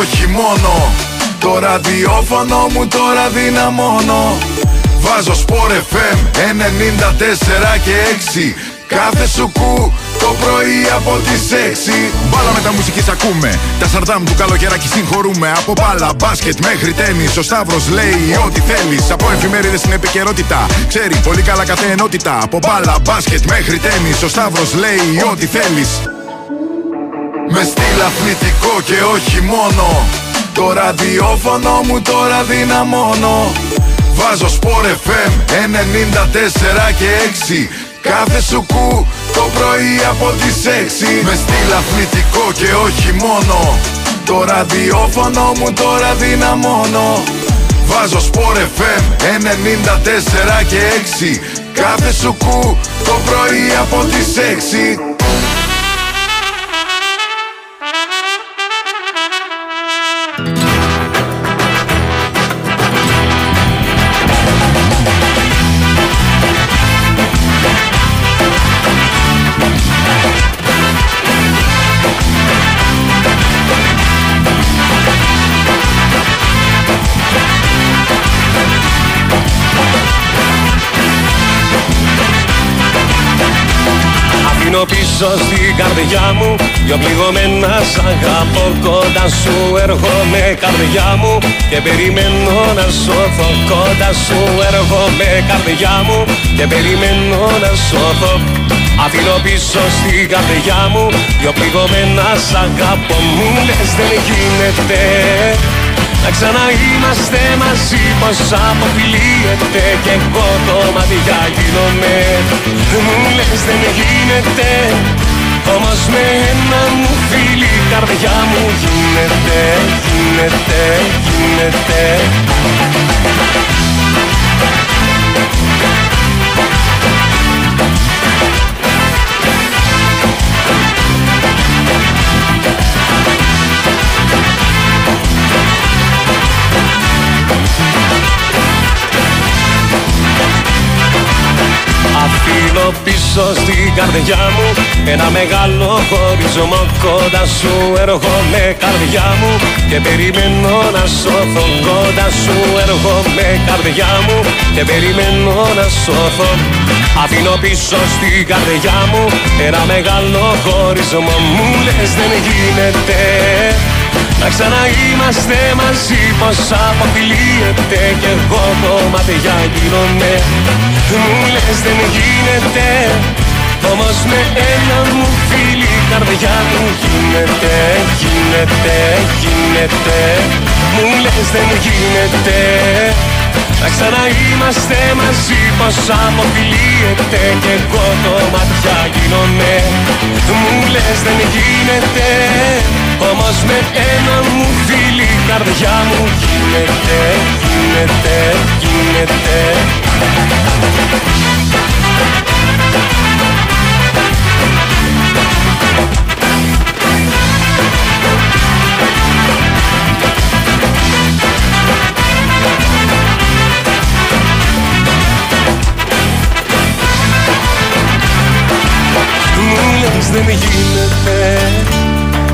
όχι μόνο. Το ραδιόφωνο μου τώρα δυναμώνω. Βάζω Sport FM 94 και 6 κάθε σου κου το πρωί από τις 6. Μπάλα με τα μουσικής ακούμε. Τα σαρτάμ του καλοκαιράκι συγχωρούμε. Από μπάλα, μπάσκετ μέχρι τένις. Ο Σταύρος λέει ό,τι θέλεις. Από εφημερίδες στην επικαιρότητα. Ξέρει πολύ καλά κάθε ενότητα. Από μπάλα, μπάσκετ μέχρι τένις. Ο Σταύρος λέει ό,τι θέλεις. Με στυλ αθλητικό και όχι μόνο. Το ραδιόφωνο μου τώρα δυναμώνω. Βάζω Sport FM 94 και 6 κάθε σου κου το πρωί από τις 6. Με στυλ αθλητικό και όχι μόνο. Το ραδιόφωνο μου τώρα δυναμώνω. Βάζω Sport FM 94 και 6 κάθε σου κου το πρωί από τις 6. Πίσω στην καρδιά μου, δυο πληγωμένα σ' αγαπώ. Κοντά σου έρχομαι καρδιά μου και περιμένω να σωθώ. Κοντά σου έρχομαι καρδιά μου και περιμένω να σωθώ. Αφήνω πίσω στην καρδιά μου, δυο πληγωμένα σ' αγαπώ. Μου λες δεν γίνεται να ξαναείμαστε μαζί, πως αποφυλίεται και εγώ το μάτια γίνομαι. Μου λες δεν γίνεται, όμως με ένα μου φίλι η καρδιά μου γίνεται, γίνεται, γίνεται. Αφήνω πίσω στην καρδιά μου ένα μεγάλο χωρισμό. Κοντά σου έρχομαι καρδιά μου και περιμένω να σώθω. Κοντά σου έρχομαι καρδιά μου και περιμένω να σώθω. Αφήνω πίσω στην καρδιά μου ένα μεγάλο χωρισμό. Μου λες δεν γίνεται να ξαναείμαστε μαζί, πως αποφυλίεται και εγώ το μάτια γίνομαι. Μου λες δεν γίνεται, όμως με ένα μου φίλι η καρδιά μου γίνεται, γίνεται, γίνεται. Μου λες δεν γίνεται να ξαναείμαστε μαζί, πως αποφυλίεται και εγώ το μάτια γίνομαι. Μου λες δεν γίνεται, όμως με ένα μου φίλι η καρδιά μου γίνεται, γίνεται, γίνεται. Μου λες δεν γίνεται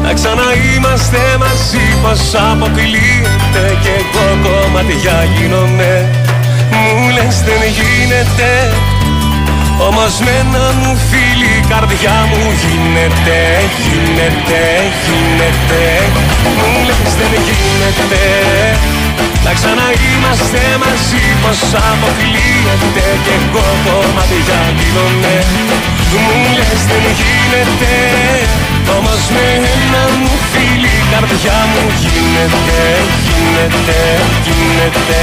να ξαναείμαστε μαζί, πως αποφυλίεται και εγώ κομμάτια γίνομαι. Μου λες δεν γίνεται, όμως με ένα μου φίλι η καρδιά μου γίνεται, γίνεται, γίνεται. Μου λες δεν γίνεται να ξαναείμαστε μαζί, πως αποφυλίεται και εγώ κομμάτια γίνομαι. Μου λες δεν γίνεται, όμως με ένα μου φίλι η καρδιά μου γίνεται, γίνεται, γίνεται.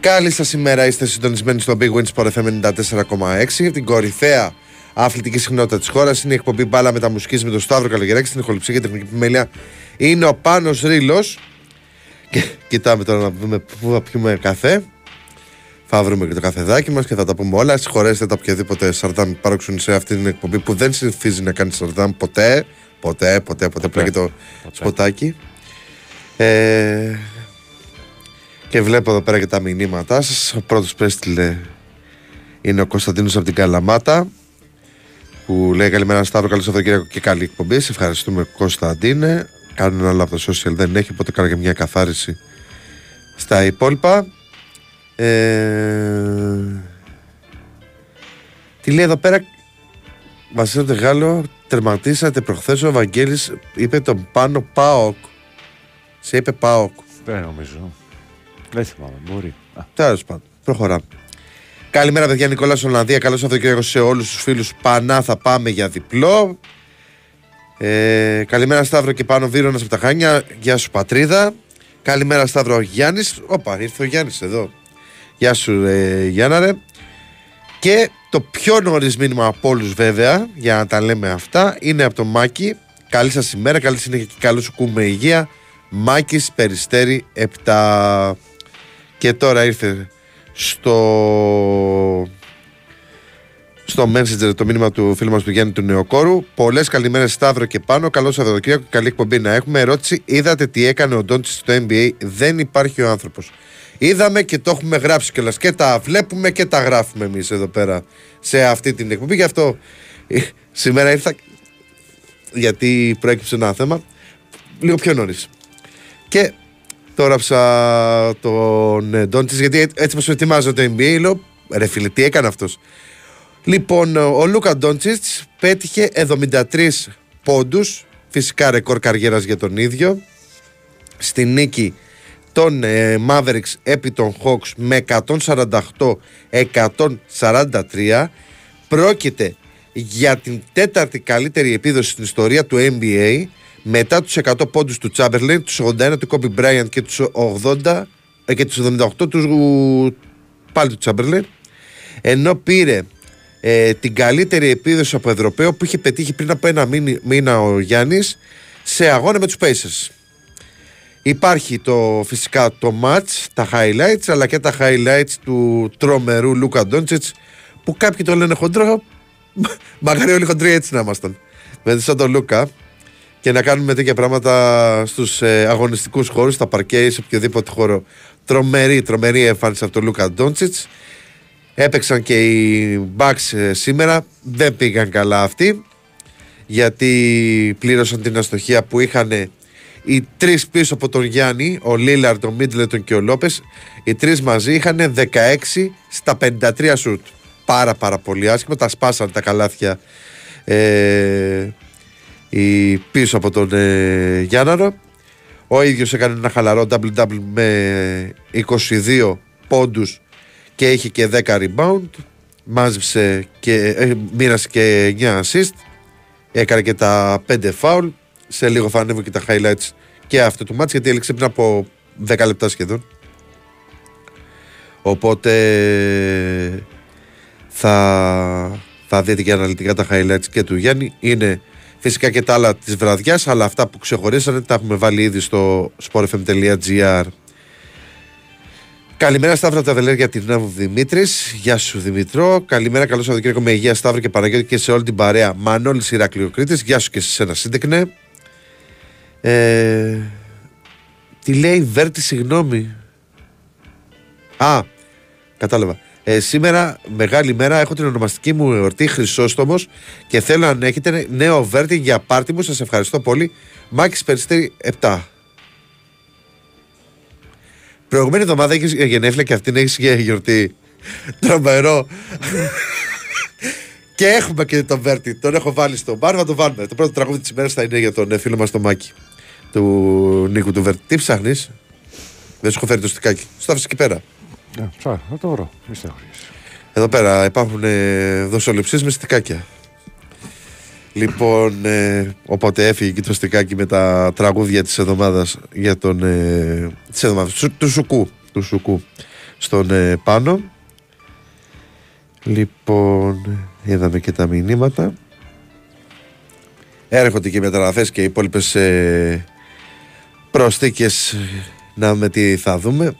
Καλή σας ημέρα, είστε συντονισμένοι στο Big Win Sport FM 94,6. Την κορυφαία αθλητική συχνότητα της χώρας είναι η εκπομπή Μπάλα με τα μουσικής με τον Σταύρο Καλογεράκη. Στην ηχοληψία και τεχνική επιμέλεια είναι ο Πάνος Ρήλος. Και κοιτάμε τώρα να δούμε πού θα πιούμε καφέ. Θα βρούμε και το καφεδάκι μας και θα τα πούμε όλα. Συγχωρέστε τα οποιαδήποτε σαρτάμ παρόξουν σε αυτή την εκπομπή που δεν συνηθίζει να κάνει σαρτάμ ποτέ. Ποτέ. Πλέκε το σποτάκι. Και βλέπω εδώ πέρα και τα μηνύματά σας. Ο πρώτος που έστειλε είναι ο Κωνσταντίνος από την Καλαμάτα, που λέει καλημέρα Σταύρο, καλό Σαββατοκύριακο και καλή εκπομπή. Σε ευχαριστούμε Κωνσταντίνε. Κάνουν ένα λάθο social, δεν έχει, οπότε κάνω και μια καθάριση στα υπόλοιπα. Τι λέει εδώ πέρα, Βασίλευτε Γάλλο, τερματίσατε προχθές, ο Ευαγγέλης είπε τον πάνω ΠΑΟΚ. Σε είπε ΠΑΟΚ. Δεν νομίζω. Δεν θυμάμαι, μπορεί. Τέλος πάντων, προχωράμε. Καλημέρα παιδιά, Νικόλας Ολλανδία, καλώς αυτό και εγώ σε όλους τους φίλους. Πανά θα πάμε για διπλό. Καλημέρα Σταύρο και πάνω Βίρονας από τα Χάνια, γεια σου πατρίδα. Καλημέρα Σταύρο, Γιάννης. Όπα, ήρθε ο Γιάννης εδώ. Γεια σου Γιάννα ρε. Και το πιο νωρίς μήνυμα από όλους βέβαια, για να τα λέμε αυτά, είναι από το Μάκη. Καλή σας ημέρα, καλή συνέχεια και καλό σου κούμε υγεία. Μάκης Περιστέρη 7. Και τώρα ήρθε στο Messenger το μήνυμα του φίλου μας του Γιάννη του Νεοκόρου. Πολλές καλημέρες Σταύρο και πάνω. Καλό Σαββατοκύριακο, καλή εκπομπή να έχουμε. Ερώτηση: είδατε τι έκανε ο Ντόντσιτς στο NBA? Δεν υπάρχει ο άνθρωπος. Είδαμε και το έχουμε γράψει κιόλας. Και τα βλέπουμε και τα γράφουμε εμείς εδώ πέρα σε αυτή την εκπομπή. Γι' αυτό σήμερα ήρθα, γιατί προέκυψε ένα θέμα λίγο πιο νωρίς. Και τώρα ψάχνω τον Ντόντσιτς, γιατί έτσι μας ετοιμάζει το NBA. Λέω ρε φίλε, τι έκανε αυτός? Λοιπόν, ο Λούκα Ντόντσιτς πέτυχε 73 πόντους, φυσικά ρεκόρ καριέρας για τον ίδιο, στη νίκη των Mavericks επί των Hawks με 148-143. Πρόκειται για την τέταρτη καλύτερη επίδοση στην ιστορία του NBA, μετά τους 100 πόντους του Chamberlain, τους 81 του Kobe Bryant και τους 78 του πάλι του Chamberlain, ενώ πήρε την καλύτερη επίδοση από Ευρωπαίο που είχε πετύχει πριν από ένα μήνα ο Γιάννης σε αγώνα με τους Pacers. Υπάρχει φυσικά το match, τα highlights, αλλά και τα highlights του τρομερού Λούκα Ντόντσιτς, που κάποιοι το λένε χοντρό. Μακάρι όλοι χοντροί έτσι να ήμασταν, δηλαδή σαν τον Λούκα, και να κάνουμε τέτοια πράγματα στους αγωνιστικούς χώρους, στα παρκέ, σε οποιοδήποτε χώρο. Τρομερή εμφάνιση από τον Λούκα Ντόντσιτς. Έπαιξαν και οι Bucks σήμερα, δεν πήγαν καλά αυτοί, γιατί πλήρωσαν την αστοχία που είχαν οι τρεις πίσω από τον Γιάννη, ο Λίλαρ, τον Μίτλετον και ο Λόπες. Οι τρεις μαζί είχαν 16 στα 53 σουτ. Πάρα πολύ άσχημα, τα σπάσαν τα καλάθια πίσω από τον Γιάνναρο. Ο ίδιος έκανε ένα χαλαρό double-double με 22 πόντους και είχε και 10 rebound, μάζεψε και μοίρασε και 9 assist, έκανε και τα 5 foul. Σε λίγο θα ανέβω και τα highlights και αυτό του μάτς, γιατί έληξε πριν από 10 λεπτά σχεδόν, οπότε θα δείτε και αναλυτικά τα highlights και του Γιάννη. Είναι φυσικά και τα άλλα της βραδιάς, αλλά αυτά που ξεχωρίσανε τα έχουμε βάλει ήδη στο sportfm.gr. Καλημέρα Σταύρο από τα Βελέρια, την Νέα μου Δημήτρης. Γεια σου Δημητρό. Καλημέρα, καλό Σαββατοκύριακο με υγεία Σταύρο και Παναγιώτη και σε όλη την παρέα. Μανώλης Ηρακλείου Κρήτης. Γεια σου και σε σένα σύντεκνε. Τι λέει Βέρτη, συγγνώμη. Α, κατάλαβα. Σήμερα, μεγάλη μέρα, έχω την ονομαστική μου εορτή, Χρυσόστομος, και θέλω αν έχετε νέο Βέρτη για πάρτι μου. Σας ευχαριστώ πολύ. Μάκης Περιστέρη 7. Προηγούμενη εβδομάδα έχεις γενέθλια και αυτήν έχεις γιορτή. Τρομερό. Και έχουμε και τον Βέρτη. Τον έχω βάλει στο μπαρ, θα τον βάλουμε. Το πρώτο τραγούδι της ημέρας θα είναι για τον φίλο μας τον Μάκη, του Νίκου του Βέρτη. Τι ψάχνεις? Δεν σου έχω φέρει το στικάκι. Στο άφησε εκεί πέρα. Ναι, θα το βρω. Μη στεναχωρείς. Εδώ πέρα υπάρχουν δοσοληψίες με στικάκια. Λοιπόν, οπότε έφυγε και το στικάκι με τα τραγούδια της εβδομάδας για τον του Σουκού στον Πάνο. Λοιπόν, είδαμε και τα μηνύματα. Έρχονται και οι μεταγραφές και οι υπόλοιπες προσθήκες, να με τι θα δούμε.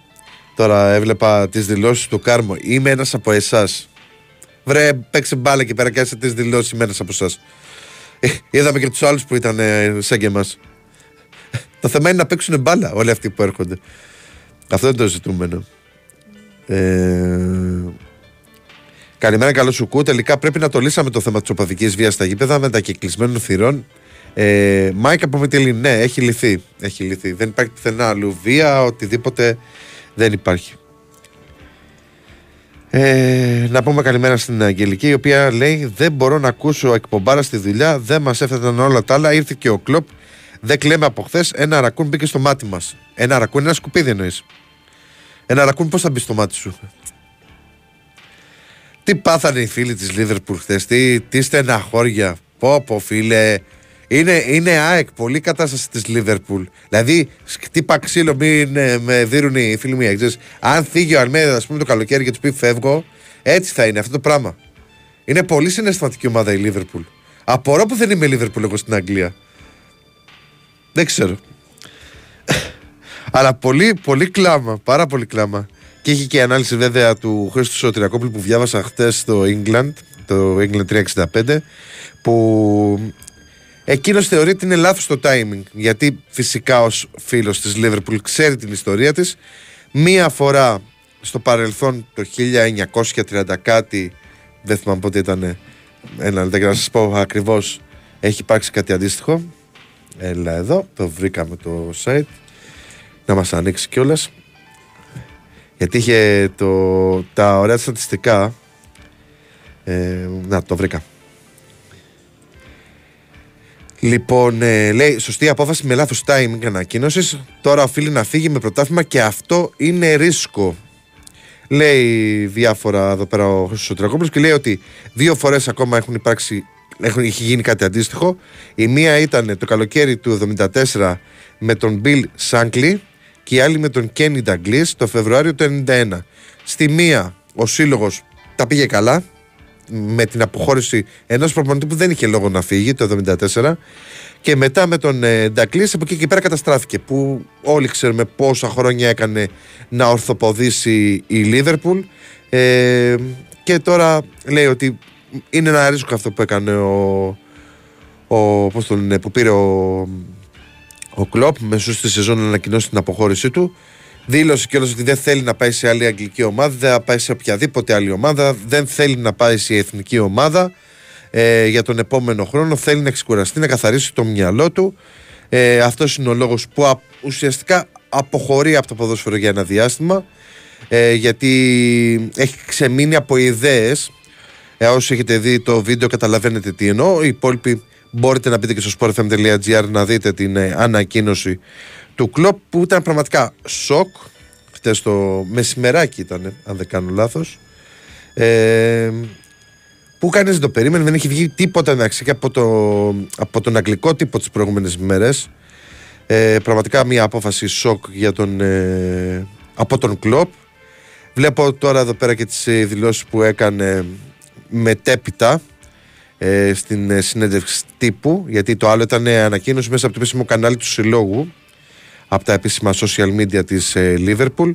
Τώρα έβλεπα τις δηλώσεις του Κάρμο. Είμαι ένας από εσάς. Βρε, παίξε μπάλα και πέρα και άσε τις δηλώσεις. Είμαι ένας από εσάς. Είδαμε και τους άλλους που ήταν σαν και εμάς. Το θέμα είναι να παίξουν μπάλα όλοι αυτοί που έρχονται. Αυτό είναι το ζητούμενο. Καλημέρα, καλό σουκού. Τελικά πρέπει να το λύσαμε το θέμα της οπαδικής βίας στα γήπεδα μετακυκλισμένων θυρών. Μάικα Παπετελή, ναι, έχει λυθεί. Έχει λυθεί. Δεν υπάρχει πουθενά αλλού βία, οτιδήποτε δεν υπάρχει. Να πούμε καλημέρα στην Αγγελική, η οποία λέει: δεν μπορώ να ακούσω εκπομπάρα στη δουλειά, δεν μας έφταναν όλα τα άλλα. Ήρθε και ο Κλοπ, δεν κλαίμε από χθες. Ένα ρακούν μπήκε στο μάτι μας. Ένα ρακούν, ένα σκουπίδι εννοείς. Ένα ρακούν, πώς θα μπει στο μάτι σου. Τι πάθανε οι φίλοι της Λίβερπουλ χθες, τι στεναχώρια. Πω, φίλε. Είναι ΑΕΚ, πολύ κατάσταση της Λίβερπουλ. Δηλαδή, χτύπα ξύλο, μην με δίνουν οι φίλοι μου. Αν θίγει ο Αλμέιδα, ας πούμε, το καλοκαίρι και του πει φεύγω, έτσι θα είναι αυτό το πράγμα. Είναι πολύ συναισθηματική ομάδα η Λίβερπουλ. Απορώ που δεν είμαι Λίβερπουλ εγώ στην Αγγλία. Δεν ξέρω. Αλλά πολύ, πολύ κλάμα. Πάρα πολύ κλάμα. Και είχε και η ανάλυση βέβαια του Χρήστου Σωτηρακόπουλου που διάβασα χτες στο England, το England 365, που. Εκείνος θεωρεί ότι είναι λάθος το timing, γιατί φυσικά ως φίλος της Liverpool ξέρει την ιστορία της. Μία φορά στο παρελθόν, το 1930 κάτι, δεν θυμάμαι πότε ήταν, ένα λεπτό να σας πω ακριβώς, έχει υπάρξει κάτι αντίστοιχο. Έλα εδώ, το βρήκαμε το site, να μας ανοίξει κιόλας. Γιατί είχε τα ωραία στατιστικά, να το βρήκα. Λοιπόν, λέει, σωστή απόφαση με λάθος timing ανακοίνωσης. Τώρα οφείλει να φύγει με πρωτάθλημα και αυτό είναι ρίσκο. Λέει διάφορα εδώ πέρα ο Χρήστος Σωτηρακόπουλος και λέει ότι δύο φορές ακόμα έχει γίνει κάτι αντίστοιχο. Η μία ήταν το καλοκαίρι του 1974 με τον Bill Shankly και η άλλη με τον Kenny Dalglish το Φεβρουάριο του 1991. Στη μία ο σύλλογος τα πήγε καλά, με την αποχώρηση ενός προπονητή που δεν είχε λόγο να φύγει το 1974, και μετά με τον Νταγκλής από εκεί και πέρα καταστράφηκε, που όλοι ξέρουμε πόσα χρόνια έκανε να ορθοποδήσει η Λίβερπουλ, και τώρα λέει ότι είναι ένα ρίσκο αυτό που έκανε που πήρε ο Κλοπ μέσω στη σεζόν να ανακοινώσει την αποχώρησή του. Δήλωσε κιόλας ότι δεν θέλει να πάει σε άλλη αγγλική ομάδα, δεν θα πάει σε οποιαδήποτε άλλη ομάδα, δεν θέλει να πάει σε εθνική ομάδα για τον επόμενο χρόνο. Θέλει να ξεκουραστεί, να καθαρίσει το μυαλό του. Αυτός είναι ο λόγος που ουσιαστικά αποχωρεί από το ποδόσφαιρο για ένα διάστημα, γιατί έχει ξεμείνει από ιδέες. Όσοι έχετε δει το βίντεο καταλαβαίνετε τι εννοώ. Οι υπόλοιποι μπορείτε να μπείτε και στο sportfm.gr να δείτε την ανακοίνωση του Κλοπ, που ήταν πραγματικά σοκ. Χτες το μεσημεράκι ήταν, αν δεν κάνω λάθος, που κανείς δεν το περίμενε. Δεν έχει βγει τίποτα μεταξύ από τον αγγλικό τύπο τις προηγούμενες μέρες. Πραγματικά μια απόφαση σοκ από τον Κλοπ. Βλέπω τώρα εδώ πέρα και τις δηλώσεις που έκανε μετέπειτα στην συνέντευξη τύπου, γιατί το άλλο ήταν ανακοίνωση μέσα από το επίσημο κανάλι του συλλόγου, από τα επίσημα social media της Liverpool.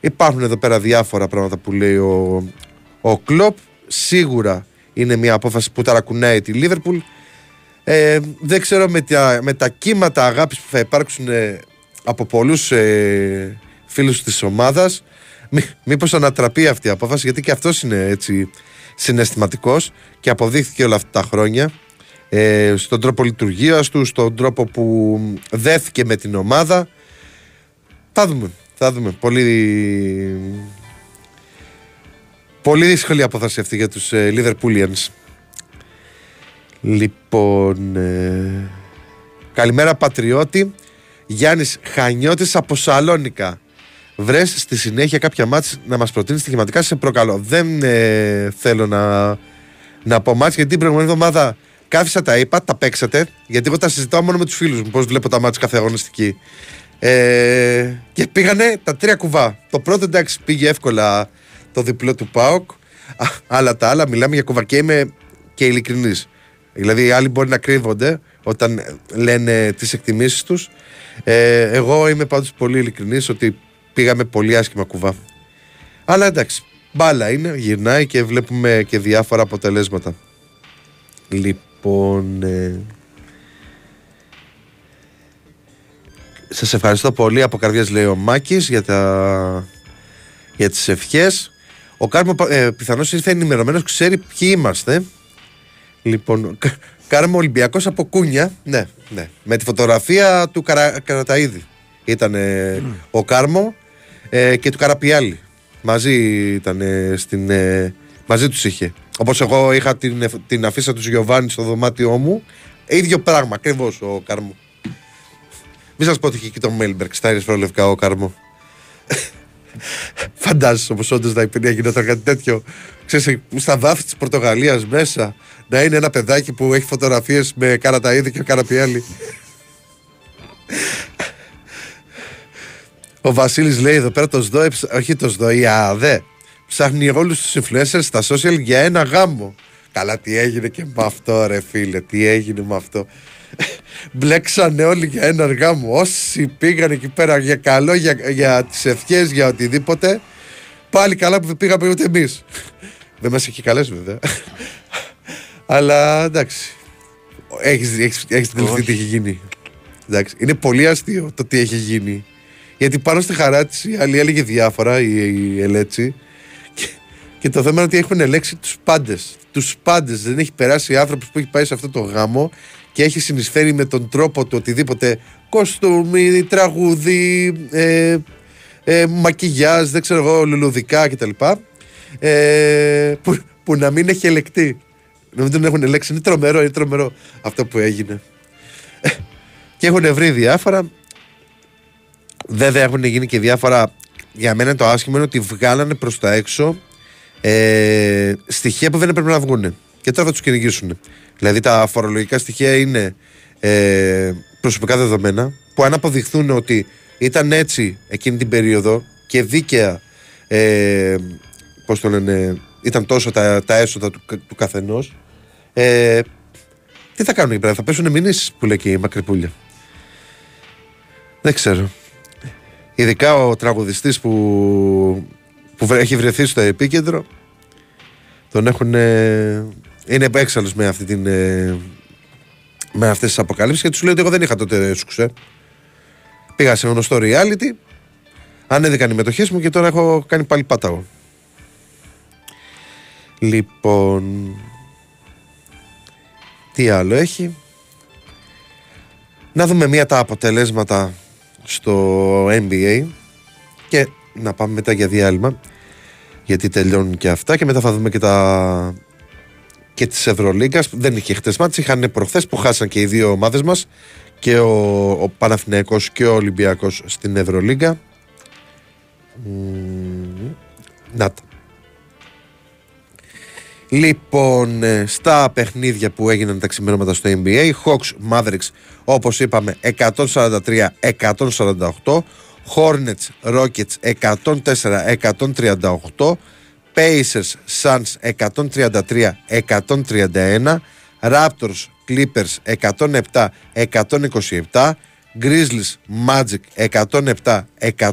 Υπάρχουν εδώ πέρα διάφορα πράγματα που λέει ο Κλοπ. Σίγουρα είναι μια απόφαση που ταρακουνάει τη Liverpool. Δεν ξέρω με τα κύματα αγάπης που θα υπάρξουν από πολλούς φίλους της ομάδας, μήπως ανατραπεί αυτή η απόφαση, γιατί και αυτός είναι έτσι συναισθηματικός και αποδείχθηκε όλα αυτά τα χρόνια στον τρόπο λειτουργίας του, στον τρόπο που δέθηκε με την ομάδα. Θα δούμε. Πολύ, πολύ δύσκολη απόφαση αυτή για τους Liverpoolians. Λοιπόν, καλημέρα Πατριώτη. Γιάννης Χανιώτης από Σαλόνικα. Βρες στη συνέχεια κάποια μάτς να μας προτείνεις στοιχηματικά, σε προκαλώ. Δεν θέλω να πω μάτς, γιατί την προηγούμενη εβδομάδα κάθισα, τα είπα, τα παίξατε, γιατί εγώ τα συζητάω μόνο με τους φίλους μου, πώς βλέπω τα μάτς κάθε αγωνιστική. Και πήγανε τα τρία κουβά. Το πρώτο, εντάξει, πήγε εύκολα το διπλό του ΠΑΟΚ, αλλά τα άλλα μιλάμε για κουβά, και είμαι και ειλικρινής. Δηλαδή οι άλλοι μπορεί να κρύβονται όταν λένε τις εκτιμήσεις τους. Εγώ είμαι πάντως πολύ ειλικρινής ότι πήγαμε πολύ άσχημα κουβά. Αλλά εντάξει, μπάλα είναι, γυρνάει και βλέπουμε και διάφορα αποτελέσματα. Λοιπόν, σας ευχαριστώ πολύ από καρδιάς, λέει ο Μάκης, για τις ευχές. Ο Κάρμο πιθανώς ήρθε ενημερωμένος, ξέρει ποιοι είμαστε. Λοιπόν, Κάρμο Ολυμπιακός από Κούνια. Ναι, ναι. Με τη φωτογραφία του Καραταΐδη ήταν ο Κάρμο και του Καραπιάλη. Μαζί ήταν μαζί τους είχε. Όπως εγώ είχα την αφίσα του Γιωβάνη στο δωμάτιό μου. Ίδιο πράγμα, ακριβώς ο Κάρμο. Μην σας πω ότι είχε και το Μέλμπερκ στα αριστερολευκά ο Κάρμο. Φαντάζεσαι όμως όντως να υπήρχε, γινόταν κάτι τέτοιο. Ξέρεις, στα βάθη της Πορτογαλίας μέσα να είναι ένα παιδάκι που έχει φωτογραφίες με Καραταΐδη και Καραπιέλη. Ο Βασίλης λέει εδώ πέρα το ΣΔΟΕ, όχι το ΣΔΟΕ, η ΑΔΕ ψάχνει όλους τους influencers στα social για ένα γάμο. Καλά, τι έγινε και με αυτό ρε φίλε, τι έγινε με αυτό. Μπλέξανε όλοι για ένα γάμο. Όσοι πήγαν εκεί πέρα για καλό, για τις ευχές, για οτιδήποτε. Πάλι καλά που πήγαμε ούτε εμείς. Δεν μας είχε καλέσει βέβαια. Αλλά εντάξει. Έχεις τελειωθεί τι έχει γίνει. Εντάξει. Είναι πολύ αστείο το τι έχει γίνει. Γιατί πάνω στη χαρά της η άλλη έλεγε διάφορα, η Ελέτσι. Και το θέμα είναι ότι έχουν ελέξει τους πάντες. Τους πάντες. Δεν έχει περάσει άνθρωπος που έχει πάει σε αυτό το γάμο και έχει συνεισφέρει με τον τρόπο του οτιδήποτε, κοστούμι, τραγούδι, μακιγιάζ, δεν ξέρω εγώ, λουλουδικά κτλ. Που να μην έχει ελεκτεί. Να μην τον έχουν ελέξει. Είναι τρομερό, είναι τρομερό αυτό που έγινε. Και έχουν βρει διάφορα. Βέβαια έχουν γίνει και διάφορα. Για μένα το άσχημο είναι ότι βγάλανε προς τα έξω στοιχεία που δεν έπρεπε να βγούνε. Και τώρα θα τους κυνηγήσουν. Δηλαδή τα φορολογικά στοιχεία είναι προσωπικά δεδομένα που αν αποδειχθούν ότι ήταν έτσι εκείνη την περίοδο και δίκαια πώς το λένε, ήταν τόσο τα έσοδα του καθενός, τι θα κάνουν εκεί πέρα, θα πέσουν μηνύσεις που λέει και η Μακρυπούλια. Δεν ξέρω. Ειδικά ο τραγουδιστής που έχει βρεθεί στο επίκεντρο, τον έχουν... είναι έξαλλος με με αυτές τις αποκαλύψεις και τους λέω ότι εγώ δεν είχα τότε σκουσέ. Πήγα σε γνωστό reality, ανέδικαν οι μετοχές μου και τώρα έχω κάνει πάλι πάταγο. Λοιπόν, τι άλλο έχει. Να δούμε μία τα αποτελέσματα στο NBA και να πάμε μετά για διάλειμμα, γιατί τελειώνουν και αυτά και μετά θα δούμε και τα... και της Ευρωλίγκας. Δεν είχε χτες μάτς, είχαν προχθές που χάσαν και οι δύο ομάδες μας, και ο Παναθηναϊκός και ο Ολυμπιακός στην Ευρωλίγκα. Να τα. Λοιπόν, στα παιχνίδια που έγιναν τα ξημερώματα στο NBA, Hawks Mavericks, όπως είπαμε, 143-148, Hornets Rockets 104-138, Pacers Suns 133-131, Raptors Clippers 107-127, Grizzlies Magic 107-106,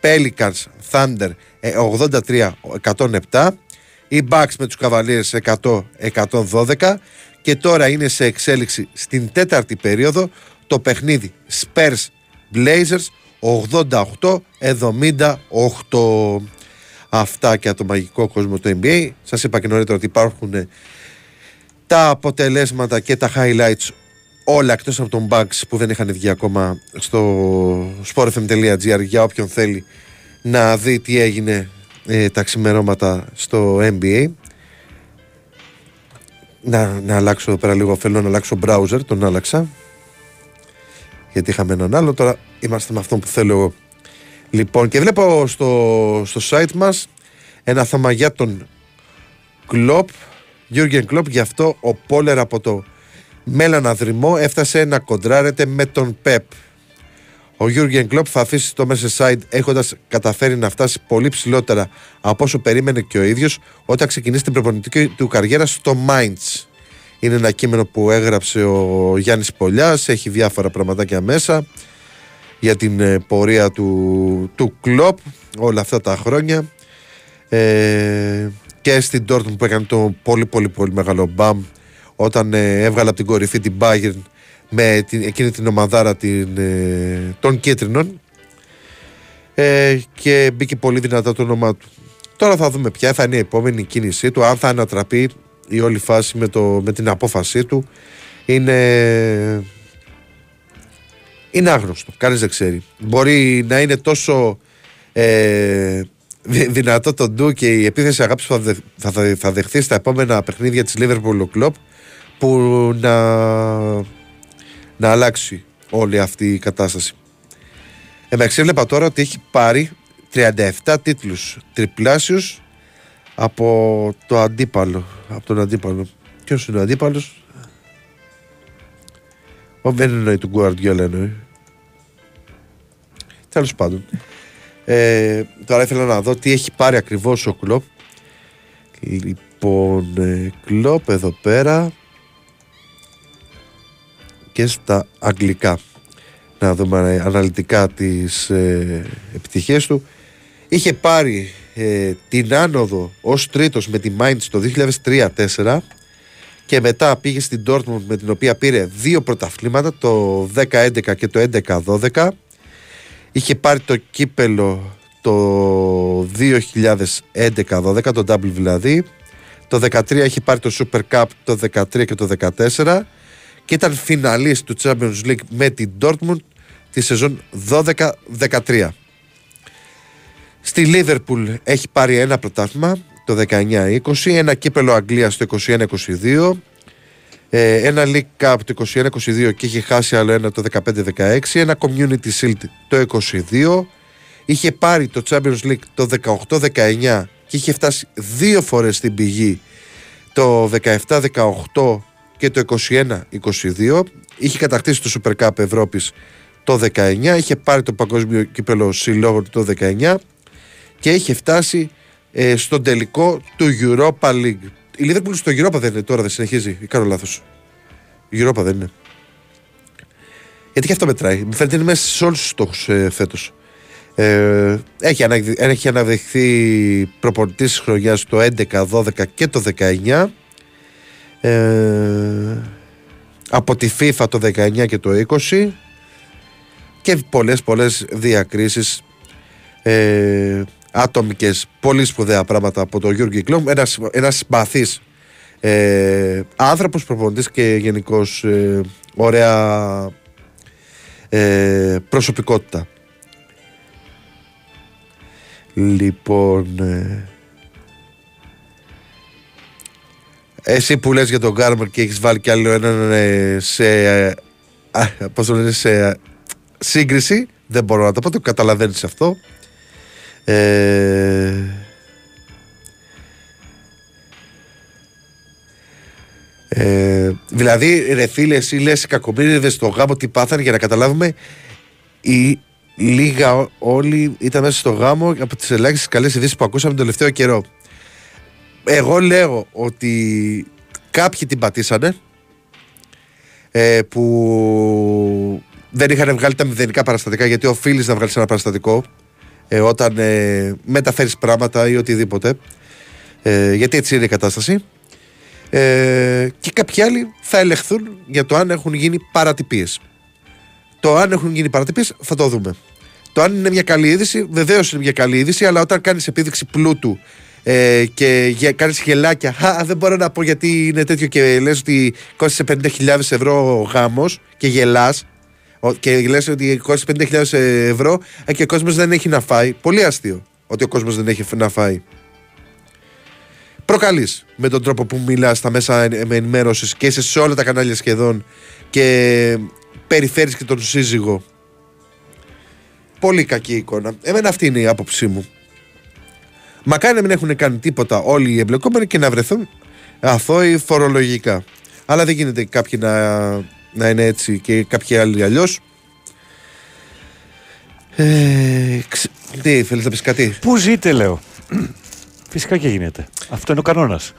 Pelicans Thunder 83-107, οι Bucks με τους Cavaliers 100-112 και τώρα είναι σε εξέλιξη στην τέταρτη περίοδο το παιχνίδι Spurs Blazers 88-78. Αυτά και από το μαγικό κόσμο του NBA. Σας είπα και νωρίτερα ότι υπάρχουν τα αποτελέσματα και τα highlights όλα εκτός από τον Bugs που δεν είχαν βγει ακόμα στο sportfm.gr για όποιον θέλει να δει τι έγινε τα ξημερώματα στο NBA. Να αλλάξω εδώ πέρα λίγο, θέλω να αλλάξω browser, τον άλλαξα γιατί είχαμε έναν άλλο, τώρα είμαστε με αυτόν που θέλω εγώ. Λοιπόν, και βλέπω στο site μας ένα θέμα για τον Κλοπ, Γιούργεν Κλοπ. Γι' αυτό ο Πόλερ από το Μέλλανα Δρυμό έφτασε να κοντράρεται με τον Πεπ. Ο Γιούργεν Κλοπ θα αφήσει το μέσα side έχοντας καταφέρει να φτάσει πολύ ψηλότερα από όσο περίμενε και ο ίδιος όταν ξεκινήσει την προπονητική του καριέρα στο Mainz. Είναι ένα κείμενο που έγραψε ο Γιάννης Πολιάς, έχει διάφορα πραγματάκια μέσα για την πορεία του Κλοπ όλα αυτά τα χρόνια και στην Dortmund που έκανε το πολύ πολύ πολύ μεγάλο μπαμ όταν έβγαλε από την κορυφή την Bayern με εκείνη την ομαδάρα των κίτρινων, και μπήκε πολύ δυνατά το όνομά του. Τώρα θα δούμε ποια θα είναι η επόμενη κίνησή του, αν θα ανατραπεί η όλη φάση με την απόφασή του. Είναι άγνωστο, κανείς δεν ξέρει. Μπορεί να είναι τόσο δυνατό το ντου και η επίθεση αγάπης που θα δεχθεί στα επόμενα παιχνίδια της Liverpool ο Klopp, που να αλλάξει όλη αυτή η κατάσταση. Εντάξει, έβλεπα τώρα ότι έχει πάρει 37 τίτλους, τριπλάσιους από το αντίπαλο, από τον αντίπαλο. Ποιος είναι ο αντίπαλος? Δεν εννοεί του Guardiola, εννοεί. Τέλος πάντων, τώρα ήθελα να δω τι έχει πάρει ακριβώς ο Klopp. Λοιπόν, Klopp εδώ πέρα και στα αγγλικά. Να δούμε αναλυτικά τις επιτυχίες του. Είχε πάρει την άνοδο ως τρίτος με τη Mainz το 2003-04 και μετά πήγε στην Dortmund, με την οποία πήρε δύο πρωταθλήματα, το 10-11 και το 11-12. Είχε πάρει το κύπελο το 2011-12, το double δηλαδή. Το 13 είχε πάρει το Super Cup, το 13 και το 14, και ήταν φιναλίστ του Champions League με την Dortmund τη σεζόν 12-13. Στη Λίβερπουλ έχει πάρει ένα πρωτάθλημα το 19-20, ένα κύπελο Αγγλίας το 21-22, ένα League Cup το 21-22 και είχε χάσει άλλο ένα το 15-16, ένα Community Shield το 22, είχε πάρει το Champions League το 18-19 και είχε φτάσει δύο φορές στην πηγή, το 17-18 και το 21-22. Είχε κατακτήσει το Super Cup Ευρώπης το 19, είχε πάρει το Παγκόσμιο Κύπελο Συλλόγων το 19 και είχε φτάσει στον τελικό του Europa League. Η Liverpool στο Europa δεν είναι τώρα, δεν συνεχίζει, κάνω λάθος? Europa δεν είναι? Γιατί και αυτό μετράει, μου φαίνεται είναι μέσα σε όλους τους στόχους φέτος. Έχει αναδειχθεί προπονητής της χρονιάς το 11, 12 και το 19, από τη FIFA το 19 και το 20, και πολλές διακρίσεις άτομικες, πολύ σπουδαία πράγματα από τον Γιούργεν Κλοπ, ένας συμπαθής άνθρωπος, προπονητής και γενικώς ωραία προσωπικότητα. Λοιπόν, εσύ που λες για τον Γκάρμερ και έχεις βάλει κι άλλο έναν σε σύγκριση, δεν μπορώ να το πω, το καταλαβαίνεις αυτό. Δηλαδή, ρε φίλε, εσύ λες οι κακομοίριδες στο γάμο τι πάθανε, για να καταλάβουμε, η λίγα όλοι ήταν μέσα στο γάμο, από τις ελάχιστες καλές ειδήσεις που ακούσαμε τον τελευταίο καιρό. Εγώ λέω ότι κάποιοι την πατήσανε, που δεν είχαν βγάλει τα μηδενικά παραστατικά, γιατί οφείλεις να βγάλεις ένα παραστατικό όταν μεταφέρεις πράγματα ή οτιδήποτε, γιατί έτσι είναι η κατάσταση, και κάποιοι άλλοι θα ελεγχθούν για το αν έχουν γίνει παρατυπίες. Το αν έχουν γίνει παρατυπίες θα το δούμε. Το αν είναι μια καλή είδηση, βεβαίως είναι μια καλή είδηση, αλλά όταν κάνεις επίδειξη πλούτου και κάνεις γελάκια, δεν μπορώ να πω γιατί είναι τέτοιο, και λες ότι κόστησε 50.000 ευρώ ο γάμος και γελάς, και λες ότι κόστησε 50.000 ευρώ και ο κόσμος δεν έχει να φάει. Πολύ αστείο ότι ο κόσμος δεν έχει να φάει. Προκαλείς με τον τρόπο που μιλάς στα μέσα ενημέρωσης και είσαι σε όλα τα κανάλια σχεδόν, και περιφέρεις και τον σύζυγο. Πολύ κακή εικόνα. Εμένα αυτή είναι η άποψή μου. Μακάρι να μην έχουν κάνει τίποτα όλοι οι εμπλεκόμενοι και να βρεθούν αθώοι φορολογικά. Αλλά δεν γίνεται κάποιοι να είναι έτσι και κάποιοι άλλοι αλλιώς. Τι θέλεις να πεις κάτι? Πού ζείτε, λέω. Φυσικά και γίνεται. Αυτό είναι ο κανόνας.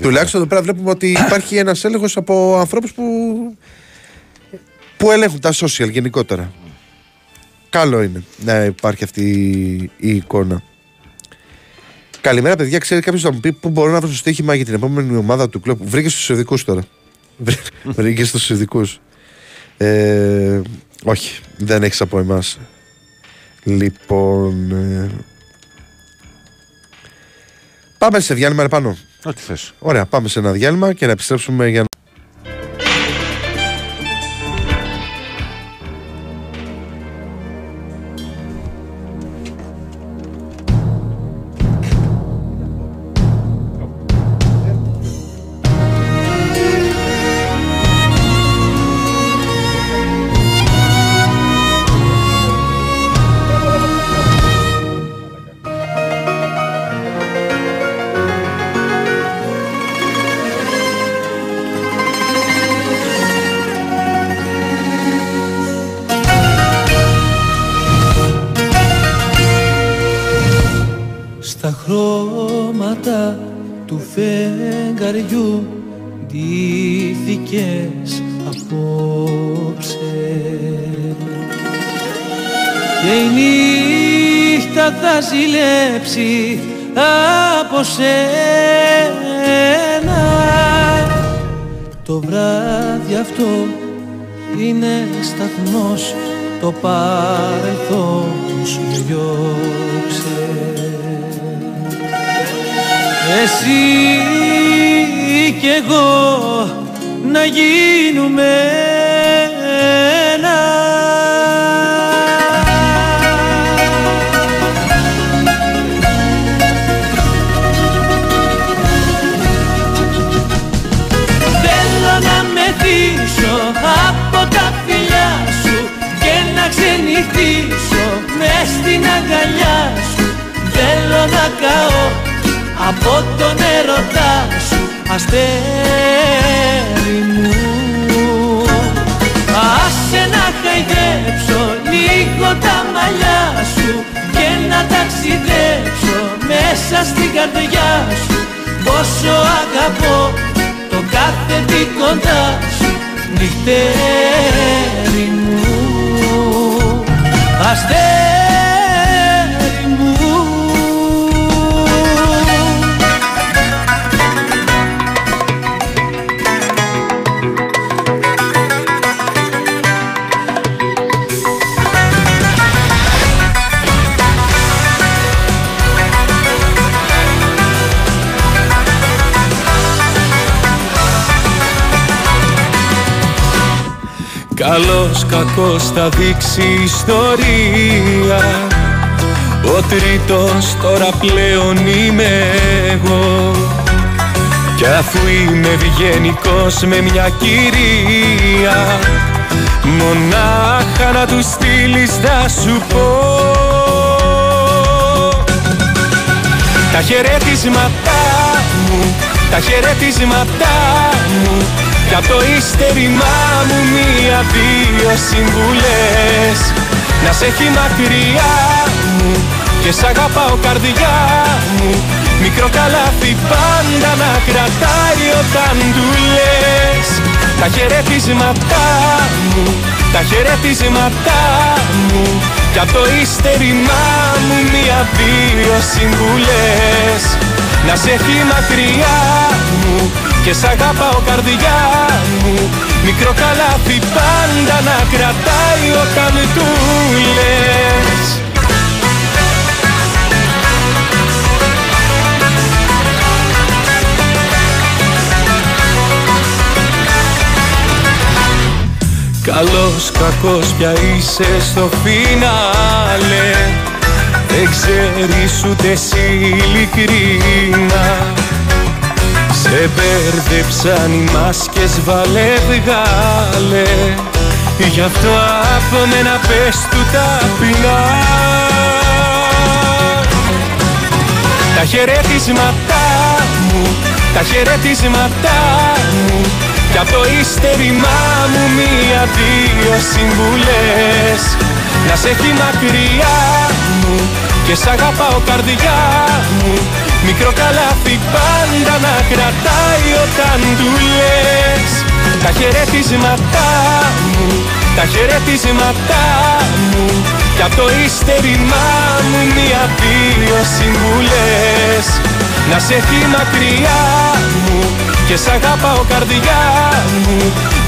Τουλάχιστον εδώ πέρα βλέπουμε ότι υπάρχει ένας έλεγχος από ανθρώπους που ελέγχουν τα social γενικότερα. Καλό είναι να υπάρχει αυτή η εικόνα. Καλημέρα, παιδιά. Ξέρει κάποιο να μου πει πού μπορώ να βρω στο στοίχημα για την επόμενη ομάδα του κλοπ. Βρήκε στους ειδικούς τώρα. Βρήκε στους ειδικούς. Όχι, δεν έχεις από εμάς. Λοιπόν. Πάμε σε διάλειμμα επάνω. Ό,τι θες. Ωραία, πάμε σε ένα διάλειμμα και να επιστρέψουμε για να. Από σένα το βράδυ αυτό είναι σταθμός, το παρελθόν σου διώξε. Εσύ κι εγώ να γίνουμε ένα. Μες στην αγκαλιά σου θέλω να καώ από τον ερωτά σου, αστέρι μου. Άσε να χαϊδέψω λίγο τα μαλλιά σου και να ταξιδέψω μέσα στην καρδιά σου, πόσο αγαπώ το κάθε τι κοντά σου, νυχτέρι μου. Αστέρι μου. Καλός κακός θα δείξει η ιστορία. Ο τρίτος τώρα πλέον είμαι εγώ. Κι αφού είμαι ευγενικός με μια κυρία, μονάχα να του στείλεις θα σου πω τα χαιρετίσματά μου, τα χαιρετίσματά μου. Κι απ' το ύστερημά μου μία-δύο συμβουλές. Να σε έχει μακριά μου και σ' αγαπάω καρδιά μου. Μικρό καλάθι πάντα να κρατάει όταν του λες. Τα χαιρετίσματά μου, τα χαιρετίσματά μου. Κι απ' το ύστερημά μου μία-δύο συμβουλές. Να σε έχει μακριά μου και σ' αγαπάω καρδιά μου. Μικρό καλάθι πάντα να κρατάει όταν του λες. Καλός κακός πια είσαι στο φινάλε. Δεν ξέρεις ούτε εσύ ειλικρίνα. Σε μπέρδεψαν οι μάσκες, βάλε βγάλε. Γι' αυτό από μένα πες του ταπεινά τα χαιρετίσματά μου, τα χαιρετίσματά μου. Κι απ' το ύστερημά μου μία-δύο συμβουλές. Να σε έχει μακριά μου και σ' αγαπάω καρδιά μου. Μικρό καλάθι πάντα να κρατάει όταν του λες. Τα χαιρετίσματά μου, τα χαιρετίσματά μου. κι απ' το ύστερημά μου μία-δύο συμβουλές. Να σε έχει μακριά μου και σ' αγάπαω καρδιά μου,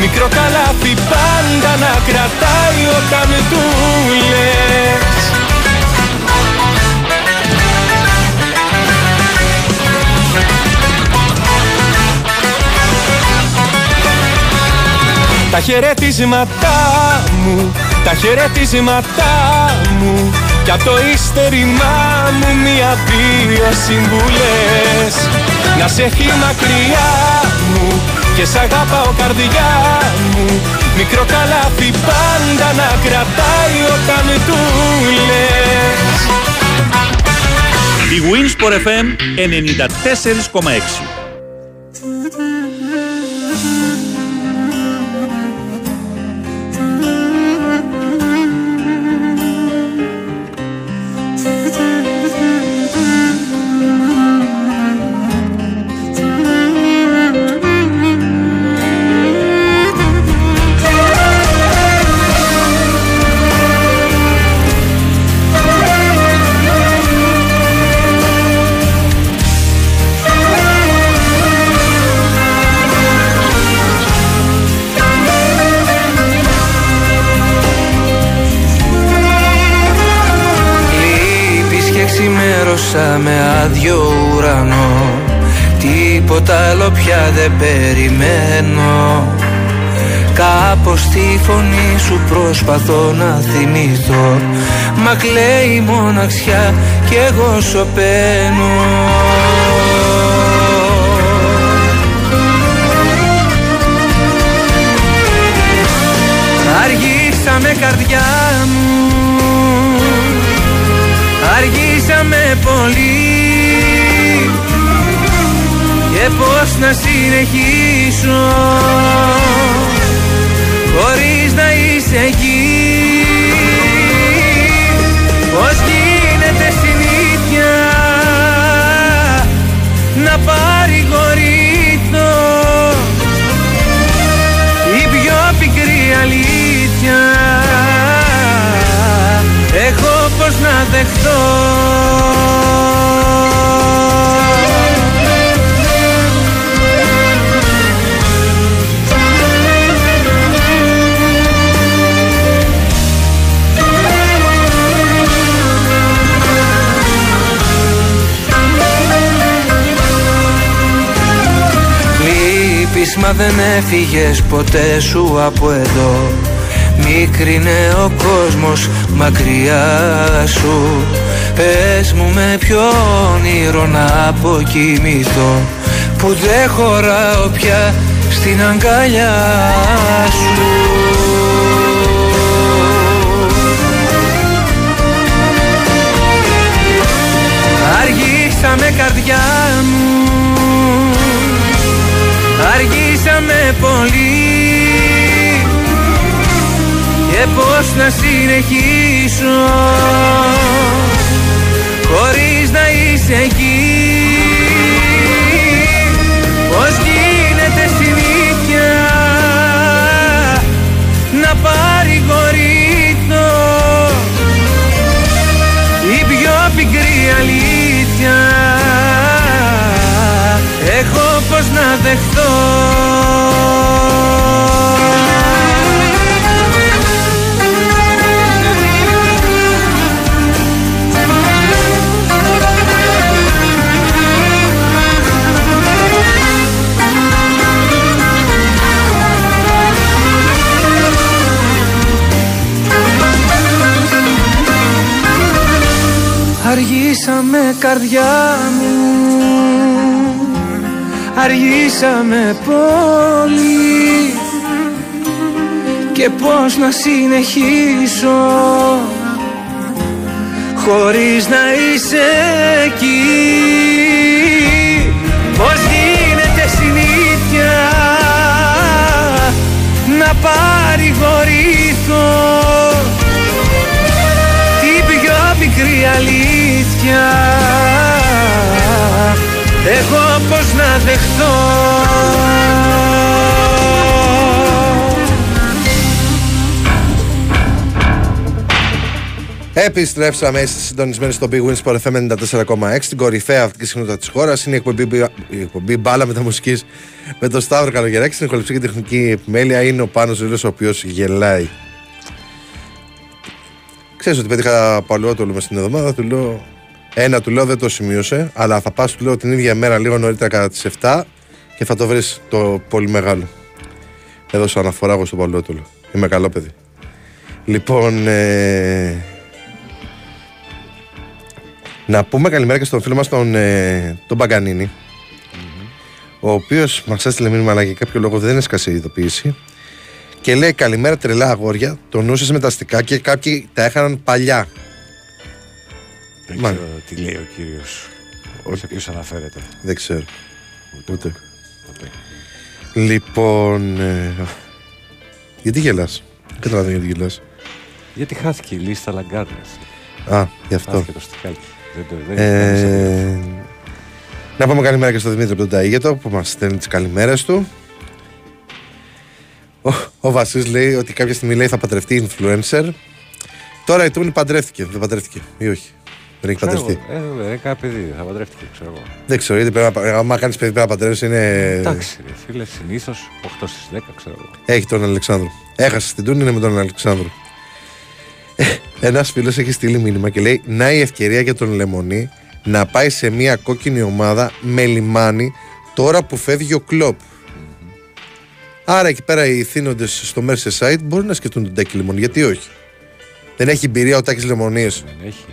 μικρό καλάθι πάντα να κρατάει όταν του λες. Τα χαιρετίσματά μου, τα χαιρετίσματά μου, κι απ' το ύστερημά μου μία-δύο συμβουλές. Να σε έχει μακριά μου και σ' αγάπαω καρδιά μου, μικρό καλάθι πάντα να κρατάει όταν του λες. Η Winsport FM 94,6. Με άδειο ουρανό, τίποτα άλλο πια δεν περιμένω. Κάπως τη φωνή σου προσπαθώ να θυμηθώ, μα κλαίει η μοναξιά κι εγώ σωπαίνω. Αργήσαμε καρδιά μου, αργήσαμε πολύ, και πώς να συνεχίσω χωρίς να είσαι εκεί. Πώς γίνεται συνήθεια να παρηγορήσω, η πιο πικρή αλήθεια έχω πως να δεχτώ. Λείπεις μα δεν έφυγες ποτέ σου από εδώ, μικρινέ ο κόσμος μακριά σου. Πες μου με ποιο όνειρο να αποκοιμηθώ, που δεν χωράω πια στην αγκαλιά σου. Αργήσαμε καρδιά μου, αργήσαμε πολύ, και πώς να συνεχίσω χωρίς να είσαι εκεί. Πώς γίνεται συνήθεια να παρηγορήσω, η πιο πικρή αλήθεια έχω πως να δεχτώ. Αργήσαμε καρδιά μου, αργήσαμε πολύ, και πώς να συνεχίσω χωρίς να είσαι εκεί. Πώς γίνεται συνήθεια να παρηγορήσω, την πιο πικρή αλήθεια έχω πως να δεχτώ. Επιστρέψαμε, είστε συντονισμένοι στο Big Wins Sport FM 94,6, την κορυφαία αυτή συχνότητα της χώρας. Είναι η εκπομπή Μπάλα Μεταμουσικής με τον Σταύρο Καλογεράκη. Στην ηχοληψία και τεχνική επιμέλεια είναι ο Πάνος Ζήλος, ο οποίος γελάει. Ξέρεις ότι πέτυχα παλαιότερο μες την εβδομάδα, του λέω δεν το σημείωσε, αλλά θα πας, του λέω, την ίδια μέρα λίγο νωρίτερα κατά τις 7 και θα το βρεις το πολύ μεγάλο. Έδωσα αναφορά εγώ στον παλαιότερο. Είμαι καλό παιδί. Λοιπόν, να πούμε καλημέρα και στον φίλο μας τον Μπαγκανίνη, ο οποίος μας έστειλε μήνυμα, αλλά για κάποιο λόγο δεν έσκασε η ειδοποίηση και λέει: καλημέρα τρελά αγόρια, τονούσες με τα αστικά και κάποιοι τα έχαναν παλιά. Δεν ξέρω τι λέει ο κύριος, σε ποιος αναφέρεται. Δεν ξέρω. Ούτε. Λοιπόν, γιατί γελάς? Δεν καταλαβαίνω γιατί γελάς. Γιατί χάθηκε η λίστα Λαγκάρνας. Α, γι' αυτό. Να πούμε καλημέρα και στον Δημήτρη από τον Ταΐγετο που μας στέλνει τις καλημέρες του. Ο Βασίλης λέει ότι κάποια στιγμή λέει θα παντρευτεί influencer. Τώρα η Τούμνη παντρεύτηκε. Δεν παντρεύτηκε ή όχι? Δεν έχει παντρευτεί. Δεν έκανε παιδί, θα παντρεύτηκε, ξέρω εγώ. Δεν ξέρω, γιατί άμα κάνεις παιδί πρέπει να παντρεύεις είναι. Εντάξει, φίλε, συνήθως 8 στις 10, ξέρω εγώ. Έχει τον Αλεξάνδρο. Έχασε την Τούμνη, είναι με τον Αλεξάνδρο. Ένας φίλος έχει στείλει μήνυμα και λέει: να η ευκαιρία για τον Λεμονί να πάει σε μια κόκκινη ομάδα με λιμάνι τώρα που φεύγει ο Κλόπ. Άρα εκεί πέρα οι θύνοντες στο Merseyside μπορούν να σκεφτούν τον Τάκη Λεμονί. Γιατί όχι? Δεν έχει εμπειρία ο Τάκης Λεμονής. Δεν έχει.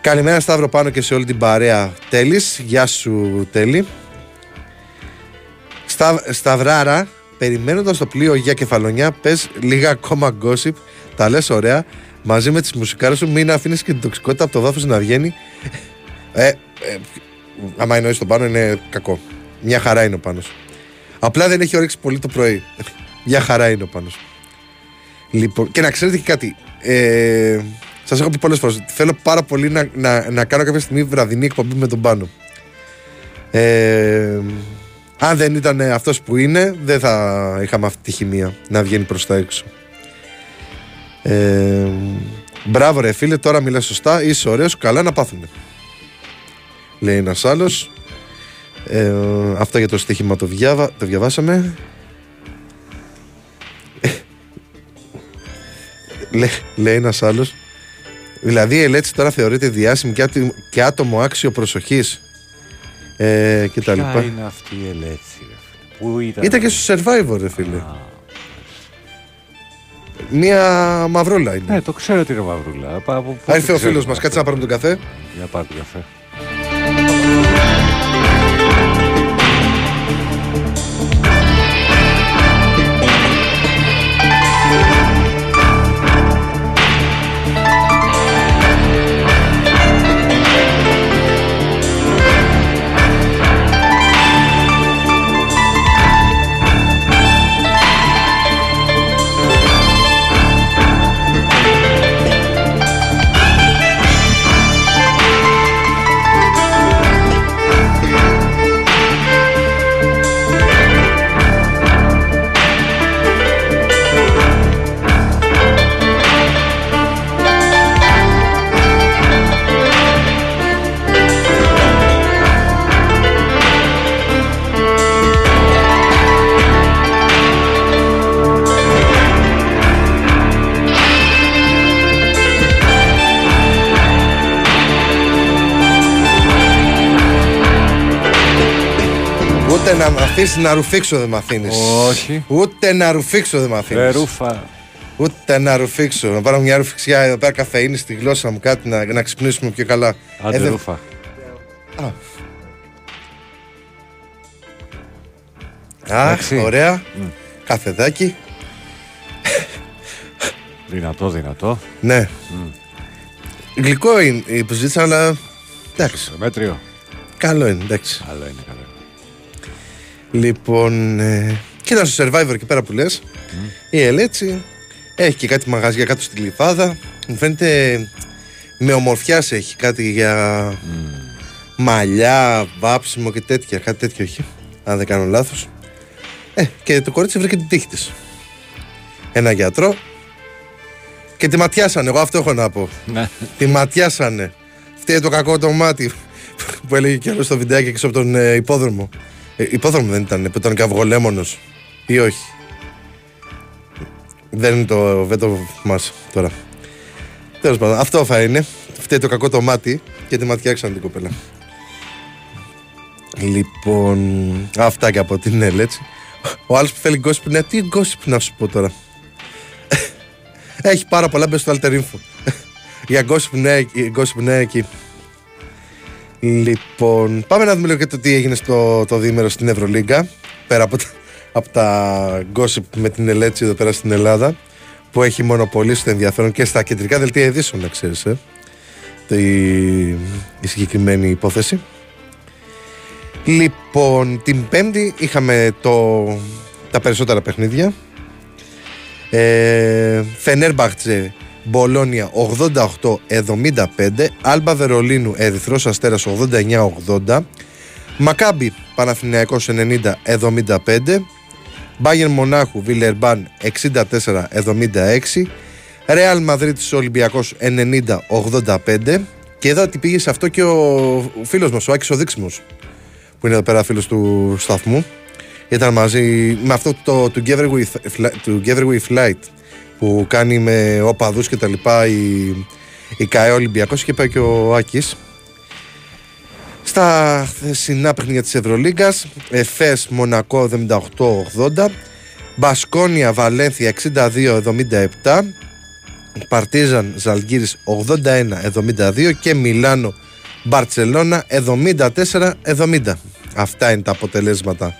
Καλημέρα Σταύρο πάνω και σε όλη την παρέα. Τέλης, γεια σου Τέλη. Σταυράρα, περιμένοντας το πλοίο για Κεφαλονιά, πες λίγα ακόμα gossip. Τα λες ωραία, μαζί με τις μουσικάρες σου, μην αφήνεις και την τοξικότητα από το δάφος να βγαίνει. Άμα εννοείς τον Πάνο είναι κακό. Μια χαρά είναι ο Πάνος. Απλά δεν έχει όρεξη πολύ το πρωί. Μια χαρά είναι ο Πάνος. Λοιπόν, και να ξέρετε και κάτι. Σας έχω πει πολλές φορές, θέλω πάρα πολύ να κάνω κάποια στιγμή βραδινή εκπομπή με τον Πάνο. Αν δεν ήταν αυτός που είναι, δεν θα είχαμε αυτή τη χημεία να βγαίνει προς τα έξω. Μπράβο ρε φίλε, τώρα μιλάς σωστά, είσαι ωραίος, καλά να πάθουνε, λέει ένας άλλος. Αυτό για το στοίχημα το διαβάσαμε. Λέει ένας άλλος, δηλαδή η Ελέτσι τώρα θεωρείται διάσημη και άτομο άξιο προσοχής και τα λοιπά. Ποια είναι αυτή η Ελέτσι ρε φίλε? Πού ήταν και στο Survivor ρε φίλε. Μία μαυρούλα είναι. Ναι, το ξέρω ότι είναι μαυρούλα. Ήρθε ο φίλος μας, κάτσε να πάρουμε τον καφέ. Για πάρε τον καφέ. Ούτε να μ' αφήσεις να ρουφήξω δεν μ' αφήνεις. Όχι. Ούτε να ρουφήξω δεν μ' αφήνεις. Ρούφα. Ούτε να ρουφήξω. Να πάρω μια ρουφηξιά εδώ πέρα, καφεΐνη στη γλώσσα μου, κάτι να ξυπνήσουμε πιο καλά. Άντε ρούφα. Αχ, ωραία. Καφεδάκι. Δυνατό. Ναι. Γλυκό είναι η υποζήτηση, αλλά εντάξει. Μέτριο. Καλό είναι, εντάξει. Καλό είναι. Λοιπόν, κοίτα στο Survivor εκεί πέρα που λες, η Ελέτσι έχει και κάτι μαγαζιά κάτω στην Γλυφάδα. Μου φαίνεται με ομορφιάς, έχει κάτι για μαλλιά, βάψιμο και τέτοια. Κάτι τέτοιο έχει, αν δεν κάνω λάθος. Και το κορίτσι βρήκε την τύχη της. Ένα γιατρό Και τη ματιάσανε, εγώ αυτό έχω να πω. Τη ματιάσανε. Φταίει το κακό το μάτι που έλεγε κι άλλο στο βιντεάκι έξω από τον υπόδρομο. Υπόδρομο δεν ήταν, που ήταν καυγολέμονος ή όχι. Δεν είναι το βέτο μας τώρα. Τέλος πάντων, αυτό θα είναι. Φταίει το κακό το μάτι και τη ματιάξανε την κοπέλα. Λοιπόν, αυτά και από την Ελ, έτσι. Ο άλλος που θέλει gossip, ναι, τι gossip να σου πω τώρα. Έχει πάρα πολλά, μπες στο Alter Info. Για gossip, ναι, gossip, ναι, εκεί. Λοιπόν, πάμε να δούμε λίγο και το τι έγινε στο διήμερο στην Ευρωλίγκα. Πέρα από τα gossip με την Ελέτσι εδώ πέρα στην Ελλάδα, που έχει μονοπολίσει το ενδιαφέρον και στα κεντρικά δελτία ειδήσεων, να ξέρεις, η συγκεκριμένη υπόθεση. Λοιπόν, την Πέμπτη είχαμε τα περισσότερα παιχνίδια. Φενέρμπαχτσε Μπολόνια 88-75, Άλμπα Βερολίνου Ερυθρός Αστέρας 89-80, Μακάμπι Παναθηναϊκός 90-75, Μπάγερν Μονάχου Βιλερμπάν 64-76, Ρεάλ Μαδρίτης Ολυμπιακός 90-85. Και εδώ τι πήγε σε αυτό και ο φίλος μας, ο Άκης ο Δίξιμος, που είναι εδώ πέρα φίλος του σταθμού. Ήταν μαζί με αυτό του Together We Flight που κάνει με οπαδούς και τα λοιπά η ΚΑΕ Ολυμπιακός, και πάει και ο Άκης. Στα χθεσινά παιχνίδια της Ευρωλίγκας, Εφές Μονακό 78-80, Μπασκόνια Βαλένθια 62-77, Παρτίζαν Ζαλγκύρης 81-72 και Μιλάνο Μπαρτσελώνα 74-70. Αυτά είναι τα αποτελέσματα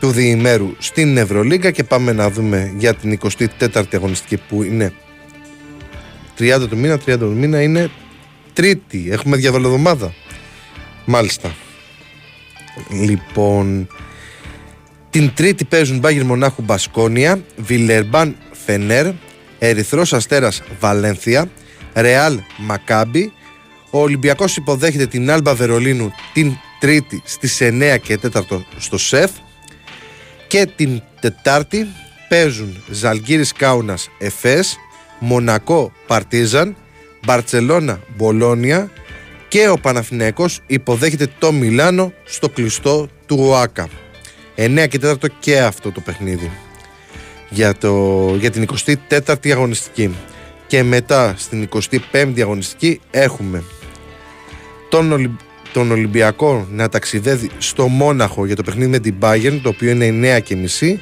του διημέρου στην Ευρωλίγκα, και πάμε να δούμε για την 24η αγωνιστική που είναι 30 του μήνα. 30 του μήνα είναι Τρίτη, έχουμε διαβολοδομάδα. Μάλιστα. Λοιπόν, την Τρίτη παίζουν Μπάγερν Μονάχου Μπασκόνια, Βιλερμπάν Φενέρ, Ερυθρός Αστέρας Βαλένθια, Ρεάλ Μακάμπι. Ο Ολυμπιακός υποδέχεται την Άλμπα Βερολίνου την Τρίτη στις 9 και 4 στο ΣΕΦ, και την Τετάρτη παίζουν Ζαλγκύρης Κάουνας Εφές, Μονακό Παρτίζαν, Μπαρτσελώνα Μπολόνια, και ο Παναθηναϊκός υποδέχεται το Μιλάνο στο κλειστό του ΟΑΚΑ. 9 και 4 και αυτό το παιχνίδι για την 24η αγωνιστική. Και μετά στην 25η αγωνιστική έχουμε τον Ολυμπιακό να ταξιδεύει στο Μόναχο για το παιχνίδι με την Bayern, το οποίο είναι 9.30,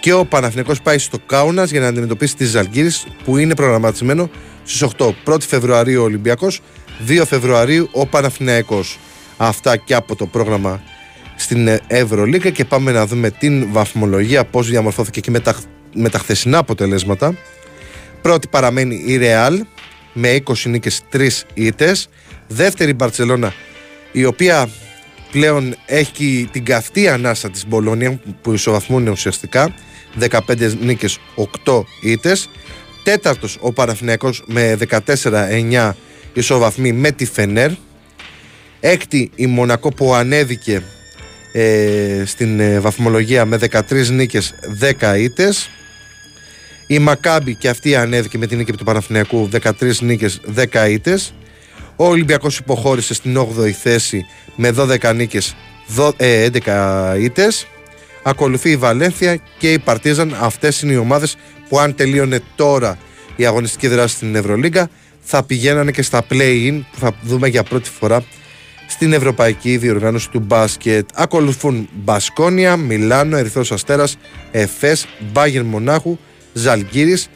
και ο Παναθηναϊκός πάει στο Κάουνας για να αντιμετωπίσει τη Ζαλγκύρης, που είναι προγραμματισμένο στις 8. 1η Φεβρουαρίου ο Ολυμπιακός, 2 Φεβρουαρίου ο Παναθηναϊκός. Αυτά και από το πρόγραμμα στην Ευρωλίγκα, και πάμε να δούμε την βαθμολογία, πώς διαμορφώθηκε και με τα χθεσινά αποτελέσματα. Πρώτη παραμένει η Ρεάλ με 20 νίκες, 3 ήττες. Δεύτερη η Μπαρτσελώνα, η οποία πλέον έχει την καυτή ανάσα της Μπολόνια, που ισοβαθμούν ουσιαστικά, 15 νίκες, 8 ήττες. Τέταρτος ο Παναθηναϊκός με 14-9, ισοβαθμοί με τη Φενέρ. Έκτη η Μονακό, που ανέβηκε στην βαθμολογία με 13 νίκες, 10 ήττες. Η Μακάμπι και αυτή ανέβηκε με την νίκη του Παναθηναϊκού, 13 νίκες, 10 ήττες. Ο Ολυμπιακός υποχώρησε στην 8η θέση με 12 νίκες, 11 ήττες. Ακολουθεί η Βαλένθια και η Παρτίζαν. Αυτές είναι οι ομάδες που, αν τελείωνε τώρα η αγωνιστική δράση στην Ευρωλίγκα, θα πηγαίνανε και στα play-in, που θα δούμε για πρώτη φορά στην Ευρωπαϊκή Διοργάνωση του Μπάσκετ. Ακολουθούν Μπασκόνια, Μιλάνο, Ερυθρός Αστέρας, Εφές, Μπάγερν Μονάχου, Ζαλγκύρης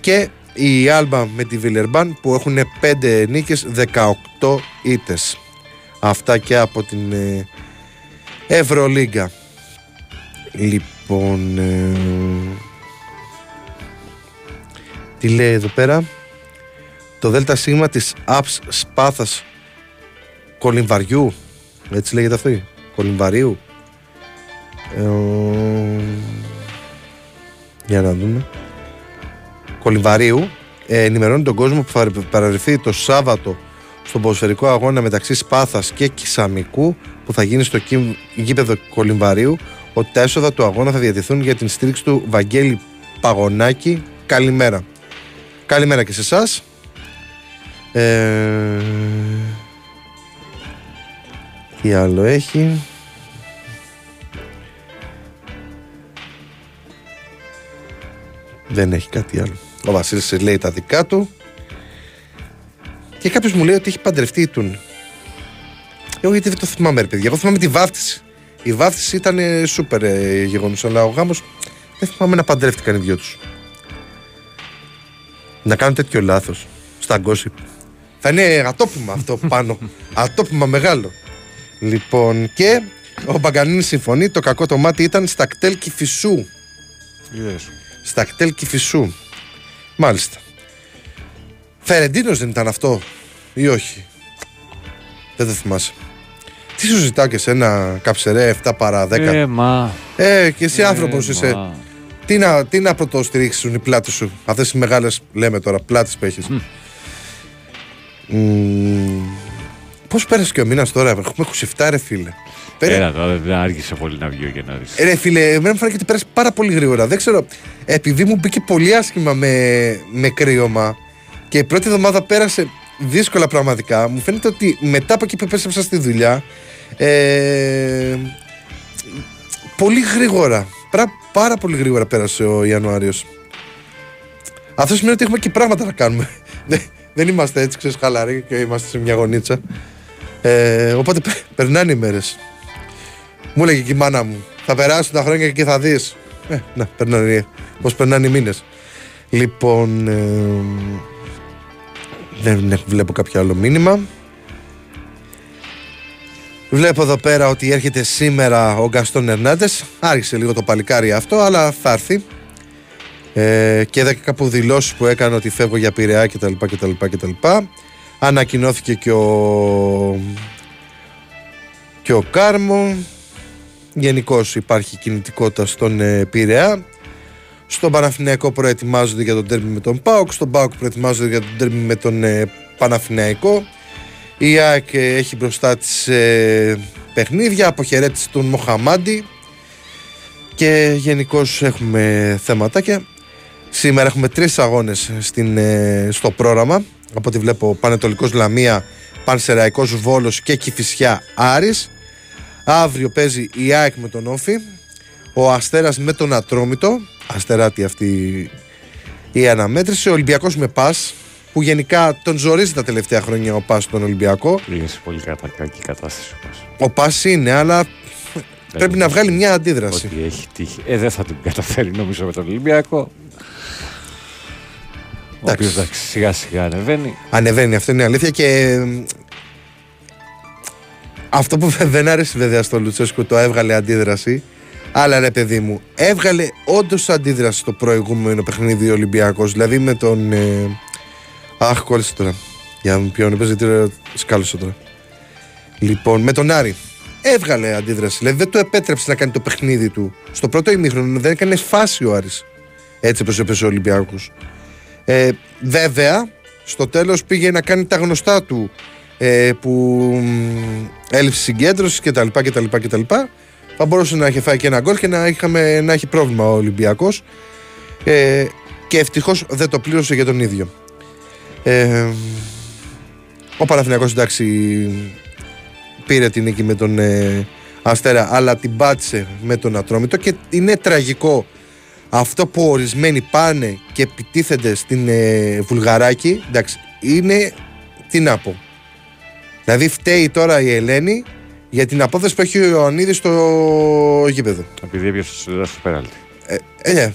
και η Άλμπα με τη Βιλερμπάν, που έχουν 5 νίκες, 18 ήττες. Αυτά και από την Ευρωλίγκα. Λοιπόν, τι λέει εδώ πέρα? Το ΔΣ της ΑΠΣ Σπάθας Κολυμβαριού, έτσι λέγεται αυτή, Κολυμβαρίου, για να δούμε, Κολυμβαρίου, ενημερώνει τον κόσμο που θα παραρριφθεί το Σάββατο στον ποδοσφαιρικό αγώνα μεταξύ Σπάθας και Κισαμικού, που θα γίνει στο γήπεδο Κολυμβαρίου, ότι τα έσοδα του αγώνα θα διατηθούν για την στήριξη του Βαγγέλη Παγωνάκη, καλημέρα. Καλημέρα και σε εσάς. Τι άλλο έχει. Δεν έχει κάτι άλλο. Ο Βασίλης λέει τα δικά του. Και κάποιος μου λέει ότι έχει παντρευτεί η Τούνη. Εγώ γιατί δεν το θυμάμαι, ρε παιδιά. Εγώ θυμάμαι τη βάφτιση. Η βάφτιση ήταν σούπερ γεγονός, αλλά ο γάμος δεν θυμάμαι να παντρεύτηκαν οι δυο τους. Να κάνουν τέτοιο λάθος στα γκόσιπ. Θα είναι ατόπιμα αυτό πάνω. Ατόπιμα μεγάλο. Λοιπόν, και ο Μπαγκανίνη συμφωνεί. Το κακό το μάτι ήταν στα κτέλ Κηφισού. Yes. Στα κτέλ Κηφισού. Μάλιστα. Φερεντίνος δεν ήταν αυτό ή όχι? Δεν το θυμάσαι. Τι σου ζητάω και σένα, καψερέ, 7 παρά 10. Μα. Και εσύ άνθρωπος είσαι. Τι να πρωτοστηρίξουν οι πλάτες σου, αυτές οι μεγάλες, λέμε τώρα, πλάτες που έχεις. Πώς πέρασε και ο μήνας τώρα, έχουμε 27, ρε φίλε. Έλα τώρα, δεν άργησε πολύ να βγει ο Γενάρης. Ρε φίλε, εμένα μου φάνηκε ότι πέρασε πάρα πολύ γρήγορα. Δεν ξέρω, επειδή μου μπήκε πολύ άσχημα με κρύωμα και η πρώτη εβδομάδα πέρασε δύσκολα πραγματικά. Μου φαίνεται ότι μετά από εκεί που επέστρεψα στη δουλειά, πολύ γρήγορα, πάρα πολύ γρήγορα πέρασε ο Ιανουάριος. Αυτό σημαίνει ότι έχουμε και πράγματα να κάνουμε. Δεν είμαστε έτσι, ξέρεις, χαλαροί και είμαστε σε μια γωνίτσα. Οπότε περνάνε οι μέρες. Μου έλεγε και η μάνα μου, θα περάσουν τα χρόνια και θα δεις. Να, περνάνε, πως περνάνε οι μήνες. Λοιπόν, δεν βλέπω κάποιο άλλο μήνυμα. Βλέπω εδώ πέρα ότι έρχεται σήμερα ο Γκαστόν Ερνάντες. Άρχισε λίγο το παλικάρι αυτό, αλλά θα έρθει. Και είδα και κάπου δηλώσεις που έκανε ότι φεύγω για Πειραιά κτλ. Ανακοινώθηκε και ο Κάρμο. Γενικώς υπάρχει κινητικότητα στον Πειραιά. Στον Παναθηναϊκό προετοιμάζονται για τον ντέρμπι με τον ΠΑΟΚ. Στον ΠΑΟΚ προετοιμάζονται για τον ντέρμπι με τον Παναθηναϊκό. Η ΑΕΚ έχει μπροστά της παιχνίδια, αποχαιρέτηση του Μοχαμάντι. Και γενικώς έχουμε θεματάκια. Σήμερα έχουμε 3 αγώνες στο πρόγραμμα. Από ό,τι βλέπω, Πανετολικός Λαμία, Πανσεραϊκός Βόλος και Κηφισιά Άρης. Αύριο παίζει η ΑΕΚ με τον Όφη, ο Αστέρας με τον Ατρόμητο. Αστεράτη αυτή η αναμέτρηση. Ο Ολυμπιακός με ΠΑΣ, που γενικά τον ζορίζει τα τελευταία χρόνια ο ΠΑΣ τον Ολυμπιακό. Είναι σε πολύ κακή κατάσταση ο ΠΑΣ. Ο ΠΑΣ είναι, αλλά πρέπει να βγάλει μια αντίδραση. Ότι έχει τύχει. Δεν θα την καταφέρει νομίζω με τον Ολυμπιακό. Ο οποίος σιγά σιγά ανεβαίνει. Ανεβαίνει, αυτό είναι αλήθεια. Και αυτό που δεν άρεσε βέβαια στο Λουτσέσκο, το έβγαλε αντίδραση. Αλλά ρε παιδί μου, έβγαλε όντως αντίδραση στο προηγούμενο παιχνίδι ο Ολυμπιακός. Δηλαδή με τον... Αχ, κόλλησε τώρα. Για να μου ποιον είπες, γιατί σκάλωσε τώρα. Λοιπόν, με τον Άρη. Έβγαλε αντίδραση. Δηλαδή δεν του επέτρεψε να κάνει το παιχνίδι του. Στο πρώτο ημίχρονο δεν έκανε φάση ο Άρης. Έτσι όπως έπαιζε ο Ολυμπιακός. Βέβαια, στο τέλος πήγε να κάνει τα γνωστά του. Που έλλειψη συγκέντρωσης κτλ. Θα μπορούσε να είχε φάει και ένα γκολ και να έχει πρόβλημα ο Ολυμπιακός. Και ευτυχώς δεν το πλήρωσε για τον ίδιο. Ο Παναθηναϊκός, εντάξει, πήρε την νίκη με τον Αστέρα, αλλά την πάτησε με τον Ατρόμητο. Και είναι τραγικό αυτό που ορισμένοι πάνε και επιτίθενται στην Βουλγαράκη. Εντάξει, είναι, τι να πω. Δηλαδή φταίει τώρα η Ελένη για την απόδοση που έχει ο Ιωαννίδη στο γήπεδο. Επειδή έπιασε το σιδερά στο πέναλτι. Ναι.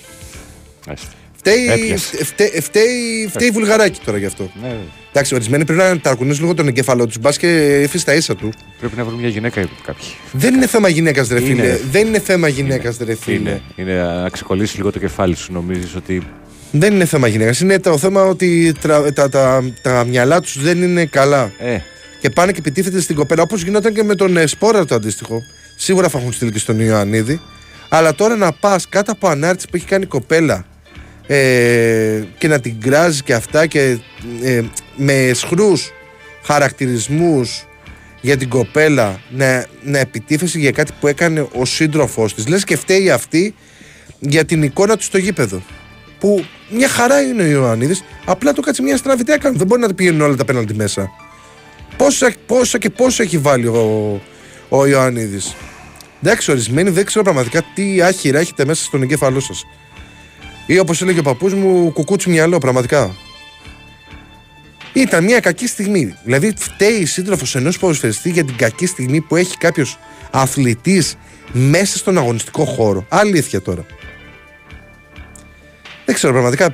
Φταίει η Βουλγαράκη τώρα γι' αυτό. Ναι. Εντάξει, ορισμένοι πρέπει να ταρκουνήσουν λίγο τον εγκέφαλό του. Μπα και ύφη στα ίσα του. Πρέπει να βρουν μια γυναίκα ή κάποιοι. Δεν είναι θέμα γυναίκα, ρε φίλε. Δεν είναι θέμα γυναίκα, ρε φίλε. Είναι να ξεκολλήσει λίγο το κεφάλι σου, νομίζει ότι. Δεν είναι θέμα γυναίκα. Είναι το θέμα ότι τα μυαλά του δεν είναι καλά. Και πάνε και επιτίθεται στην κοπέλα, όπως γινόταν και με τον Σπόρα το αντίστοιχο. Σίγουρα θα έχουν στείλει και στον Ιωαννίδη. Αλλά τώρα να πας κάτω από ανάρτηση που έχει κάνει η κοπέλα και να την κράζεις και αυτά και με σχρούς χαρακτηρισμούς για την κοπέλα να επιτίθεσαι για κάτι που έκανε ο σύντροφός της. Λες και φταίει αυτή για την εικόνα του στο γήπεδο. που μια χαρά είναι ο Ιωαννίδης, απλά του κάτσε μια στραβή, τι έκανε, δεν μπορεί να τα πηγαίνουν όλα τα πέναλτι μέσα. Πόσα και πόσα έχει βάλει ο Ιωαννίδης. Εντάξει, ορισμένοι δεν ξέρω πραγματικά τι άχυρα έχετε μέσα στον εγκέφαλό σας. Ή όπως έλεγε ο παππούς μου, κουκούτσι μυαλό, πραγματικά. Ήταν μια κακή στιγμή. Δηλαδή, φταίει σύντροφος ενός ποδοσφαιριστή για την κακή στιγμή που έχει κάποιος αθλητής μέσα στον αγωνιστικό χώρο. Αλήθεια τώρα. Δεν ξέρω πραγματικά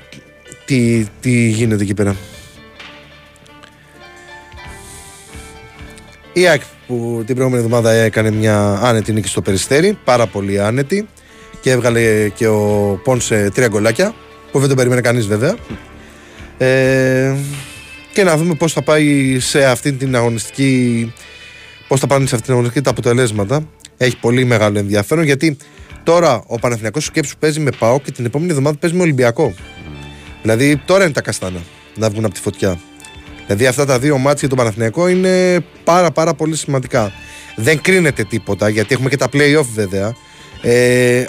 τι γίνεται εκεί πέρα. Η ΑΕΚ που την προηγούμενη εβδομάδα έκανε μια άνετη νίκη στο Περιστέρι, πάρα πολύ άνετη, και έβγαλε και ο Πόνσε 3 γκολάκια που δεν τον περίμενε κανείς βέβαια. Και να δούμε πώς θα πάει σε αυτήν την αγωνιστική, πώς θα πάνε σε αυτήν την αγωνιστική τα αποτελέσματα. Έχει πολύ μεγάλο ενδιαφέρον, γιατί τώρα ο Παναθηναϊκός σκέψου παίζει με ΠΑΟΚ και την επόμενη εβδομάδα παίζει με Ολυμπιακό. Δηλαδή τώρα είναι τα καστάνα να βγουν από τη φωτιά. Δηλαδή αυτά τα δύο μάτς για τον Παναθηναϊκό είναι πάρα πολύ σημαντικά. Δεν κρίνεται τίποτα, γιατί έχουμε και τα play-off βέβαια.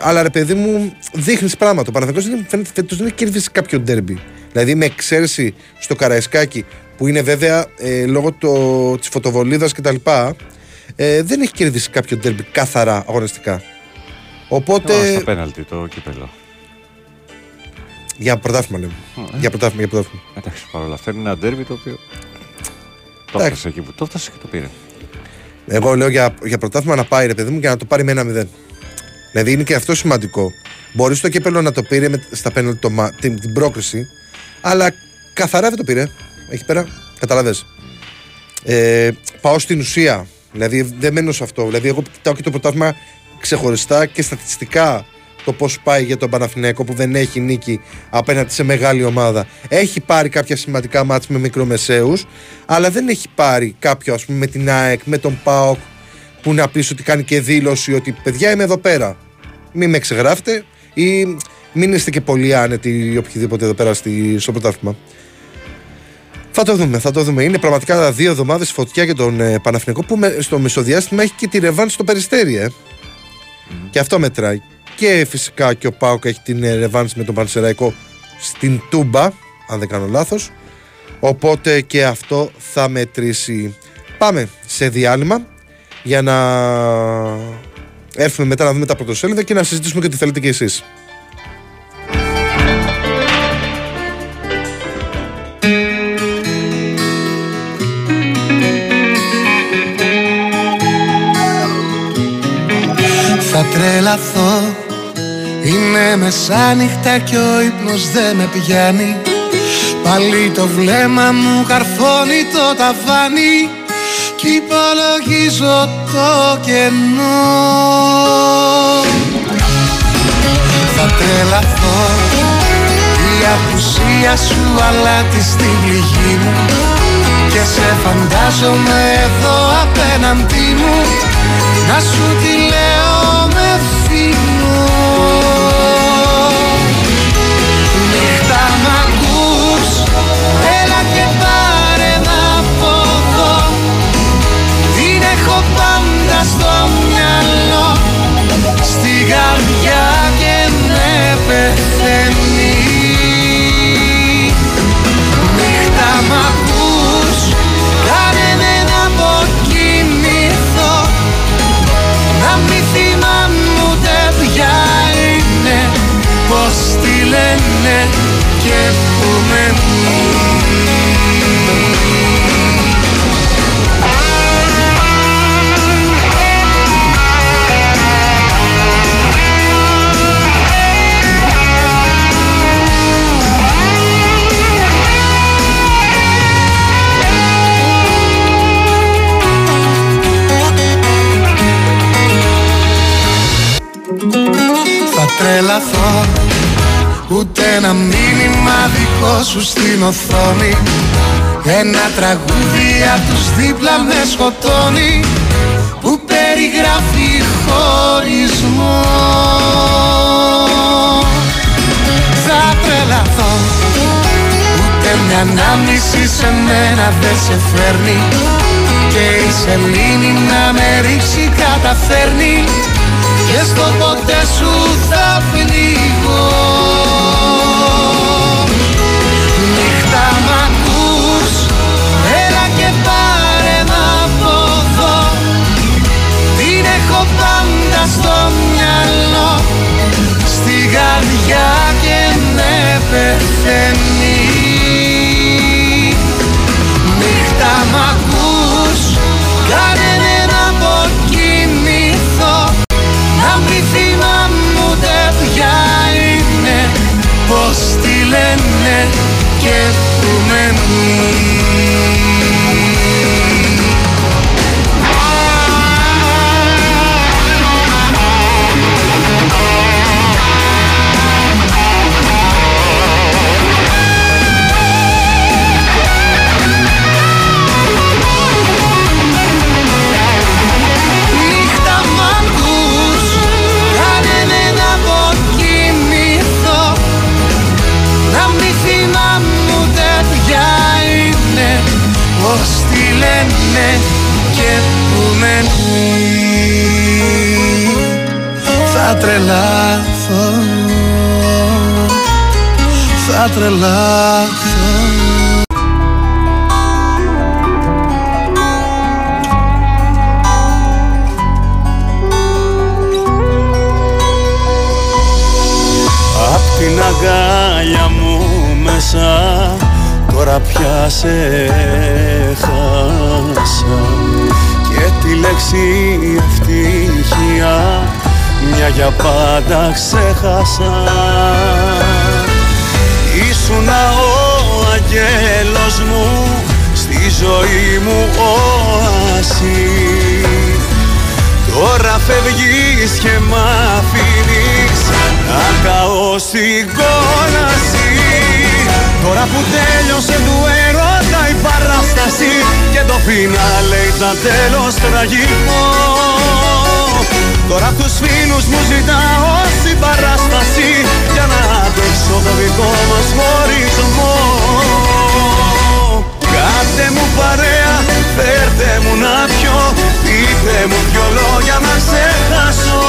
Αλλά ρε παιδί μου, δείχνεις πράγματα. Ο Παναθηναϊκός φέτος δεν κέρδισε κάποιο ντέρμπι. Δηλαδή με εξαίρεση στο Καραϊσκάκι, που είναι βέβαια λόγω της φωτοβολίδας κτλ. Δεν έχει κερδίσει κάποιο ντέρμπι καθαρά αγωνιστικά. Οπότε. Στα πέναλτι το κύπελλο. Για πρωτάθλημα λέμε. Για πρωτάθλημα. Εντάξει, παρόλα αυτά είναι ένα ντέρμπι το οποίο. Το έφτασε εκεί που το έφτασε και το πήρε. Εγώ λέω για πρωτάθλημα να πάει ρε παιδί μου και να το πάρει με 1-0. Δηλαδή είναι και αυτό σημαντικό. Μπορεί στο κύπελλο να το πήρε στα πέναλτι την πρόκριση, αλλά καθαρά δεν το πήρε. Εκεί πέρα, καταλαβες. Πάω στην ουσία. Δηλαδή δεν μένω σε αυτό. Δηλαδή εγώ κοιτάω και το πρωτάθλημα ξεχωριστά και στατιστικά το πώς πάει για τον Παναθηναϊκό που δεν έχει νίκη απέναντι σε μεγάλη ομάδα. Έχει πάρει κάποια σημαντικά μάτς με μικρομεσαίους, αλλά δεν έχει πάρει κάποιο, ας πούμε, με την ΑΕΚ, με τον ΠΑΟΚ, που να πεις ότι κάνει και δήλωση ότι παιδιά είμαι εδώ πέρα. Μην με ξεγράφετε ή μην είστε και πολύ άνετοι ή οποιοδήποτε εδώ πέρα στο πρωτάθλημα. Θα το δούμε. Είναι πραγματικά δύο εβδομάδες φωτιά για τον Παναθηναϊκό που στο μεσοδιάστημα έχει και τη ρεβάνς στο Περιστέρι. Και αυτό μετράει. Και φυσικά και ο ΠΑΟΚ έχει την ρεβάνς με τον Πανσεραϊκό στην Τούμπα, αν δεν κάνω λάθος. Οπότε και αυτό θα μετρήσει. Πάμε σε διάλειμμα για να έρθουμε μετά να δούμε τα πρωτοσέλιδα και να συζητήσουμε και τι θέλετε και εσείς. Θα τρελαθώ, είναι μεσάνυχτα κι ο ύπνος δεν με πιάνει. Πάλι το βλέμμα μου καρφώνει το ταβάνι κι υπολογίζω το κενό. Θα τρελαθώ, η απουσία σου αλάτι στην πληγή μου και σε φαντάζομαι εδώ απέναντί μου να σου τη λέω με φθηνό. Νύχτα μ' ακούς, έλα και πάρε να ποδώ. Την έχω πάντα στο μυαλό, στη καρδιά και με πεθαίνει. Νύχτα μ' ακούς, κάνε με να αποκοιμηθώ, να μη θυμάμαι ούτε ποια είναι, πως τη λένε και που με μένει. Τρελαθώ, ούτε ένα μήνυμα δικό σου στην οθόνη. Ένα τραγούδι απ' τους δίπλα με σκοτώνει που περιγράφει χωρισμό. Θα τρελαθώ, ούτε μια ανάμνηση σε μένα δεν σε φέρνει και η σελήνη να με ρίξει καταφέρνει και στο ποτέ σου θα πνίγω. ασθενή. Νύχτα μ' ακούς, κάνε να αποκοιμηθώ, να μην θυμάμαι ούτε ποια είναι, πως τη λένε και που με μη. Και που με νύει, θα τρελαθώ, θα τρελαθώ. Απ' την αγκάλια μου μέσα τώρα πια σε χάσα, και τη λέξη ευτυχία μια για πάντα ξέχασα. Ήσουνα ο αγγέλος μου, στη ζωή μου όαση. Τώρα φεύγεις και μ' αφήνεις να καώ στην κόλαση. Τώρα που τέλειωσε του έρωτα η παράσταση και το φινάλε ήταν τέλος τραγικό, τώρα απ' τους φίλους μου ζητάω συμπαράσταση για να αντέξω το δικό μας χωρισμό. Κάντε μου παρέα, φέρτε μου να πιω, πείτε μου δυο λόγια να ξεχάσω.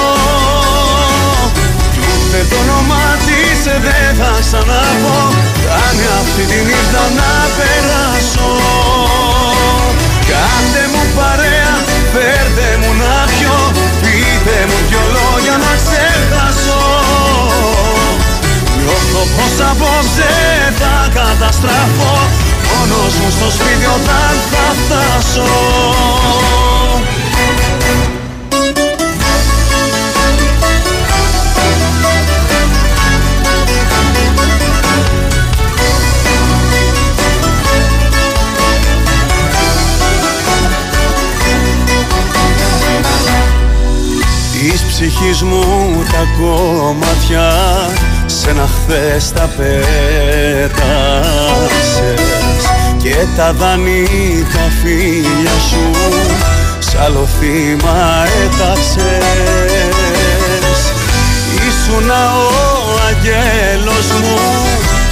Ούτε το όνομά της δεν θα ξαναπώ, κάνε αυτή τη νύχτα να περάσω. Κάντε μου παρέα, φέρτε μου να πιω, πείτε μου δυο λόγια να ξεχάσω. Νιώθω πως απόψε θα καταστραφώ, μόνος μου στο σπίτι όταν θα φτάσω. Της ψυχής μου τα κομμάτια σ' ένα χθες τα πέταξες, και τα δάνει τα φίλια σου σ' άλλο θύμα έταξες. Ήσουνα ο αγγέλος μου,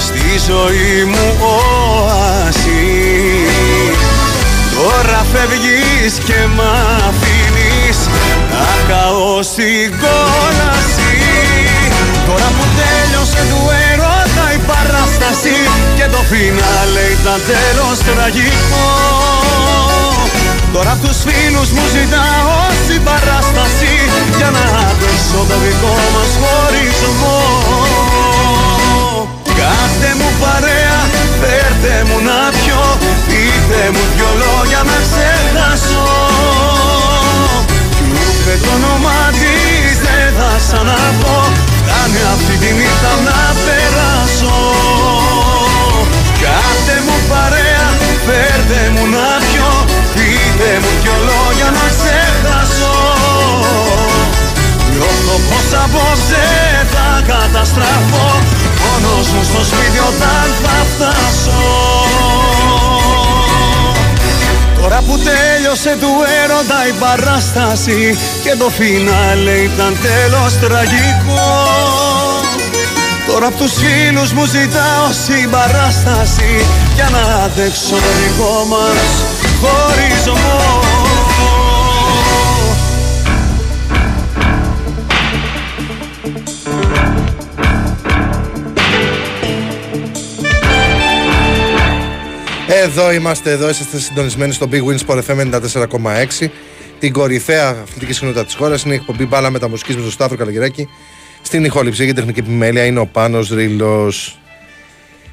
στη ζωή μου όαση. Τώρα φεύγεις και μ' αφήνεις να καώ στην κόλαση. Τώρα που τέλειωσε του έρωτα η παράσταση και το φινάλε ήταν τέλος τραγικό, τώρα απ' τους φίλους μου ζητάω συμπαράσταση για να αντέξω το δικό μας χωρισμό. Κάντε μου παρέα, φέρτε μου να πιω, πείτε μου δυο λόγια να ξεχάσω. Κι ούτε το όνομά της δεν θα ξαναπώ, κάνε αυτή τη νύχτα να περάσω. Κάντε μου παρέα, φέρτε μου να πιω, πείτε μου δυο λόγια να ξεχάσω. Νιώθω πως απόψε θα καταστραφώ, μόνος μου στο σπίτι όταν θα φτάσω. Τώρα που τέλειωσε του έρωτα η παράσταση και το φινάλε ήταν τέλος τραγικό, τώρα απ' τους φίλους μου ζητάω συμπαράσταση για να αντέξω το δικό μας χωρισμό. Εδώ είμαστε, εδώ είσαστε συντονισμένοι στο Big Win Sport FM 94,6. Την κορυφαία αθλητική συχνότητα της χώρας. Είναι η εκπομπή Μπάλα Μεταμουσικής με τον Σταύρο Καλαγεράκη. Στην ηχόληψη και τεχνική επιμέλεια είναι ο Πάνος Ρήλος.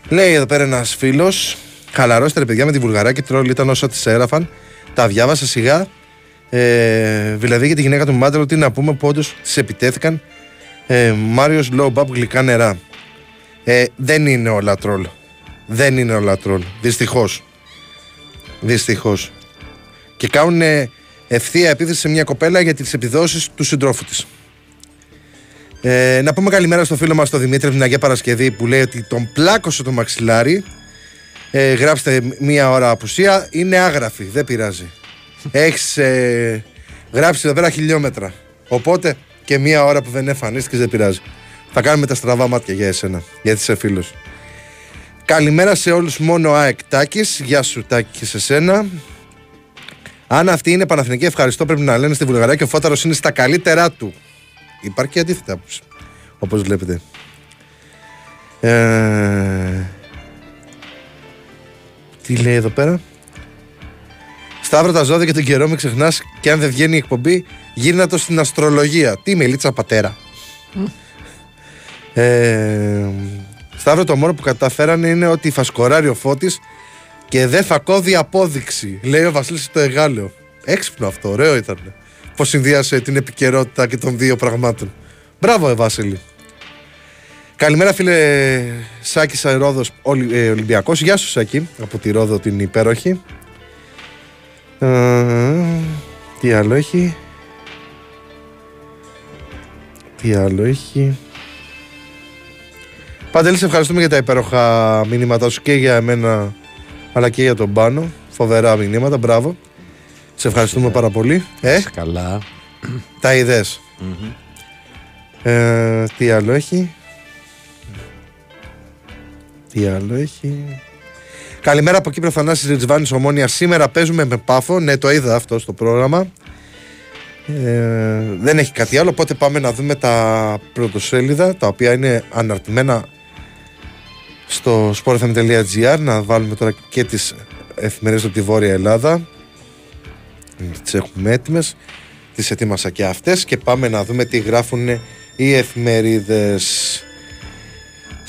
Λέει εδώ πέρα ένας φίλος, χαλαρώστε ρε παιδιά με τη Βουλγαράκη, τρόλ ήταν όσο τις έγραφαν, τα διάβασα σιγά. Δηλαδή για τη γυναίκα του Μάντελο, τι να πούμε που όντως τις επιτέθηκαν. Μάριος Λόμπαπ, γλυκά νερά. Δεν είναι όλα τρόλ. Δεν είναι όλα τρόλ. Δυστυχώς. Δυστυχώς. Και κάνουν ευθεία επίθεση σε μια κοπέλα για τις επιδόσεις του συντρόφου της. Να πούμε καλημέρα στο φίλο μας τον Δημήτρη από την Αγία Παρασκευή που λέει ότι τον πλάκωσε το μαξιλάρι. Γράψτε μία ώρα απουσία. Είναι άγραφη. Δεν πειράζει. Έχεις γράψει εδώ πέρα χιλιόμετρα. Οπότε και μία ώρα που δεν εμφανίστηκες δεν πειράζει. Θα κάνουμε τα στραβά μάτια για εσένα, γιατί είσαι φίλος. Καλημέρα σε όλους, μόνο ΑΕΚ Τάκης. Γεια σου Τάκη και σε σένα. Αν αυτή είναι Παναθηνική, ευχαριστώ. Πρέπει να λένε στη Βουλγαρία και ο Φώταρος είναι στα καλύτερά του. Υπάρχει και αντίθετα άποψη, όπως βλέπετε. Τι λέει εδώ πέρα. Σταύρο τα ζώδια και τον καιρό μην ξεχνάς, και αν δεν βγαίνει η εκπομπή γύρνα το στην αστρολογία. Τι μελίτσα πατέρα. Σταύρο, το μόνο που καταφέρανε είναι ότι φασκοράρει ο Φώτης και δεν φακώδει απόδειξη, λέει ο Βασίλης το Εγάλεο. Έξυπνο αυτό, ωραίο ήταν. Πώς συνδύασε την επικαιρότητα και των δύο πραγμάτων. Μπράβο Βασίλη. Καλημέρα φίλε Σάκης Αερόδος, Ολυμπιακός. Γεια σου Σάκη, από τη Ρόδο την υπέροχη. Τι άλλο έχει. Παντελή, σε ευχαριστούμε για τα υπέροχα μηνύματά σου και για εμένα αλλά και για τον Πάνο. Φοβερά μηνύματα, μπράβο. Σε ευχαριστούμε πάρα πολύ. Καλά. Τα είδες. Τι άλλο έχει. Καλημέρα από Κύπρο, Θανάσης Ριτσβάνης, Ομόνια. Σήμερα παίζουμε με Πάφο. Ναι, το είδα αυτό στο πρόγραμμα. Δεν έχει κάτι άλλο, οπότε πάμε να δούμε τα πρωτοσέλιδα, τα οποία είναι αναρτημένα στο sportfm.gr. Να βάλουμε τώρα και τις εφημερίδες από τη Βόρεια Ελλάδα. Τις έχουμε έτοιμες. Τις ετοίμασα και αυτές και πάμε να δούμε τι γράφουν οι εφημερίδες.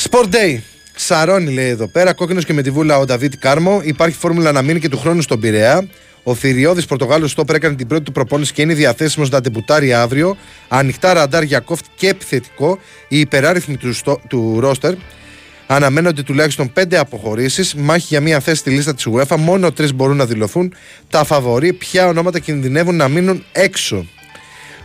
Sport Day Σαρώνη λέει εδώ πέρα, κόκκινος και με τη βούλα ο Νταβίτ Κάρμο. Υπάρχει φόρμουλα να μείνει και του χρόνου στον Πειραιά. Ο Θηριώδης Πορτογάλος στόπερ έκανε την πρώτη του προπόνηση και είναι διαθέσιμος να τεμπουτάρει αύριο. Ανοιχτά ραντάρ για κόφτη και επιθετικό. Οι υπεράριθμοι του ρόστερ αναμένονται τουλάχιστον 5 αποχωρήσεις. Μάχη για μία θέση στη λίστα της UEFA. Μόνο 3 μπορούν να δηλωθούν. Τα φαβορεί, ποια ονόματα κινδυνεύουν να μείνουν έξω.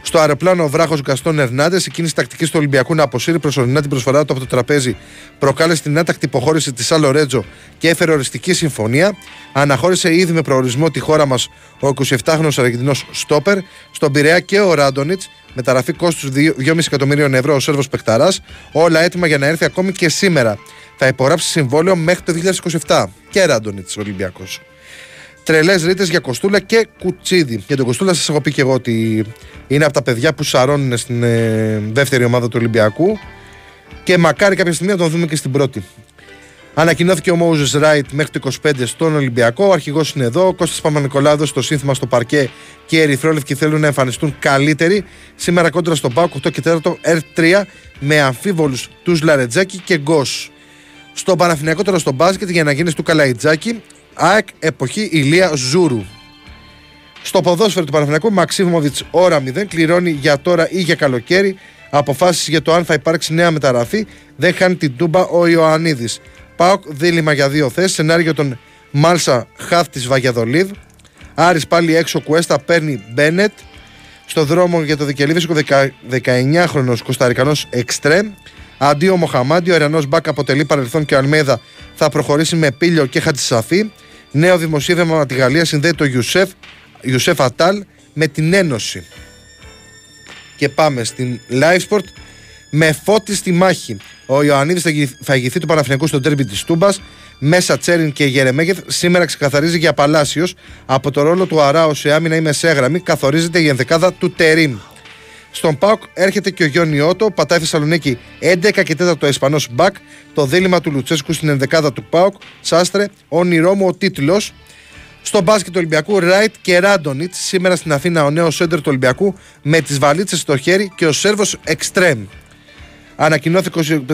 Στο αεροπλάνο, ο βράχος Γκαστόν Ερνάντες, η κίνηση τακτικής του Ολυμπιακού να αποσύρει προσωρινά την προσφορά του από το τραπέζι, προκάλεσε την άτακτη υποχώρηση της Σαν Λορέτζο και έφερε οριστική συμφωνία. Αναχώρησε ήδη με προορισμό τη χώρα μας ο 27χρονος Αργεντινός στόπερ. Στον Πειραιά και ο Ράντονιτς, μεταγραφή κόστους 2,5 εκατομμύριων ευρώ, ο Σέρβος παικταράς. Όλα έτοιμα για να έρθει ακόμη και σήμερα. Θα υπογράψει συμβόλαιο μέχρι το 2027. Και Ράντονιτς Ολυμπιακός. Τρελές ρήτες για Κοστούλα και Κουτσίδη. Για τον Κοστούλα σας έχω πει και εγώ ότι είναι από τα παιδιά που σαρώνουν στην δεύτερη ομάδα του Ολυμπιακού και μακάρι κάποια στιγμή να τον δούμε και στην πρώτη. Ανακοινώθηκε ο Μόουζες Ράιτ μέχρι το 25 στον Ολυμπιακό. Ο αρχηγός είναι εδώ. Ο Κώστας Παπανικολάδος στο σύνθημα στο παρκέ και οι ερυθρόλευκοι θέλουν να εμφανιστούν καλύτεροι. Σήμερα κόντρα στον ΠΑΟΚ 8 και 4 R3 με αμφίβολους τους Λαρετζάκη και Γκος. Στο Παναθηναϊκό τώρα στο μπάσκετ για αναγέννηση του Καλαϊτζάκη. ΑΕΚ εποχή Ηλία Ζούρου. Στο ποδόσφαιρο του Παναθηναϊκού, Μαξίμοβιτς ώρα 0 κληρώνει για τώρα ή για καλοκαίρι αποφάσεις για το αν θα υπάρξει νέα μεταγραφή. Δεν χάνει την τούμπα ο Ιωαννίδης. ΠΑΟΚ δίλημα για 2 θέσεις, σενάριο τον Μάλσα χαφ της Βαγιαδολίδ. Άρης πάλι έξω, Κουέστα παίρνει Μπένετ. Στο δρόμο για το Δικελίβησικο 19χρονος Κοσταρικανός εξτρέμ. Αντί ο Μοχαμάντι, ο Ιρανός Μπακ αποτελεί παρελθόν και ο Αλμέιδα θα προχωρήσει με Πίλιο και Χατζησαφή. Νέο δημοσίευμα από τη Γαλλία συνδέει το Ιουσέφ Ατάλ με την Ένωση. Και πάμε στην Live Sport με Φώτη στη μάχη. Ο Ιωαννίδης θα ηγηθεί του Παναθηναϊκού στο ντέρμπι της Τούμπας. Μέσα Τσέριν και Γερεμέγεθ σήμερα ξεκαθαρίζει για Παλάσιος. Από το ρόλο του Αράου σε άμυνα ή μεσέγραμμη καθορίζεται η ενδεκάδα του Τερίμ. Στον ΠΑΟΚ έρχεται και ο Γιόνι Ότο, πατάει Θεσσαλονίκη 11 και 4 το Ισπανός Μπακ. Το δίλημα του Λουτσέσκου στην ενδεκάδα του ΠΑΟΚ. Σάστρε, όνειρό μου ο τίτλος. Στον μπάσκετ του Ολυμπιακού, Ράιτ και Ράντονιτς. Σήμερα στην Αθήνα ο νέος σέντερ του Ολυμπιακού με τις βαλίτσες στο χέρι και ο Σέρβος Εξτρέμ. Ανακοινώθηκε ο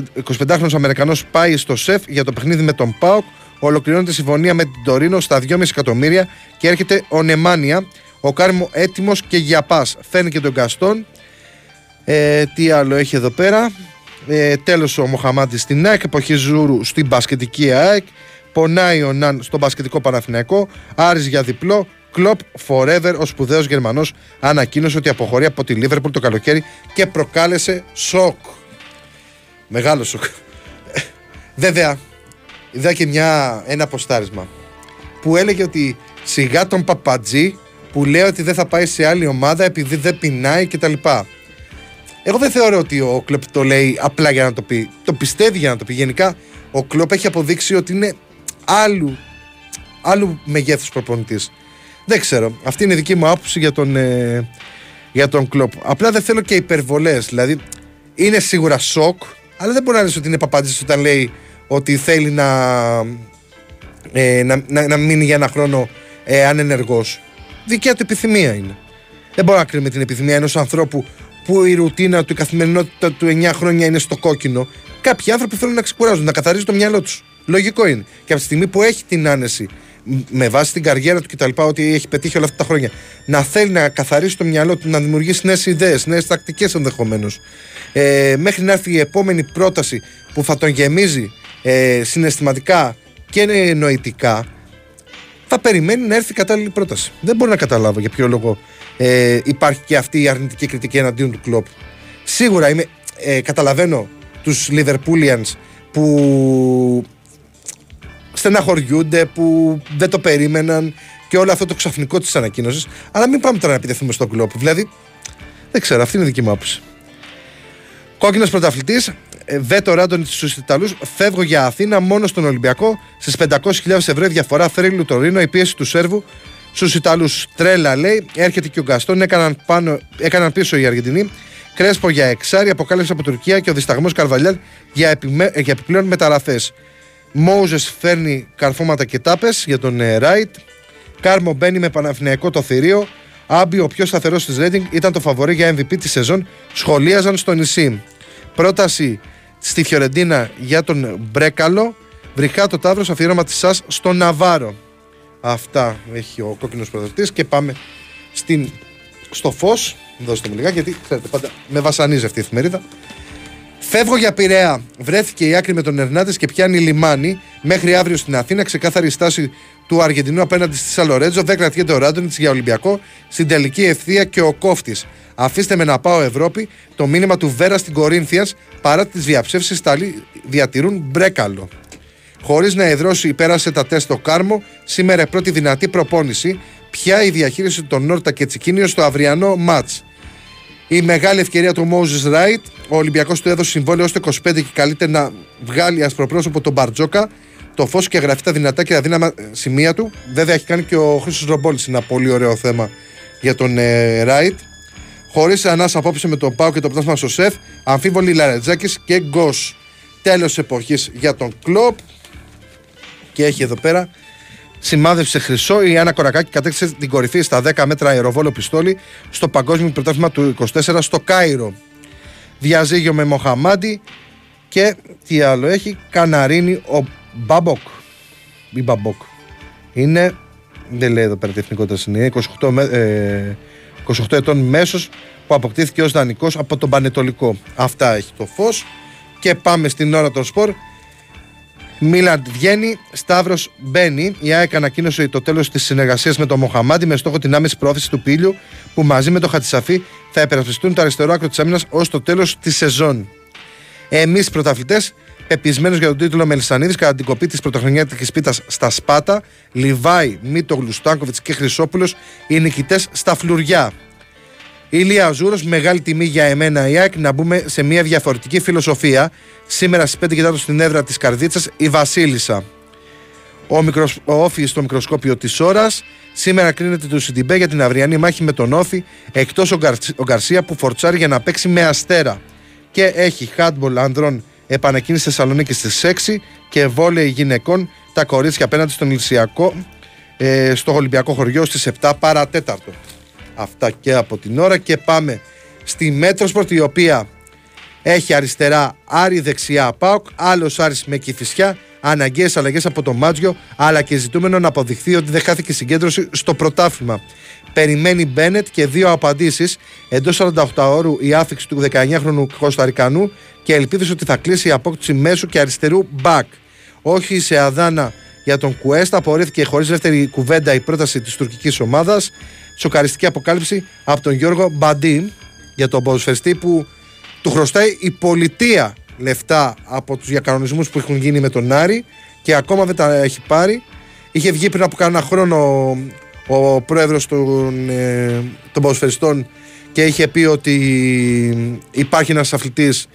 25χρονος Αμερικανός πάει στο ΣΕΦ για το παιχνίδι με τον ΠΑΟΚ. Ολοκληρώνεται συμφωνία με την Τωρίνο στα 2,5 εκατομμύρια και έρχεται ο Νεμάνια. Ο Κάρμο έτοιμος και για πας. Φαίνεται τον Καστόν. Τι άλλο έχει εδώ πέρα. Τέλος ο Μοχαμάντη στην ΑΕΚ. Εποχή Ζούρου στην μπασκετική ΑΕΚ. Πονάει ο Ναν στον μπασκετικό Παναθηναϊκό. Άρης για διπλό. Κλοπ Forever, ο σπουδαίος Γερμανός, ανακοίνωσε ότι αποχωρεί από τη Λίβερπουλ το καλοκαίρι και προκάλεσε σοκ. Μεγάλο σοκ. Βέβαια, είδα και ένα ποστάρισμα που έλεγε ότι σιγά τον Παπατζή που λέει ότι δεν θα πάει σε άλλη ομάδα επειδή δεν πεινάει κτλ. Εγώ δεν θεωρώ ότι ο Κλοπ το λέει απλά για να το πει. Το πιστεύει για να το πει. Γενικά, ο Κλοπ έχει αποδείξει ότι είναι άλλου μεγέθους προπονητής. Δεν ξέρω. Αυτή είναι η δική μου άποψη για τον Κλοπ. Απλά δεν θέλω και υπερβολές. Δηλαδή, είναι σίγουρα σοκ, αλλά δεν μπορεί να λες ότι είναι Παπαντζής όταν λέει ότι θέλει να μείνει για ένα χρόνο ανενεργός. Δικιά του επιθυμία είναι. Δεν μπορώ να κρίνουμε την επιθυμία ενός ανθρώπου που η ρουτίνα του, η καθημερινότητα του 9 χρόνια είναι στο κόκκινο. Κάποιοι άνθρωποι θέλουν να ξεκουράζουν, να καθαρίζουν το μυαλό τους. Λογικό είναι. Και από τη στιγμή που έχει την άνεση, με βάση την καριέρα του κτλ., ότι έχει πετύχει όλα αυτά τα χρόνια, να θέλει να καθαρίσει το μυαλό του, να δημιουργήσει νέες ιδέες, νέες τακτικές ενδεχομένως, μέχρι να έρθει η επόμενη πρόταση που θα τον γεμίζει συναισθηματικά και νοητικά, θα περιμένει να έρθει η κατάλληλη πρόταση. Δεν μπορώ να καταλάβω για ποιο λόγο υπάρχει και αυτή η αρνητική κριτική εναντίον του Κλοπ. Σίγουρα καταλαβαίνω τους Liverpoolians που στεναχωριούνται, που δεν το περίμεναν και όλο αυτό το ξαφνικό της ανακοίνωσης. Αλλά μην πάμε τώρα να επιτεθούμε στον Κλοπ. Δηλαδή, δεν ξέρω, αυτή είναι η δική μου άποψη. Κόκκινος πρωταθλητής, βέτο Ράντονιτς στους Ιταλούς. Φεύγω για Αθήνα μόνο στον Ολυμπιακό. Στις 500.000 ευρώ η διαφορά θρύλου Τωρίνο, η πίεση του Σέρβου στους Ιταλούς. Τρέλα λέει, έρχεται και ο Γκαστόν, έκαναν πίσω οι Αργεντινοί. Κρέσπο για εξάρι, αποκάλυψη από Τουρκία και ο δισταγμός Καρβαλιάλ για επιπλέον μεταγραφές. Μόουζες φέρνει καρφώματα και τάπες για τον Ράιτ. Κάρμο μπαίνει με Παναθηναϊκό το θηρίο. Άμπι, ο πιο σταθερός της Ρέντινγκ, ήταν το φαβορί για MVP τη σεζόν. Σχολίαζαν στο νησί. Πρόταση στη Φιωρεντίνα για τον Μπρέκαλο. Βρυχά το Ταύρος, αφιέρωμα της ΣΑΣ στο Ναβάρο. Αυτά έχει ο κόκκινος πρωταθλητής. Και πάμε στο Φως. Δώστε μου λιγάκι, γιατί ξέρετε, πάντα με βασανίζει αυτή η εφημερίδα. Φεύγω για Πειραιά. Βρέθηκε η άκρη με τον Ερνάντες και πιάνει λιμάνι. Μέχρι αύριο στην Αθήνα, ξεκάθαρη στάση του Αργεντινού απέναντι στη Σαλορέτζο. Δεν κρατιέται ο Ράντονιτς για Ολυμπιακό. Στην τελική ευθεία και ο κόφτης. Αφήστε με να πάω Ευρώπη. Το μήνυμα του Βέρα στην Κορίνθιας. Παρά τις διαψεύσεις, τα άλλοι διατηρούν Μπρέκαλο. Χωρίς να εδρώσει, πέρασε τα τεστ στο Κάρμο. Σήμερα πρώτη δυνατή προπόνηση. Ποια η διαχείριση των Νόρτα και Τσικίνιο στο αυριανό μάτς. Η μεγάλη ευκαιρία του Μόουζες Ράιτ. Ο Ολυμπιακός του έδωσε συμβόλαιο ως το 25 και καλείται να βγάλει ασπροπρόσωπο τον Μπαρτζόκα. Το Φως και γραφεί τα δυνατά και τα δύναμα σημεία του. Βέβαια έχει κάνει και ο Χρήστος Ρομπόλης ένα πολύ ωραίο θέμα για τον Ράιτ. Χωρίς ανάσα απόψε με τον Πάο και το Πτάσμα στο ΣΕΦ. Αμφίβολοι Λαρετζάκης και Γκος. Τέλος εποχής για τον Κλοπ. Και έχει εδώ πέρα. Σημάδευσε χρυσό, η Άννα Κορακάκη κατέκτησε την κορυφή στα 10 μέτρα αεροβόλο πιστόλι στο Παγκόσμιο Πρωτάθλημα του 24 στο Κάιρο. Διαζύγιο με Μοχαμάντη και τι άλλο έχει, Καναρίνη ο Μπαμποκ. Η Μπαμποκ είναι, δεν λέει εδώ πέρα τι εθνικότητα είναι, 28 ετών μέσος που αποκτήθηκε ως δανεικός από τον Πανετολικό. Αυτά έχει το Φως και πάμε στην ώρα των σπορ. Μίλαν βγαίνει, Σταύρος μπαίνει. Η ΑΕΚ ανακοίνωσε το τέλος της συνεργασίας με τον Μοχαμάντη με στόχο την άμεση προώθηση του Πήλιου που μαζί με τον Χατσαφή θα υπερασπιστούν το αριστερό άκρο της άμυνας ως το τέλος της σεζόν. Εμείς πρωταθλητές, πεπισμένος για τον τίτλο Μελισανίδης κατά την κοπή της πρωτοχρονιάτικης πίτας στα Σπάτα, Λιβάη, Μίτογλου, Στάνκοβιτς και Χρυσόπουλος οι νικητές στα φλουριά. Ηλία Ζούρος, μεγάλη τιμή για εμένα η ΑΕΚ να μπούμε σε μια διαφορετική φιλοσοφία. Σήμερα στις 5 κοιτάζω στην έδρα της Καρδίτσας η Βασίλισσα. Ο Όφη στο μικροσκόπιο της ώρας. Σήμερα κρίνεται το Σιντιμπέ για την αυριανή μάχη με τον Όφη, εκτός ο Γκαρσία που φορτσάρει για να παίξει με Αστέρα. Και έχει χάντμπολ ανδρών επανακίνηση Θεσσαλονίκη στις 6 και βόλεϊ γυναικών τα κορίτσια απέναντι στον Ηλυσιακό στο Ολυμπιακό χωριό στις 7 παρατέταρτο. Αυτά και από την ώρα και πάμε στη Μέτροσπορτ η οποία Έχει αριστερά Άρη, δεξιά ΠΑΟΚ, άλλος Άρης με Κηφισιά. Αναγκαίες αλλαγές από το Μάτζιο, αλλά και ζητούμενο να αποδειχθεί ότι δεν χάθηκε συγκέντρωση στο πρωτάθλημα. Περιμένει Μπένετ και δύο απαντήσεις εντός 48 ώρου η άφηξη του 19χρονου Κοσταρικανού και ελπίδες ότι θα κλείσει η απόκτηση μέσου και αριστερού μπακ. Όχι σε Αδάνα για τον Κουέστα, απορρίφθηκε χωρίς δεύτερη κουβέντα η πρόταση της τουρκικής ομάδας. Σοκαριστική αποκάλυψη από τον Γιώργο Μπαντί για τον ποδοσφαιριστή που του χρωστάει η πολιτεία λεφτά από τους διακανονισμούς που έχουν γίνει με τον Άρη και ακόμα δεν τα έχει πάρει. Είχε βγει πριν από κάνα χρόνο ο πρόεδρος των ποδοσφαιριστών και είχε πει ότι υπάρχει ένας αθλητής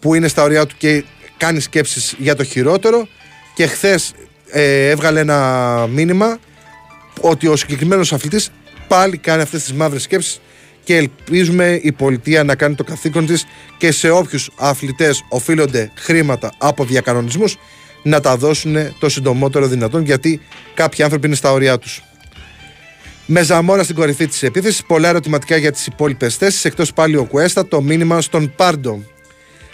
που είναι στα ωριά του και κάνει σκέψεις για το χειρότερο, και χθες έβγαλε ένα μήνυμα ότι ο συγκεκριμένος αθλητής πάλι κάνει αυτές τις μαύρες σκέψεις και ελπίζουμε η πολιτεία να κάνει το καθήκον της και σε όποιους αθλητές οφείλονται χρήματα από διακανονισμούς να τα δώσουν το συντομότερο δυνατόν, γιατί κάποιοι άνθρωποι είναι στα ωριά τους. Με Ζαμόρα στην κορυφή της επίθεσης, πολλά ερωτηματικά για τις υπόλοιπες θέσεις, εκτός πάλι ο Κουέστα, το μήνυμα στον Πάρντο.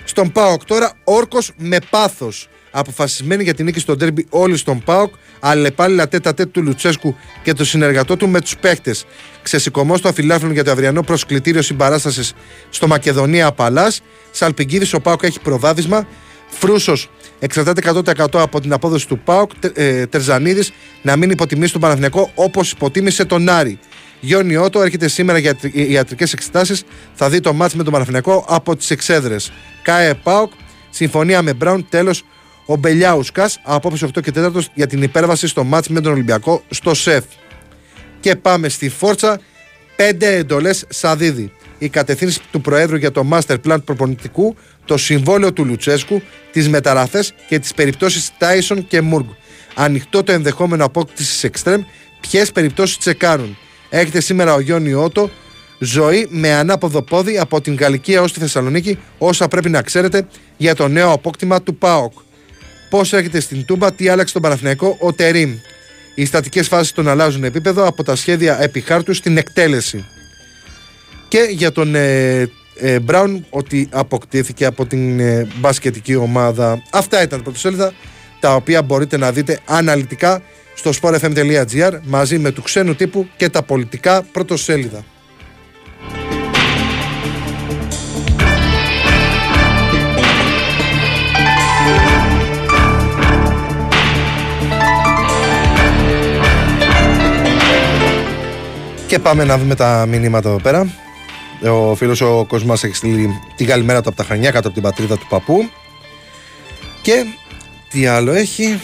Στον ΠΑΟΚ τώρα, όρκος με πάθος. Αποφασισμένοι για την νίκη στον ντέρμπι όλοι στον ΠΑΟΚ, αλλά πάλι λατέτα τέτ του Λουτσέσκου και το συνεργατό του με τους παίχτες. Ξεσηκωμός το αφιλάφιλο για το αυριανό προσκλητήριο συμπαράστασης στο Μακεδονία Παλάς. Σαλπιγκίδης, ο ΠΑΟΚ έχει προβάδισμα. Φρούσος εξαρτάται 100% από την απόδοση του ΠΑΟΚ. Τερζανίδης να μην υποτιμήσει τον Παναθηναϊκό όπως υποτίμησε τον Άρη. Γιόνι Ότο έρχεται σήμερα για ιατρικές εξετάσεις. Θα δει το μάτς με τον Παναθηναϊκό από τις εξέδρες. ΚΑΕ ΠΑΟΚ, συμφωνία με Μπράουν, τέλος. Ο Μπελιάουσκας απόψε 8 και 4 για την υπέρβαση στο μάτς με τον Ολυμπιακό στο ΣΕΦ. Και πάμε στη Φόρτσα. 5 εντολές Σαδίδη. Η κατευθύνση του Προέδρου για το Master Plan προπονητικού, το συμβόλαιο του Λουτσέσκου, τις μεταγραφές και τις περιπτώσεις Tyson και Μουργκ. Ανοιχτό το ενδεχόμενο απόκτησης εξτρέμ. Ποιες περιπτώσεις τσεκάρουν. Έχετε σήμερα ο Γιόνι Ότο. Ζωή με ανάποδο πόδι από την Γαλλική ως τη Θεσσαλονίκη. Όσα πρέπει να ξέρετε για το νέο απόκτημα του ΠΑΟΚ. Πώς έρχεται στην Τούμπα, τι άλλαξε τον Παναθηναϊκό, ο Τερίμ. Οι στατικές φάσεις τον αλλάζουν επίπεδο από τα σχέδια επιχάρτου στην εκτέλεση. Και για τον Μπράουν, ότι αποκτήθηκε από την μπασκετική ομάδα. Αυτά ήταν τα πρωτοσέλιδα, τα οποία μπορείτε να δείτε αναλυτικά στο sportfm.gr μαζί με του ξένου τύπου και τα πολιτικά πρωτοσέλιδα. Και πάμε να δούμε τα μηνύματα εδώ πέρα. Ο φίλος ο Κοσμάς έχει στείλει την καλημέρα του από τα Χανιά, κάτω από την πατρίδα του παππού. Και τι άλλο έχει?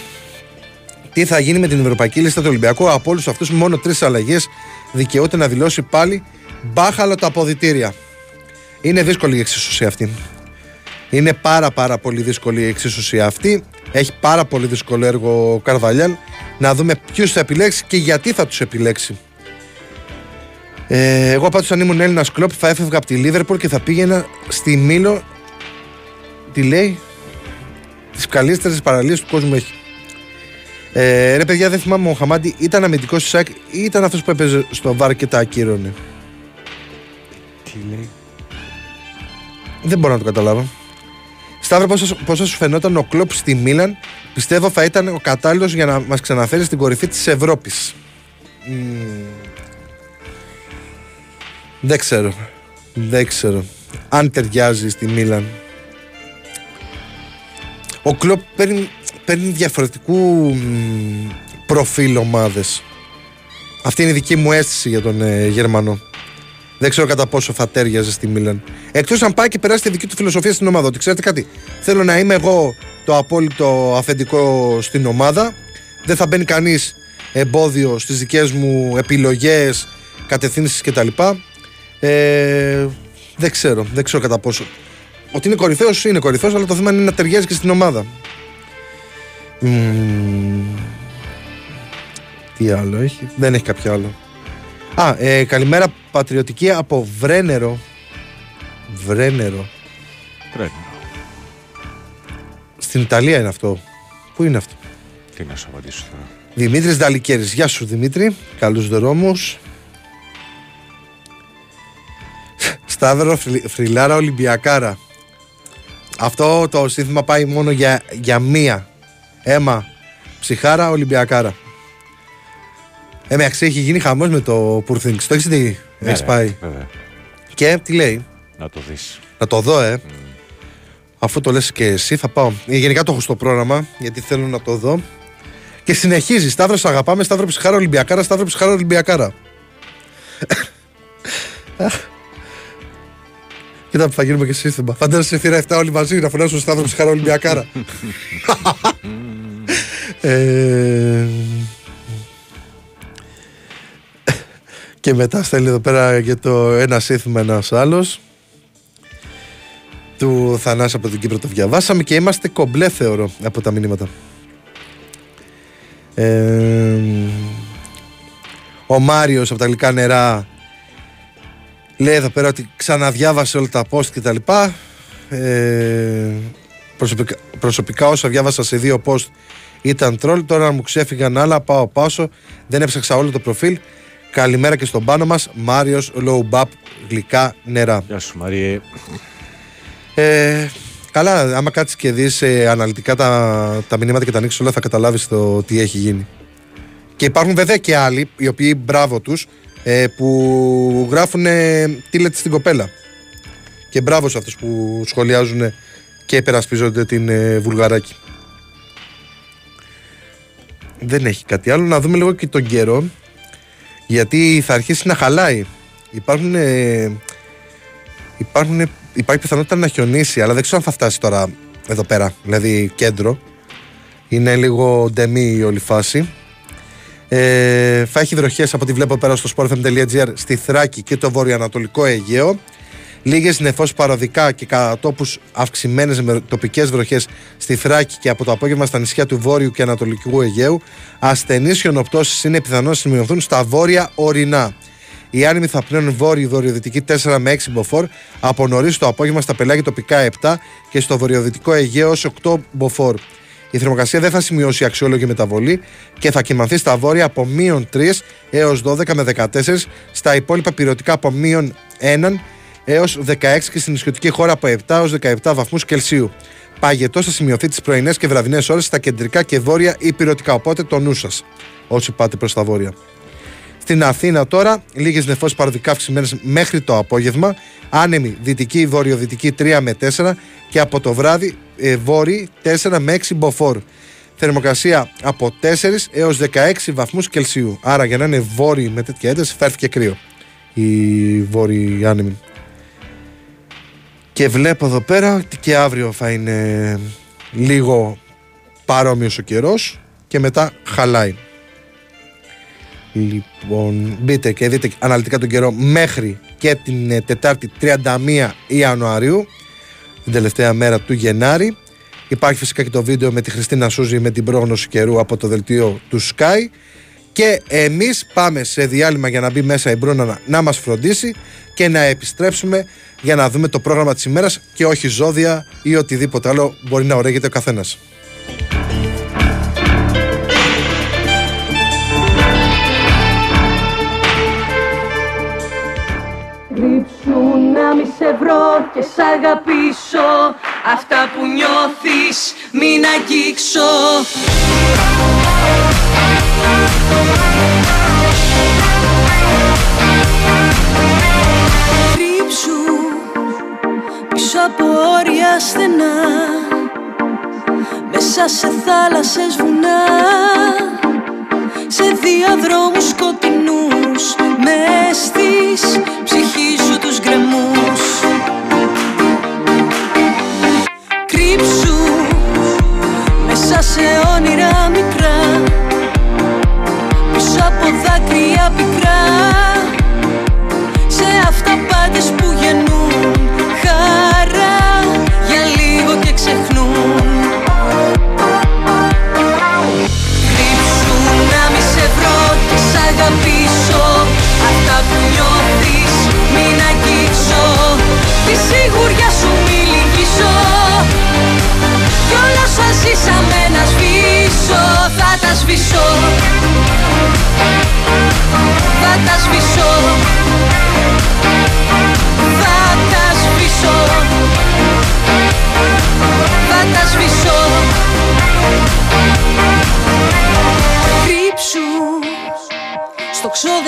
Τι θα γίνει με την ευρωπαϊκή λίστα του Ολυμπιακού? Από όλους αυτούς μόνο 3 αλλαγές δικαιούται να δηλώσει πάλι. Μπάχαλο τα αποδυτήρια. Είναι δύσκολη η εξίσωση αυτή. Είναι πάρα πολύ δύσκολη η εξίσωση αυτή. Έχει πάρα πολύ δύσκολο έργο ο Καρβαλιάλ. Να δούμε ποιους θα επιλέξει και γιατί θα τους επιλέξει. Εγώ πάντως, αν ήμουν Έλληνας Κλοπ, θα έφευγα από τη Λίβερπουλ και θα πήγαινα στη Μήλο. Τι λέει? Τις καλύτερες παραλίες του κόσμου έχει. Ρε παιδιά, δεν θυμάμαι, ο Χαμάντι ήταν αμυντικός στη ΣΑΚ ή ήταν αυτός που έπαιζε στο βαρ και τα ακύρωνε? Τι λέει? Δεν μπορώ να το καταλάβω. Σταύρο, πώς σας φαινόταν ο Κλοπ στη Μίλαν? Πιστεύω θα ήταν ο κατάλληλος για να μας ξαναφέρει στην κορυφή της Ευρώπης. Δεν ξέρω αν ταιριάζει στη Μίλαν. Ο Κλοπ παίρνει διαφορετικού προφίλ ομάδες. Αυτή είναι η δική μου αίσθηση για τον Γερμανό. Δεν ξέρω κατά πόσο θα ταιριάζει στη Μίλαν. Εκτός αν πάει και περάσει τη δική του φιλοσοφία στην ομάδα. Ότι ξέρετε κάτι, θέλω να είμαι εγώ το απόλυτο αφεντικό στην ομάδα. Δεν θα μπαίνει κανείς εμπόδιο στις δικές μου επιλογές, κατευθύνσεις κτλ. Δεν ξέρω κατά πόσο. Ότι είναι κορυφαίος, είναι κορυφαίος, αλλά το θέμα είναι να ταιριάζει και στην ομάδα. Τι άλλο έχει? Δεν έχει κάποιο άλλο. Καλημέρα πατριωτική από Βρένερο. Στην Ιταλία είναι αυτό. Πού είναι αυτό? Τι να σου απαντήσω τώρα? Δημήτρης Δαλικέρης, γεια σου Δημήτρη. Καλούς δρόμους. Σταύρο, φρυλάρα Ολυμπιακάρα. Αυτό το σύνθημα πάει μόνο για μία. Έμα ψυχάρα, Ολυμπιακάρα. Εντάξει, έχει γίνει χαμός με το Poor Things. Το έχεις δει, έχεις πάει. Βέβαια. Και τι λέει. Να το δεις. Να το δω, Αφού το λες και εσύ, θα πάω. Γενικά το έχω στο πρόγραμμα, γιατί θέλω να το δω. Και συνεχίζει. Σταύρο, σ' αγαπάμε. Σταύρο, ψυχάρα, Ολυμπιακάρα. Σταύρο, ψυχάρα, Ολυμπιακάρα. Κοίτα που θα γίνουμε και σύστημα. Φαντάζεσαι σε θύρα 7 όλοι μαζί να φωνάσουν Σταύρο, ψυχάρα, Ολυμπιακάρα. Και μετά στέλνει εδώ πέρα και το ένα σύνθημα ένας άλλος. Του Θανάση από την Κύπρο το διαβάσαμε και είμαστε κομπλέ, θεωρώ, από τα μηνύματα. Ο Μάριος από τα Γλυκά Νερά λέει εδώ πέρα ότι ξαναδιάβασε όλα τα post και τα λοιπά. Προσωπικά όσα διάβασα σε 2 post ήταν troll. Τώρα μου ξέφυγαν άλλα, πάω πάσο, δεν έψαξα όλο το προφίλ. Καλημέρα και στον πάνω μας, Μάριος Λοουμπάπ, Γλυκά Νερά. Γεια σου Μάριε. Καλά, άμα κάτσεις και δεις αναλυτικά τα μηνύματα και τα ανοίξεις όλα, θα καταλάβεις το τι έχει γίνει. Και υπάρχουν βέβαια και άλλοι, οι οποίοι μπράβο τους, που γράφουν τι λέτε στην κοπέλα. Και μπράβο σε αυτούς που σχολιάζουν και υπερασπίζονται την Βουλγαράκη. Δεν έχει κάτι άλλο, να δούμε λίγο και τον καιρό, γιατί θα αρχίσει να χαλάει. Υπάρχει πιθανότητα να χιονίσει, αλλά δεν ξέρω αν θα φτάσει τώρα εδώ πέρα, δηλαδή κέντρο. Είναι λίγο ντεμή η όλη φάση. Θα έχει βροχές από ό,τι βλέπω πέρα στο sportfm.gr στη Θράκη και το βορειοανατολικό Αιγαίο. Λίγες νεφώσεις παροδικά και κατά τόπους αυξημένες με τοπικές βροχές στη Θράκη και από το απόγευμα στα νησιά του Βόρειου και Ανατολικού Αιγαίου. Ασθενείς χιονοπτώσεις είναι πιθανό να σημειωθούν στα βόρεια ορεινά. Οι άνεμοι θα πνέουν βόρειο-βορειοδυτική 4 με 6 μποφόρ, από νωρίς το απόγευμα στα πελάγια τοπικά 7 και στο βορειοδυτικό Αιγαίο ως 8 μποφόρ. Η θερμοκρασία δεν θα σημειώσει αξιόλογη μεταβολή και θα κυμανθεί στα βόρεια από -3 έως 12 με 14, στα υπόλοιπα πυρωτικά από -1 έως 16 και στην νησιωτική χώρα από 7 έως 17 βαθμούς Κελσίου. Παγετός θα σημειωθεί τις πρωινές και βραδινές ώρες στα κεντρικά και βόρεια ή πυρωτικά, οπότε το νου σας όσοι πάτε προς τα βόρεια. Στην Αθήνα τώρα, λίγες νεφώσεις παροδικά αυξημένες μέχρι το απόγευμα, άνεμη δυτική, βορειοδυτική 3 με 4 και από το βράδυ βόρει 4 με 6 μποφόρ. Θερμοκρασία από 4 έως 16 βαθμούς Κελσίου. Άρα για να είναι βόρειοι με τέτοια ένταση θα έρθει και κρύο η βόρειοι άνεμη. Και βλέπω εδώ πέρα ότι και αύριο θα είναι λίγο παρόμοιος ο καιρός και μετά χαλάει. Λοιπόν, μπείτε και δείτε αναλυτικά τον καιρό μέχρι και την Τετάρτη 31 Ιανουαρίου, την τελευταία μέρα του Γενάρη. Υπάρχει φυσικά και το βίντεο με τη Χριστίνα Σούζη με την πρόγνωση καιρού από το δελτίο του Sky. Και εμείς πάμε σε διάλειμμα για να μπει μέσα η Μπρούνα να μας φροντίσει και να επιστρέψουμε για να δούμε το πρόγραμμα της ημέρας και όχι ζώδια ή οτιδήποτε άλλο μπορεί να ωραίγεται ο καθένας. Να μη σε βρω και σ' αγαπήσω. Αυτά που νιώθεις μην αγγίξω. Κρύψου πίσω από όρια στενά, μέσα σε θάλασσες βουνά, σε διαδρόμους σκοτεινούς, μες στις ψυχή σου τους γκρεμούς. Κρύψου μέσα σε όνειρα μικρά, πίσω από δάκρυα πικρά, σε αυταπάτες που γεννούν χαρά για λίγο και ξεχνούν. Αγαπήσω, αυτά που νιώθεις μην αγγίξω, τη σιγουριά σου μη λυγίσω, κι όλα όσα ζήσαμε να σβήσω, θα τα σβήσω.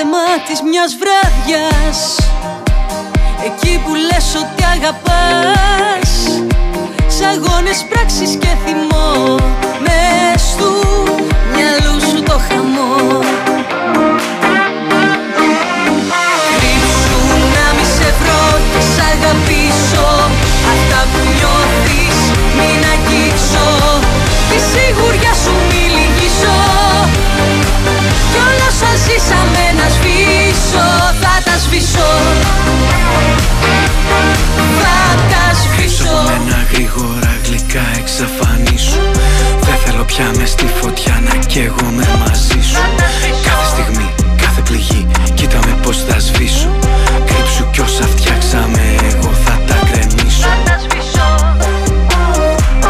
θέμα της μιας βραδιάς, εκεί που λες ότι αγαπάς, σ' αγώνες, πράξεις και θυμό, μες του μυαλού σου το χαμό. Κρύψου να μη σε βρω και σ' αγαπήσω, αυτά που νιώθεις μην αγγίξω, τη σιγουριά σου μη λυγίσω, κι όλα όσα ζήσαμε να σβήσω, θα τα σβήσω. Ένα γρήγορα γλυκά εξαφανίσου. Δεν θέλω πια μες στη φωτιά να καίγομαι μαζί σου. Κάθε στιγμή, κάθε πληγή, κοίτα με πως θα σβήσω. Κρύψου κι όσα φτιάξαμε, εγώ θα τα γκρεμίσω.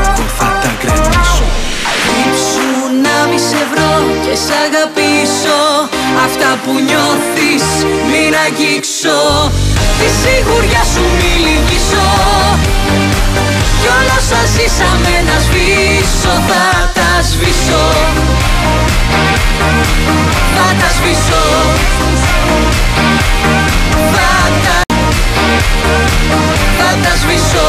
Εγώ θα τα γκρεμίσω. Κρύψου να μη σε βρω και σ' αγαπήσω, αυτά που νιώθεις μην αγγίξω, τη σιγουριά σου μη λυγίσω, κι όλα όσα ζήσαμε να σβήσω, θα τα σβήσω. Θα τα σβήσω. Θα τα σβήσω.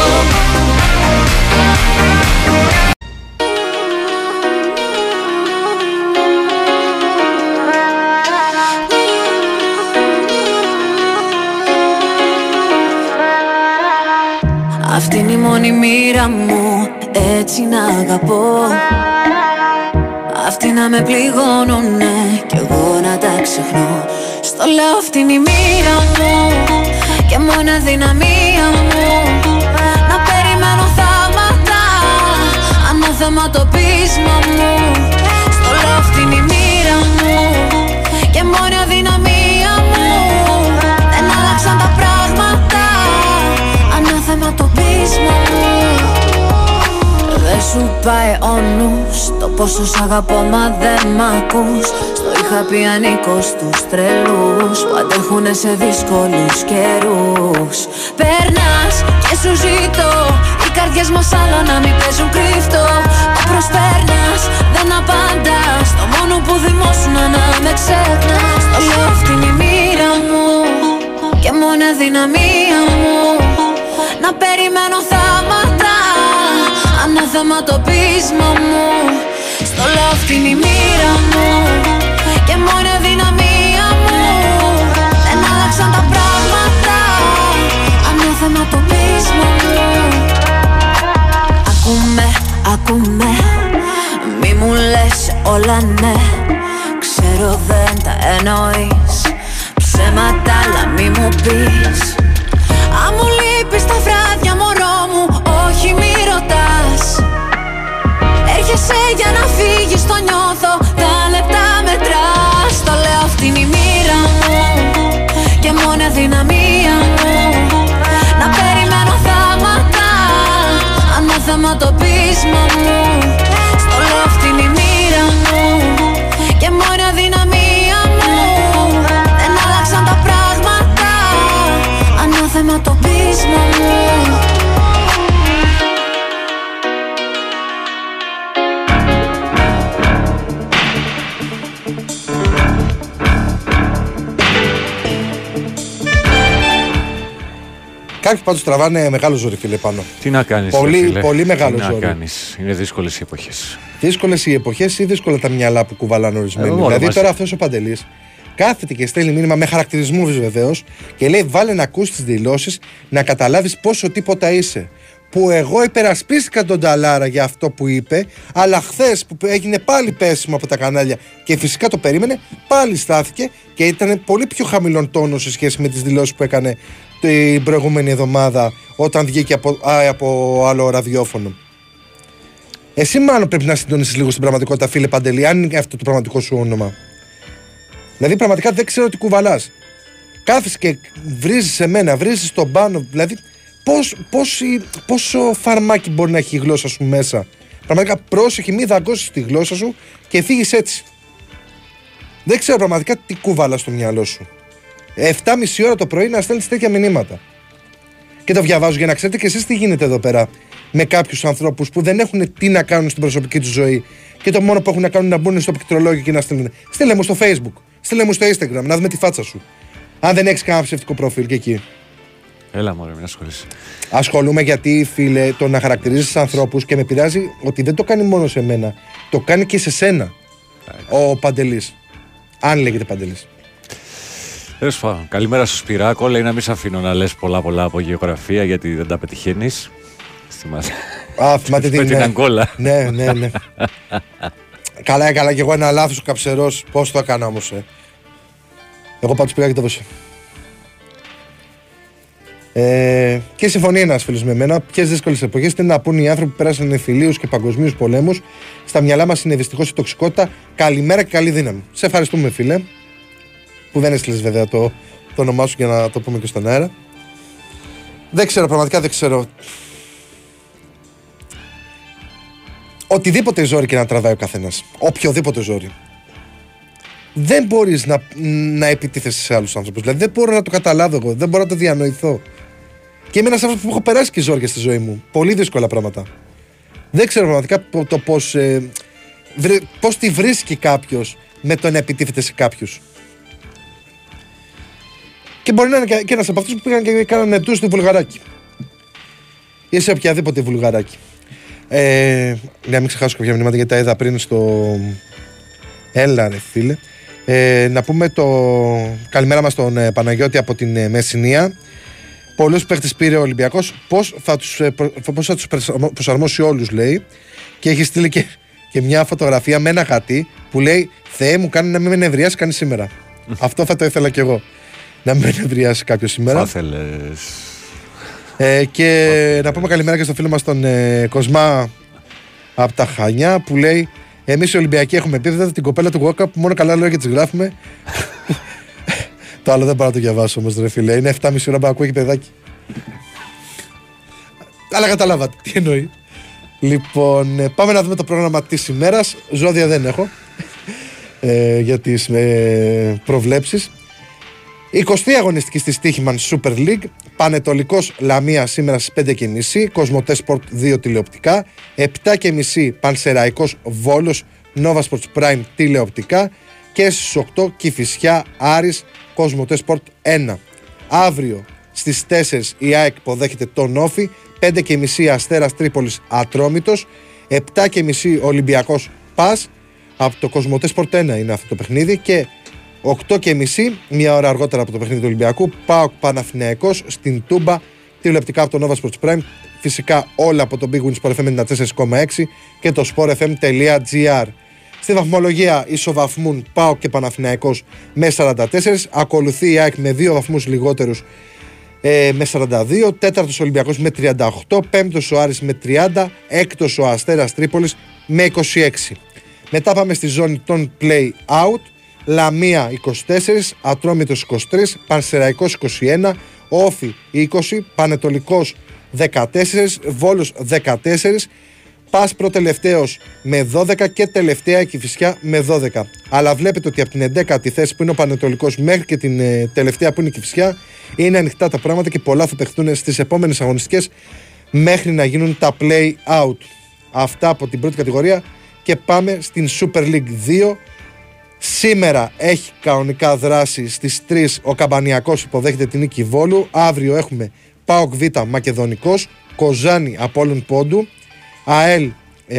Αυτή είναι η μόνη μοίρα μου, έτσι να αγαπώ. Αυτή να με πληγώνουνε, ναι, κι εγώ να τα ξεχνώ. Στο λαό αυτή είναι η μοίρα μου και μόνα δυναμία μου, να περιμένω θάματα, ανάθεμα το πείσμα μου. Στο λαό αυτή είναι η μοίρα μου και μόνα δυναμία μου, δεν άλλαξαν τα πράγματα, ανάθεμα το πείσμα μου. Δεν σου πάει ο νους το πόσο σ' αγαπώ, μα δεν μ' ακούς. Στο είχα πει ανήκω στους τρελούς που αντέχουνε σε δύσκολους καιρούς. Περνάς και σου ζητώ οι καρδιές μας άλλο να μην παίζουν κρύφτο. Μα προσπέρνας, δεν απαντάς, το μόνο που δημόσουνα να με ξεχνάς. Στο λέω αυτή είναι η μοίρα μου και μόνα δυναμία μου, να περιμένω θάματα, ανάθεμα το πείσμα μου. Στο love την η μοίρα μου και μόνο δυναμία μου, δεν άλλαξαν τα πράγματα, ανάθεμα το πείσμα μου. Ακούμε, ακούμε, μη μου λες όλα ναι, ξέρω δεν τα εννοείς, ψέματα αλλά μη μου πεις. Αν μου λείπεις τα βράδια μωρό μου, όχι μη ρωτάς, έρχεσαι για να φύγεις, το νιώθω, τα λεπτά μετράς. Το λέω αυτή είναι η μοίρα μου και μόνα δυναμία μου, να περιμένω θάματα, ανάθεμα το πείσμα μου. Στο λέω αυτή είναι η μοίρα μου και μόνα δυναμία μου, δεν άλλαξαν τα πράγματα, ανάθεμα το πείσμα μου. Κάποιοι πάντως τραβάνε μεγάλο ζόρι, φίλε, πάνω. Τι να κάνεις, πολύ μεγάλο ζόρι. Τι να κάνεις. Είναι δύσκολες οι εποχές. Δύσκολες οι εποχές ή δύσκολα τα μυαλά που κουβαλάνε ορισμένοι. Δηλαδή τώρα αυτός ο Παντελής κάθεται και στέλνει μήνυμα με χαρακτηρισμούς βεβαίως και λέει: βάλε να ακούς τις δηλώσεις να καταλάβεις πόσο τίποτα είσαι. Που εγώ υπερασπίστηκα τον Ταλάρα για αυτό που είπε, αλλά χθες που έγινε πάλι πέσιμο από τα κανάλια και φυσικά το περίμενε, πάλι στάθηκε και ήταν πολύ πιο χαμηλόν τόνο σε σχέση με τις δηλώσεις που έκανε την προηγούμενη εβδομάδα όταν βγήκε από άλλο ραδιόφωνο. Εσύ μάλλον πρέπει να συντονίσεις λίγο στην πραγματικότητα, φίλε Παντελή, αν είναι αυτό το πραγματικό σου όνομα. Δηλαδή πραγματικά δεν ξέρω τι κουβαλάς. Κάθεσαι και βρίζεις εμένα, βρίζεις τον Πάνο, δηλαδή πόσο φαρμάκι μπορεί να έχει η γλώσσα σου μέσα. Πραγματικά πρόσεχε, μη δαγκώσεις τη γλώσσα σου και φύγεις έτσι. Δεν ξέρω πραγματικά τι κουβαλάς στο μυαλό σου. 7,5 ώρα το πρωί να στέλνεις τέτοια μηνύματα. Και το διαβάζω για να ξέρετε και εσείς τι γίνεται εδώ πέρα με κάποιους ανθρώπους που δεν έχουν τι να κάνουν στην προσωπική τους ζωή και το μόνο που έχουν να κάνουν είναι να μπουν στο πληκτρολόγιο και να στέλνουν. Στέλνε μου στο Facebook, Στείλε μου στο Instagram, να δούμε τη φάτσα σου. Αν δεν έχεις κανένα ψευτικό προφίλ και εκεί. Έλα μωρέ, μην ασχολείσαι. Ασχολούμαι γιατί, φίλε, το να χαρακτηρίζεις ανθρώπους και με πειράζει ότι δεν το κάνει μόνο σε μένα. Το κάνει και σε σένα. Ο Παντελής. Αν λέγεται Παντελής. Καλημέρα στο Σπυράκο. Λέει να μην σε αφήνω να λες πολλά από γεωγραφία γιατί δεν τα πετυχαίνεις. Θυμάται την Αγκόλα. Ναι. Καλά έκανα κι εγώ ένα λάθος καψερός. Πώς το έκανα όμως. Εγώ πάντως πήγα και το δώσα. Και συμφωνεί ένας φίλος με εμένα. Ποιες δύσκολες εποχές ήταν να πούν οι άνθρωποι που πέρασαν εμφυλίους και παγκοσμίους πολέμους. Στα μυαλά μας είναι δυστυχώς η τοξικότητα. Καλημέρα και καλή δύναμη. Σε ευχαριστούμε, φίλε. Που δεν έστειλες βέβαια το όνομά σου για να το πούμε και στον αέρα. Δεν ξέρω, πραγματικά δεν ξέρω. Οτιδήποτε ζόρι και να τραβάει ο καθένας. Οποιοδήποτε ζόρι. Δεν μπορείς να επιτίθεσαι σε άλλους άνθρωπους. Δηλαδή δεν μπορώ να το καταλάβω εγώ, δεν μπορώ να το διανοηθώ. Και είμαι ένας άνθρωπος που έχω περάσει και ζόρια στη ζωή μου. Πολύ δύσκολα πράγματα. Δεν ξέρω πραγματικά το πώς τη βρίσκει κάποιος με το να επιτίθεται σε κάποιους. Και μπορεί να είναι και ένας από αυτούς που πήγαν και κάναν νετούς στη Βουλγαράκη. Ή σε οποιαδήποτε Βουλγαράκη. Να μην ξεχάσω κάποια μηνύματα γιατί τα είδα πριν στο... Έλα ρε φίλε. Να πούμε το καλημέρα μας στον Παναγιώτη από την Μεσσηνία. Πολλούς παίχτες πήρε ο Ολυμπιακός. Πώς θα τους προσαρμόσει όλους, λέει. Και έχει στείλει και μια φωτογραφία με ένα γατί που λέει «Θεέ μου, κάνει να μην με νευριάσει κανείς σήμερα». Αυτό θα το ήθελα κι εγώ. Να μην με νευριάσει κάποιος σήμερα. Θα θέλες. Και να πούμε καλημέρα και στο φίλο μας τον Κοσμά από τα Χανιά που λέει «Εμείς οι Ολυμπιακοί έχουμε επίπεδα, την κοπέλα του Walkup, μόνο καλά λόγια τις γράφουμε». Το άλλο δεν μπορώ να το διαβάσω όμως, ρε φίλε. Είναι 7,5 ώρα που ακούει και παιδάκι. Αλλά καταλάβατε τι εννοεί. Λοιπόν, πάμε να δούμε το πρόγραμμα της ημέρας. Ζώδια δεν έχω για τις προβλέψεις. 20η αγωνιστική στη Στίχημαν Super League. Πανετολικός Λαμία σήμερα στις 5.30. Κοσμοτέ Sport 2 τηλεοπτικά. 7.30 Πανσεραϊκός Βόλος. Nova Sports Prime τηλεοπτικά. Και στις 8 Κηφισιά Άρης. Κοσμοτέ Sport 1. Αύριο στις 4 η ΑΕΚ υποδέχεται τον Όφη. 5.30 Αστέρας Τρίπολης Ατρόμητος. 7.30 Ολυμπιακός ΠΑΣ. Από το Κοσμοτέ Sport 1 είναι αυτό το παιχνίδι. Και 8.30, μία ώρα αργότερα από το παιχνίδι του Ολυμπιακού, ΠΑΟΚ Παναθηναϊκός στην Τούμπα, τηλεοπτικά από το Nova Sports Prime, φυσικά όλα από το Big Win Sport FM 94,6 και το sportfm.gr. Στη βαθμολογία ισοβαθμούν ΠΑΟΚ και Παναθηναϊκός με 44, ακολουθεί η ΑΕΚ με 2 βαθμούς λιγότερους με 42, τέταρτος Ολυμπιακός με 38, πέμπτος ο Άρης με 30, έκτος ο Αστέρας Τρίπολης με 26. Μετά πάμε στη ζώνη των play-out. Λαμία 24, Ατρόμητος 23, Πανσεραϊκός 21, Όφι 20, Πανετολικός 14, Βόλος 14, ΠΑΣ προτελευταίος με 12 και τελευταία Κηφισιά με 12. Αλλά βλέπετε ότι από την 11η θέση που είναι ο Πανετολικός μέχρι και την τελευταία που είναι η Κηφισιά είναι ανοιχτά τα πράγματα και πολλά θα παιχτούν στις επόμενες αγωνιστικές μέχρι να γίνουν τα play out. Αυτά από την πρώτη κατηγορία και πάμε στην Super League 2. Σήμερα έχει κανονικά δράση στις 3 ο Καμπανιακός υποδέχεται την Νίκη Βόλου. Αύριο έχουμε ΠΑΟΚ Β Μακεδονικός, Κοζάνη Απόλλων Πόντου, ΑΕΛ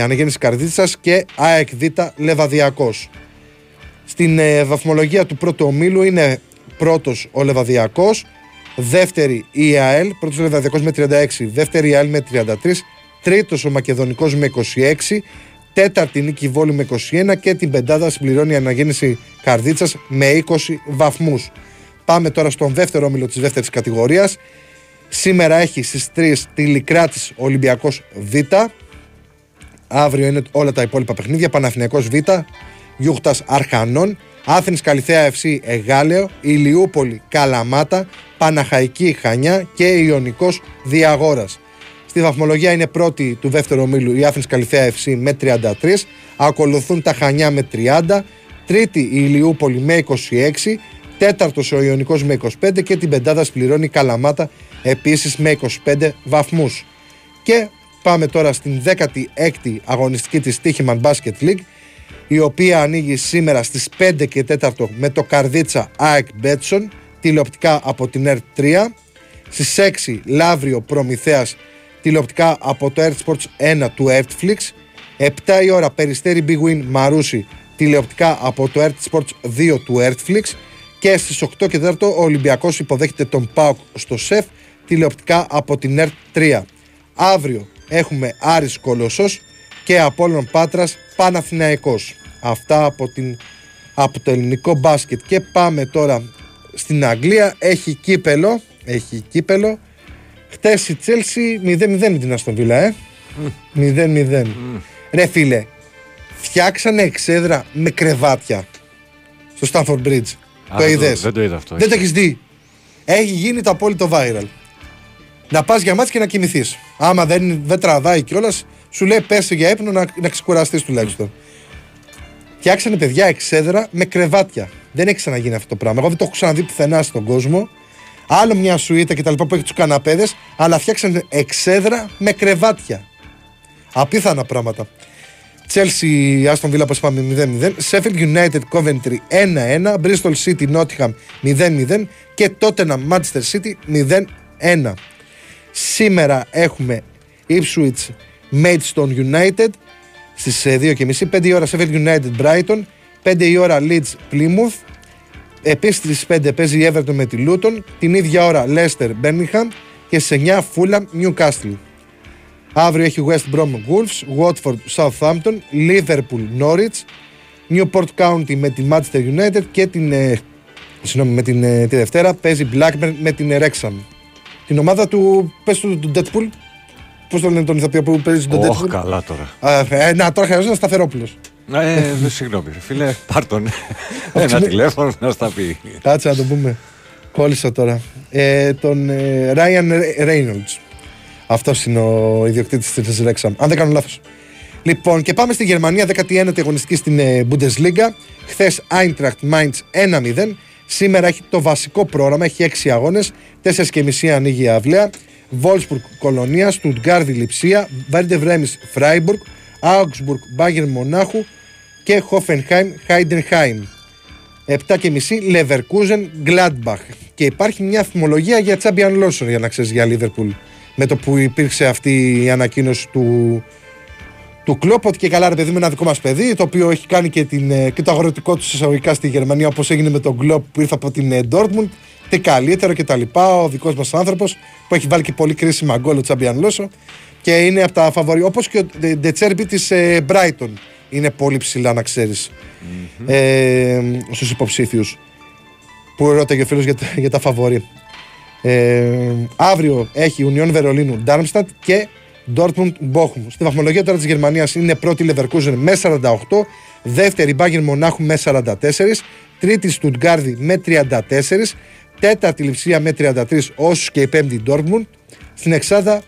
Αναγέννηση Καρδίτσας και ΑΕΚ Β Λεβαδιακός. Στην βαθμολογία του πρώτου ομίλου είναι πρώτος ο Λεβαδιακός, δεύτερη η ΑΕΛ, πρώτος ο Λεβαδιακός με 36, δεύτερη η ΑΕΛ με 33, τρίτος ο Μακεδονικός με 26, τέταρτη Νίκη Βόλου με 21 και την πεντάδα συμπληρώνει η Αναγέννηση Καρδίτσας με 20 βαθμούς. Πάμε τώρα στον δεύτερο όμιλο της δεύτερης κατηγορίας. Σήμερα έχει στις 3 τη Λικράτης Ολυμπιακός Β. Αύριο είναι όλα τα υπόλοιπα παιχνίδια. Παναθηναϊκός Β, Γιούχτας Αρχανών, Άθηνες Καλυθέα Ευσύ Εγάλεο, Ηλιούπολη Καλαμάτα, Παναχαϊκή Χανιά και Ιωνικός Διαγόρας. Στη βαθμολογία είναι πρώτη του δεύτερου ομίλου η Άθηνες Καλυθέα FC με 33, ακολουθούν τα Χανιά με 30, τρίτη η Ηλιούπολη με 26, τέταρτος ο Ιωνικός με 25 και την πεντάδα πληρώνει η Καλαμάτα επίσης με 25 βαθμούς. Και πάμε τώρα στην 16η αγωνιστική της Στίχημαν Basket League. η οποία ανοίγει σήμερα στις 5:15 με το Καρδίτσα ΑΕΚ Μπέτσον, τηλεοπτικά από την ΕΡΤ 3. Στις 6 Λαύριο Προμηθέας, τηλεοπτικά από το ΕΡΤ Sports 1 του Netflix. 7 η ώρα Περιστέρι Big Win Μαρούσι, τηλεοπτικά από το ΕΡΤ Sports 2 του Netflix. Και στις 8:15 ο Ολυμπιακός υποδέχεται τον ΠΑΟΚ στο ΣΕΦ, τηλεοπτικά από την ΕΡΤ 3. Αύριο έχουμε Άρης Κολοσσός και Απόλλων Πάτρας Παναθηναϊκός. Αυτά από το ελληνικό μπάσκετ. Και πάμε τώρα στην Αγγλία. Έχει κύπελο. Χτες η Τσέλσι 0-0 με την Αστον Βίλα, 0-0. Ρε φίλε, φτιάξανε εξέδρα με κρεβάτια στο Στάνφορντ Μπριτζ. Το είδες? Δεν το είδα αυτό. Δεν το έχεις δει? Έχει γίνει το απόλυτο viral. Να πας για μάτς και να κοιμηθείς. Άμα δεν τραβάει κιόλας, σου λέει πες για ύπνο να ξεκουραστείς τουλάχιστον. Φτιάξανε παιδιά εξέδρα με κρεβάτια. Δεν έχει ξαναγίνει αυτό το πράγμα. Εγώ δεν το έχω ξαναδεί πουθενά στον κόσμο. Άλλο μια σουίτα κτλ. Που έχει τους καναπέδες, αλλά φτιάξανε εξέδρα με κρεβάτια. Απίθανα πράγματα. Chelsea, Aston Villa, όπως είπαμε, 0-0. Sheffield United, Coventry 1-1. Bristol City, Nottingham 0-0. Και Tottenham, Manchester City 0-1. Σήμερα έχουμε Ipswich, Maidstone United στις 2:30. 5 η ώρα Sheffield United, Brighton. 5 η ώρα Leeds, Plymouth. Επίσης στις 5 παίζει η Everton με τη Luton. Την ίδια ώρα Leicester, Birmingham. Και σε 9 Fulham, Newcastle. Αύριο έχει West Brom Wolves, Watford Southampton, Liverpool Norwich, Newport County με τη Manchester United και τη Δευτέρα παίζει Blackburn με την Wrexham. Την ομάδα του, πες του Deadpool, πώς το λένε τον ηθοποιό που παίζει τον Deadpool. Καλά τώρα. Να, τώρα χρειάζεται ένα Σταθερόπουλος. Συγγνώμη φίλε, πάρ' τον ένα τηλέφωνο να στα πει. Κάτσε να το πούμε, κόλλησα τώρα. Τον Ryan Reynolds. Αυτός είναι ο ιδιοκτήτης της Wrexham, αν δεν κάνω λάθος. Λοιπόν, και πάμε στη Γερμανία, 19η αγωνιστική στην Bundesliga. Χθες Eintracht Mainz 1-0. Σήμερα έχει το βασικό πρόγραμμα, έχει 6 αγώνες. 4:30 ανοίγει η αυλαία. Wolfsburg Κολονία, Stuttgart Λιψία, Werder Bremen Freiburg, Augsburg Bayern Μονάχου και Hoffenheim Heidenheim. 7:30 Leverkusen Gladbach. Και υπάρχει μια θυμολογία για Champions League, για να ξέρεις, για Liverpool. Με το που υπήρξε αυτή η ανακοίνωση του Κλόπ, ότι και καλά ρε παιδί με ένα δικό μας παιδί, το οποίο έχει κάνει και το αγροτικό του εισαγωγικά στη Γερμανία, όπως έγινε με τον Κλόπ που ήρθε από την Dortmund, τι καλύτερο κτλ. Ο δικός μας άνθρωπος που έχει βάλει και πολύ κρίσιμα γκολ, ο Τσάμπιαν Λόσο, και είναι από τα φαβορί. Όπως και ο Ντετσέρμπι της Brighton είναι πολύ ψηλά, να ξέρεις, στους υποψήφιους που ρώταγε ο φίλος για τα φαβορί. Αύριο έχει Union Βερολίνου Darmstadt και Dortmund Bochum. Στη βαθμολογία τώρα της Γερμανίας είναι πρώτη Leverkusen με 48, δεύτερη Bayern Μονάχου με 44, τρίτη Stuttgart με 34, τέταρτη Λιψία με 33, όσους και η πέμπτη Dortmund. Στην εξάδα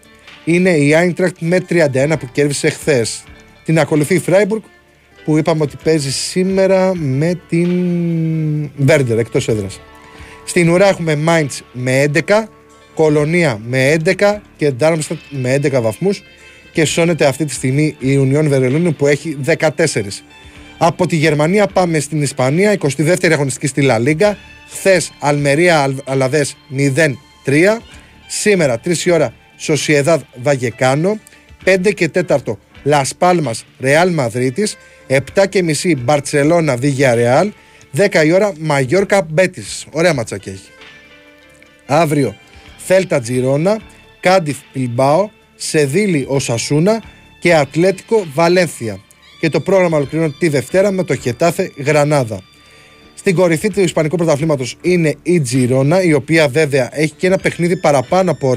είναι η Eintracht με 31 που κέρδισε χθες. Την ακολουθεί η Freiburg που είπαμε ότι παίζει σήμερα με την Werder εκτός έδρας. Στην ουρά έχουμε Mainz με 11, Κολονία με 11 και Darmstadt με 11 βαθμούς και σώνεται αυτή τη στιγμή η Union Βερολίνου που έχει 14. Από τη Γερμανία πάμε στην Ισπανία, 22η αγωνιστική στη La Liga. Χθες Αλμερία Αλαβές 0-3, σήμερα 3 η ώρα Sociedad Vallecano, 5:15 Las Palmas Real Madridis, 7:30 Barcelona Villarreal, 10 η ώρα Μαγιόρκα Μπέτις. Ωραία ματσάκια έχει. Αύριο Θέλτα Τζιρόνα, Κάντιθ Πιλμπάο, Σεβίλη Οσασούνα και Ατλέτικο Βαλένθια. Και το πρόγραμμα ολοκληρώνεται τη Δευτέρα με το Χετάθε Γρανάδα. Στην κορυφή του Ισπανικού Πρωταθλήματος είναι η Τζιρόνα, η οποία βέβαια έχει και ένα παιχνίδι παραπάνω από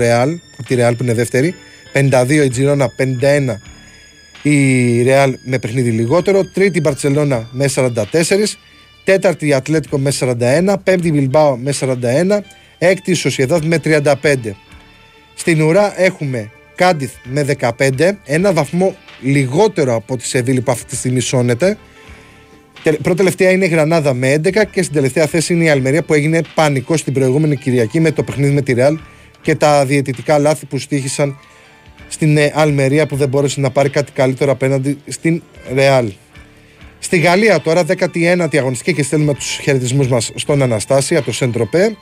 τη Ρεάλ που είναι δεύτερη. 52 η Τζιρόνα, 51 η Ρεάλ με παιχνίδι λιγότερο. Τρίτη η Μπαρτσελώνα με 44. Τέταρτη Ατλέτικο με 41, πέμπτη Μπιλμπάο με 41, έκτη Σοσιεδάδ με 35. Στην ουρά έχουμε Κάντιθ με 15, ένα βαθμό λιγότερο από τη Σεβίλη που αυτή τη στιγμή σώνεται. Πρώτη τελευταία είναι η Γρανάδα με 11 και στην τελευταία θέση είναι η Αλμερία που έγινε πανικό την προηγούμενη Κυριακή με το παιχνίδι με τη Ρεάλ και τα διαιτητικά λάθη που στοίχησαν στην Αλμερία που δεν μπόρεσε να πάρει κάτι καλύτερο απέναντι στην Ρεάλ. Στη Γαλλία τώρα, 19η αγωνιστική, και στέλνουμε τους χαιρετισμούς μας στον Αναστάση από το Σεντροπέ.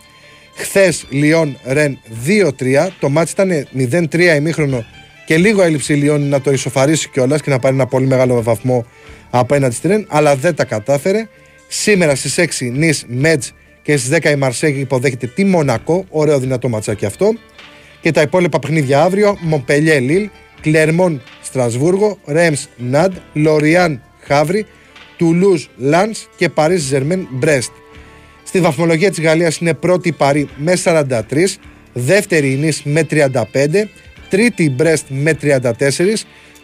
Χθες Λιόν Ρεν 2-3. Το μάτς ήταν 0-3 ημίχρονο και λίγο έλειψε η Λιόν να το ισοφαρίσει κιόλας και να πάρει ένα πολύ μεγάλο βαθμό απέναντι στη Ρεν, αλλά δεν τα κατάφερε. Σήμερα στις 6 Νις Μέτζ και στις 10 η Μαρσέγη υποδέχεται τη Μονακό. Ωραίο δυνατό ματσάκι αυτό. Και τα υπόλοιπα παιχνίδια αύριο: Μομπελιέ Λιλ, Κλερμόν Στρασβούργο, Ρέμς Ναντ, Λοριάν Χαύρι, Τουλούζ Λανς και Παρίσι Ζερμέν Μπρέστ. Στη βαθμολογία της Γαλλίας είναι πρώτη η Παρί με 43, δεύτερη η Νις με 35, τρίτη η Μπρέστ με 34,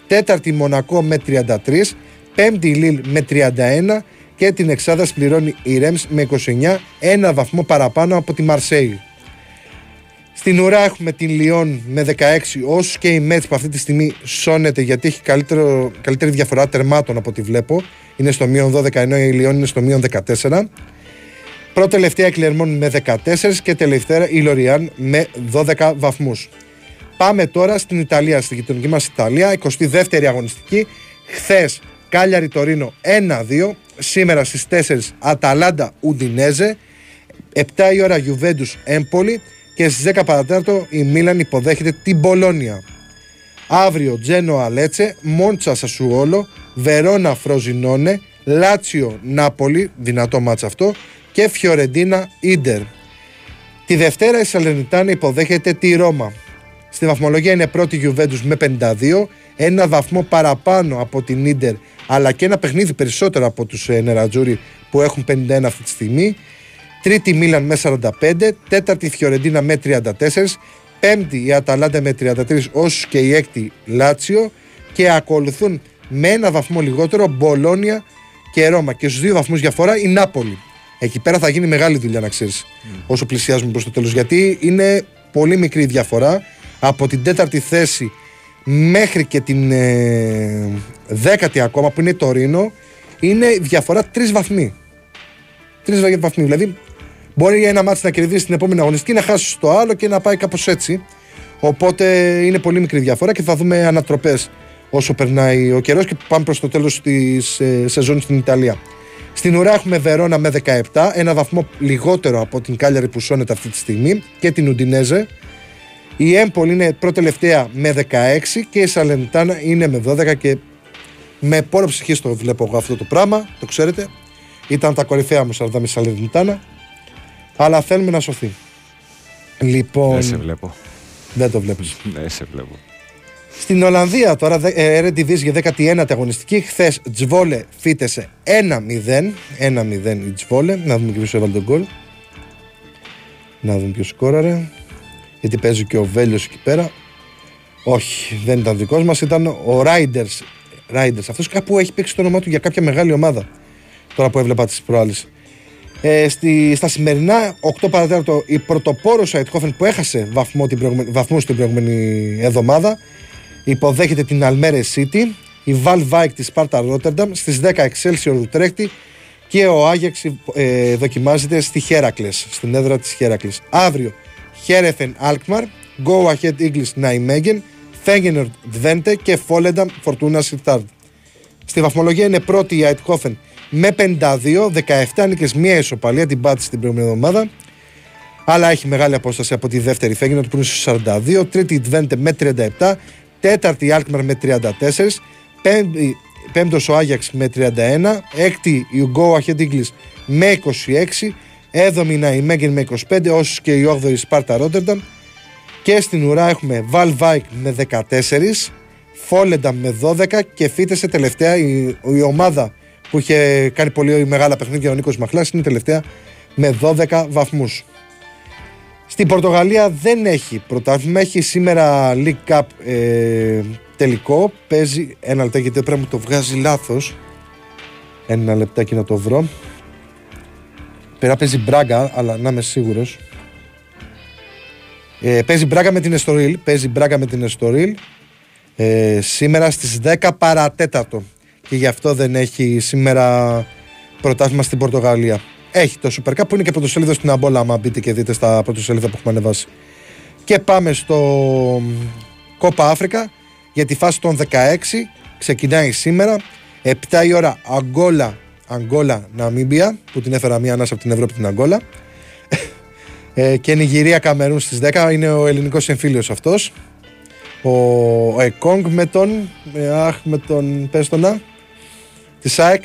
τέταρτη η Μονακό με 33, πέμπτη η Λίλ με 31 και την εξάδα πληρώνει η Ρέμς με 29, ένα βαθμό παραπάνω από τη Μαρσέη. Στην ουρά έχουμε την Λιόν με 16, όσους και η Μέτς που αυτή τη στιγμή σώνεται γιατί έχει καλύτερη διαφορά τερμάτων από ό,τι βλέπω. Είναι στο μείον 12 ενώ η Λιόν είναι στο μείον 14. Προτελευταία η Κλερμόν με 14 και τελευταία η Λοριάν με 12 βαθμούς. Πάμε τώρα στην Ιταλία, στη γειτονική μας Ιταλία, 22η αγωνιστική. Χθες Κάλιαρι Τωρίνο 1-2, σήμερα στις 4 Αταλάντα Ουντινέζε, 7 η ώρα Γιουβέντους Έμπολη και στις 10 παρατέταρτο η Μίλαν υποδέχεται την Μπολόνια. Αύριο Τζένοα Λέτσε, Μόντσα Σασουόλο, Βερόνα Φροζινόνε, Λάτσιο Νάπολη, δυνατό μάτς αυτό, και Φιωρεντίνα Ίντερ. Τη Δευτέρα η Σαλερνιτάνα υποδέχεται τη Ρώμα. Στη βαθμολογία είναι πρώτη Γιουβέντους με 52, ένα βαθμό παραπάνω από την Ίντερ, αλλά και ένα παιχνίδι περισσότερο από τους Νερατζούρι που έχουν 51 αυτή τη στιγμή. Τρίτη Μίλαν με 45, τέταρτη Φιωρεντίνα με 34, πέμπτη η Αταλάντα με 33, όσους και η έκτη Λάτσιο, και ακολουθούν με ένα βαθμό λιγότερο Μπολόνια και Ρώμα, και στους δύο βαθμούς διαφορά η Νάπολη. Εκεί πέρα θα γίνει μεγάλη δουλειά, να ξέρεις, όσο πλησιάζουμε προς το τέλος, γιατί είναι πολύ μικρή η διαφορά από την τέταρτη θέση μέχρι και την δέκατη ακόμα που είναι το Τωρίνο. Είναι διαφορά 3 βαθμοί. 3 βαθμοί, δηλαδή μπορεί ένα μάτς να κερδίσει την επόμενη αγωνιστική, να χάσει το άλλο και να πάει κάπως έτσι. Οπότε είναι πολύ μικρή διαφορά και θα δούμε ανατροπές όσο περνάει ο καιρός και πάμε προς το τέλος της σεζόν στην Ιταλία. Στην ουρά έχουμε Βερόνα με 17, ένα βαθμό λιγότερο από την Κάλιαρι που σώνεται αυτή τη στιγμή, και την Ουντινέζε. Η Έμπολη είναι προτελευταία με 16 και η Σαλερνιτάνα είναι με 12, και με πόνο ψυχής το βλέπω εγώ αυτό το πράγμα, το ξέρετε. Ήταν τα κορυφαία μου Σαρδάμι Σαλερνιτάνα, αλλά θέλουμε να σωθεί. Λοιπόν, δεν σε βλέπω. Δεν το βλέπεις. Δεν σε βλέπω. Στην Ολλανδία τώρα, Eredivisie, 19η αγωνιστική. Χθες Τζβόλε φύτεσε 1-0 η Τζβόλε. Να δούμε ποιος έβαλε τον γκολ. Να δούμε ποιος σκόραρε. Γιατί παίζει και ο Βέλιος εκεί πέρα. Όχι, δεν ήταν δικός μας, ήταν ο Riders. Αυτός κάπου έχει παίξει το όνομά του για κάποια μεγάλη ομάδα, τώρα που έβλεπα τις προάλλες. Στα σημερινά 8 παρατέταρτο η πρωτοπόρος Αιτχόφεν, που έχασε βαθμούς την προηγούμενη εβδομάδα, υποδέχεται την Αλμέρε City. Η Βαλ Βάικ της Σπάρτα Ρότερνταμ, στις 10 Εξέλσιορ Ουτρέχτη, και ο Άγιαξ δοκιμάζεται στη Χέρακλες, στην έδρα της Χέρακλες. Αύριο Χέρεφεν Αλκμαρ, Go Ahead English Nijmegen, Feyenoord Twente και Volendam Fortuna Sittard. Στη βαθμολογία είναι πρώτη η Αιτχόφεν με 52, 17 νίκες, μία ισοπαλία, την πάτησε την προηγούμενη εβδομάδα, αλλά έχει μεγάλη απόσταση από τη δεύτερη Φέγγινο που είναι στους 42, τρίτη Ντβέντε με 37, τέταρτη Αλκμαρ με 34, πέμπτος ο Άγιαξ με 31, έκτη η Go Ahead English με 26, έβδομη Ναϊμέγκεν με 25, όσους και η 8η Σπάρτα Ρότερνταμ. Και στην ουρά έχουμε Βαλ Βάικ με 14, Φόλενταμ με 12, και φύτεσε τελευταία η ομάδα που είχε κάνει πολύ μεγάλα παιχνίδια ο Νίκος Μαχλάς, είναι τελευταία με 12 βαθμούς. Στην Πορτογαλία δεν έχει πρωτάθλημα, έχει σήμερα League Cup τελικό. Παίζει, ένα λεπτάκι γιατί πρέπει να το βγάζει λάθος, ένα λεπτάκι να το βρω. Πέρα παίζει Μπράγκα, αλλά να είμαι σίγουρος. Παίζει Μπράγκα με την Εστορίλ, σήμερα στις 10 παρατέτατο. Και γι' αυτό δεν έχει σήμερα πρωτάθλημα στην Πορτογαλία. Έχει το Super Cup που είναι και πρωτοσέλιδο στην Αμπόλα. Αν μπείτε και δείτε στα πρωτοσέλιδα που έχουμε ανεβάσει. Και πάμε στο Κόπα Αφρικα για τη φάση των 16. Ξεκινάει σήμερα. 7 η ώρα Αγγόλα-Ναμίμπια, που την έφερα μία ανάσα από την Ευρώπη την Αγγόλα. Και Νιγηρία-Καμερούν στις 10. Είναι ο ελληνικός εμφύλιος αυτός. Ο Εκόνγκ με τον. Με τον Πέστονα. Τη ΣΑΕΚ.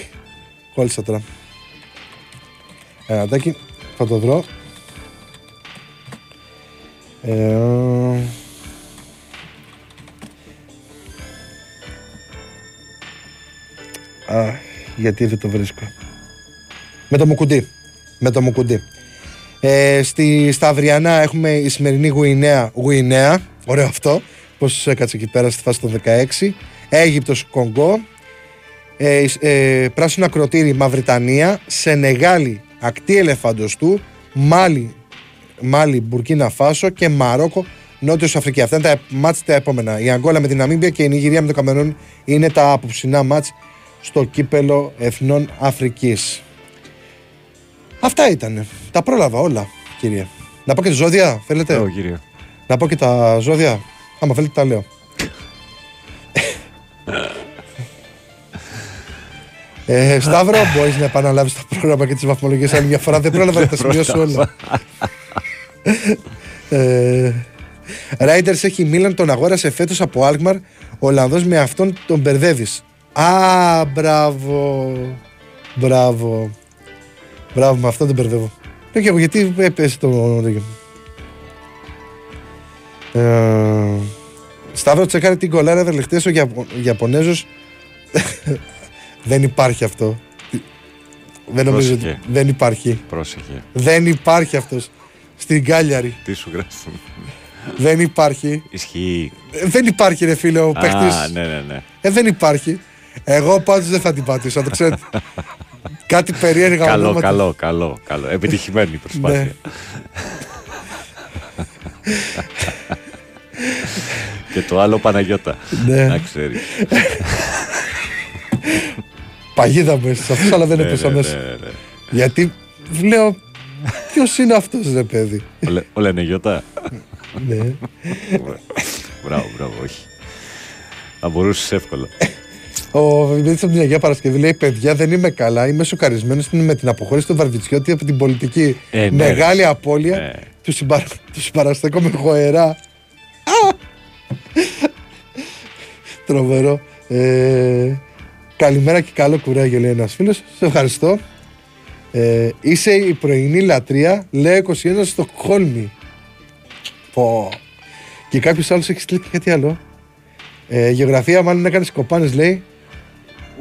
Κόλλησα τώρα. Ένα τάκι. Θα το βρω. Γιατί δεν το βρίσκω. Με το Μουκουντή. Στα αυριανά έχουμε η σημερινή Γουινέα. Ωραίο αυτό. Πώς τους έκατσε εκεί πέρα στη φάση των 16. Αίγυπτος, Κονγκό. Πράσινο ακροτήρι, Μαυριτανία. Σενεγάλη, Ακτή Ελεφαντοστού. Μάλι, Μπουρκίνα Φάσο και Μαρόκο, Νότιος Αφρική. Αυτά είναι τα μάτς τα επόμενα. Η Αγγόλα με την Ναμίμπια και η Νιγηρία με το Καμερούν είναι τα απόψινά μάτς στο κύπελο Εθνών Αφρικής. Αυτά ήταν. Τα πρόλαβα όλα, κύριε. Να πω και τα ζώδια, θέλετε. Ναι, κύριε. Να πω και τα ζώδια. Άμα θέλετε, τα λέω. Σταύρο, μπορείς να επαναλάβεις το πρόγραμμα και τις βαθμολογίες άλλη μια φορά? Δεν πρόλαβα να τα σημειώσω όλα. Ράιντερς έχει Μίλαν, τον αγόρασε φέτος από Αλκμαρ. Ολλανδός, με αυτόν τον μπερδεύεις. Α, μπράβο. Μπράβο, με αυτόν τον μπερδεύω. Λέω και εγώ, γιατί έπεσε το όνομα. Σταύρο, τσεκάρε την κολάρα δελεχτές, ο Ιαπωνέζος. Δεν υπάρχει αυτό. Δεν νομίζω ότι δεν υπάρχει. Πρόσεχε. Δεν υπάρχει αυτός. Στην Κάλιαρη. Τι σου γράφουν. Δεν υπάρχει. Ισχύει. Δεν υπάρχει, ρε φίλε, ο παίχτης. Α, ναι. Δεν υπάρχει. Εγώ πάντως δεν θα την πατήσω, το ξέρετε. Κάτι περίεργα. Καλό. Επιτυχημένη προσπάθεια. Και το άλλο Παναγιώτα. Να ξέρει. Παγίδα μου σε αυτούς, αλλά δεν έπεσα μέσα. Γιατί λέω, ποιος είναι αυτός, ρε παιδί? Ο Λενεγιώτα. Ναι. Μπράβο, όχι. Θα μπορούσες εύκολα. Ο Βημίδης από την Αγία Παρασκευή λέει: παιδιά, δεν είμαι καλά. Είμαι σοκαρισμένος με την αποχώρηση του Βαρβιτσιώτη από την πολιτική. Μεγάλη απώλεια. Του συμπαραστέκω με χοερά. Τρομερό. Καλημέρα και καλό κουράγιο, λέει ένας φίλος. Σε ευχαριστώ. Είσαι η πρωινή λατρεία, λέει 21 στο Κόλμη. Πω. Και κάποιος άλλος έχει στείλει και κάτι άλλο. Γεωγραφία, μάλλον έκανε κοπάνες, λέει.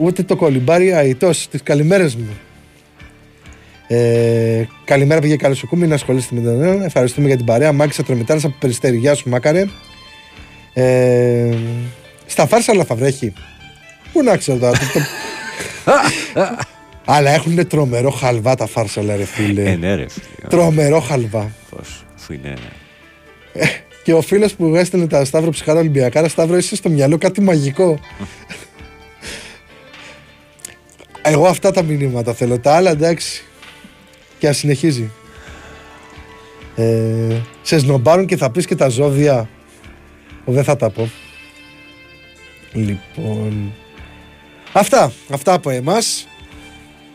Ούτε το κολυμπάρι αητός. Τις καλημέρες μου. Καλημέρα, πήγε καλό σου κούμι, να ασχολείστε με τον νέο. Ευχαριστούμε για την παρέα. Μάκησα Τρομητάρας από Περιστέρι. Γεια σου, Μάκαρε. Στα Φάρσα, αλλά θα βρέχει. Πού να ξέρω τώρα. Αλλά έχουν τρομερό χαλβά τα Φάρσα, ρε φίλε. Τρομερό χαλβά. Πώς, αφού είναι. Και ο φίλος που έστελνε τα Σταύρο ψυχάρα Ολυμπιακάρα, Σταύρο, είσαι στο μυαλό κάτι μαγικό. Εγώ αυτά τα μηνύματα θέλω. Τα άλλα εντάξει. Και ας συνεχίζει. Σε σνομπάρουν και θα πεις και τα ζώδια. Δεν θα τα πω. Λοιπόν. Αυτά από εμάς.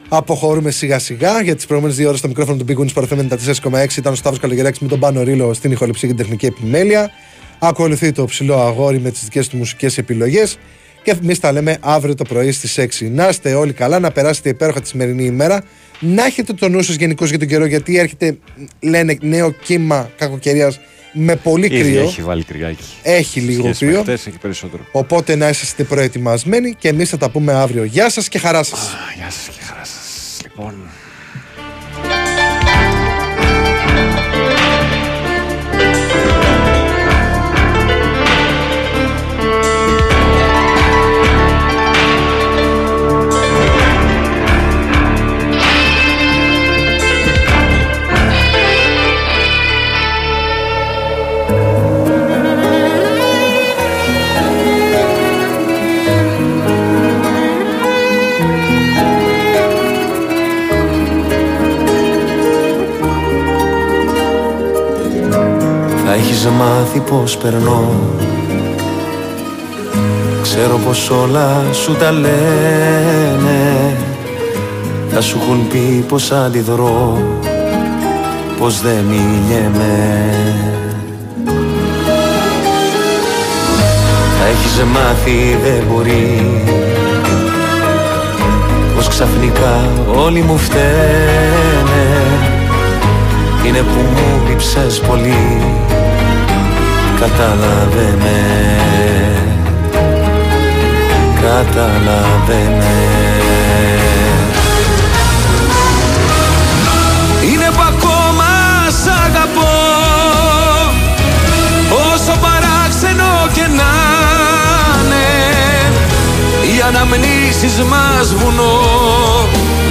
Αποχωρούμε σιγά σιγά. Για τις προηγούμενες 2 ώρες το μικρόφωνο του Big Wings Παρθέμενη τα 4,6 ήταν ο Σταύρος Καλογεράκης με τον Πάνο Ρίλο στην ηχοληψία και την τεχνική επιμέλεια. Ακολουθεί το ψηλό αγόρι με τις δικές του μουσικές επιλογές. Και εμείς τα λέμε αύριο το πρωί στις 6. Να είστε όλοι καλά, να περάσετε υπέροχα τη σημερινή ημέρα. Να έχετε το νου σας γενικώς για τον καιρό, γιατί έρχεται, λένε, νέο κύμα κακοκαιρίας με πολύ κρύο. Έχει βάλει κρυάκι. Έχει λίγο κρύο. Έχει περισσότερο. Οπότε να είστε προετοιμασμένοι και εμείς θα τα πούμε αύριο. Γεια σας και χαρά σας. Γεια σας και χαρά σας. Λοιπόν. Θα έχεις μάθει πως περνώ Ξέρω πως όλα σου τα λένε, θα σου έχουν πει πως αντιδρώ, πως δεν μιλιέμαι. Θα έχεις μάθει δεν μπορεί, πως ξαφνικά όλοι μου φταίνε. Είναι που μου λείψες πολύ, κατάλαβε με, κατάλαβε με. Είναι που ακόμα σ' αγαπώ, όσο παράξενο και να είναι. Οι αναμνήσεις μας βουνό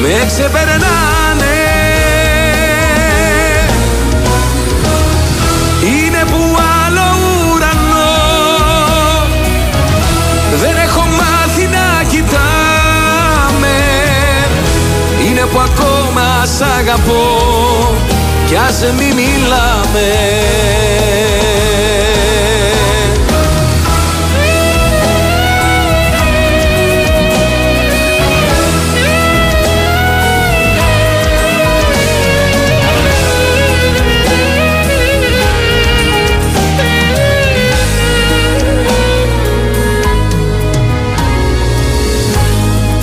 με ξεπερνάνε. Είναι που άλλο ουρανό δεν έχω μάθει να κοιτάμε. Είναι που ακόμα σ' αγαπώ κι ας μη μιλάμε.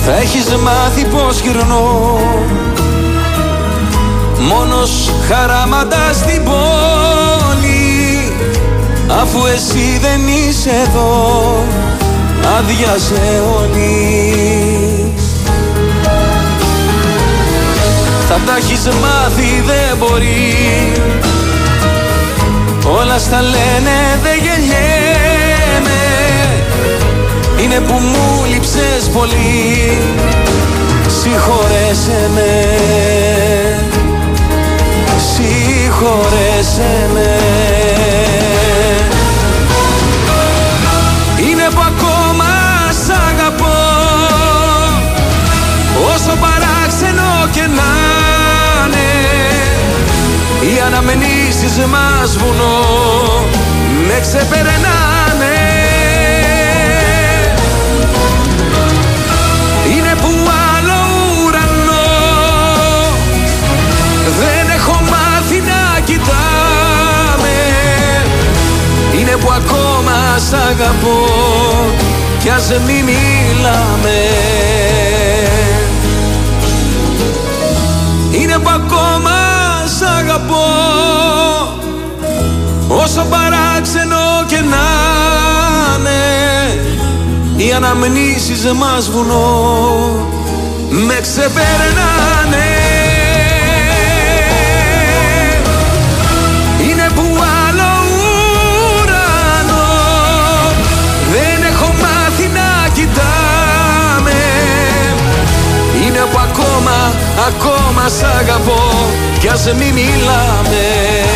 Θα έχεις μάθει πως γυρνώ μόνος χαράματα στην πόλη, αφού εσύ δεν είσαι εδώ, άδειασε όλη. Θα τα έχεις μάθει δεν μπορεί, όλα στα λένε δεν γελιέμαι. Είναι που μου λείψες πολύ, συγχωρέσαι με, συγχωρέσαι με. Είναι που ακόμα σ' αγαπώ, όσο παράξενο και να είναι. Οι αναμνήσεις μας βουνό με ξεπερνάνε. Είναι που ακόμα σ' αγαπώ κι ας μη μιλάμε. Είναι που ακόμα σ' αγαπώ, όσο παράξενο και να είναι. Οι αναμνήσεις μας βουνό με ξεπερνάνε. Ακόμα σ' αγαπώ κι ας μη μιλάμε.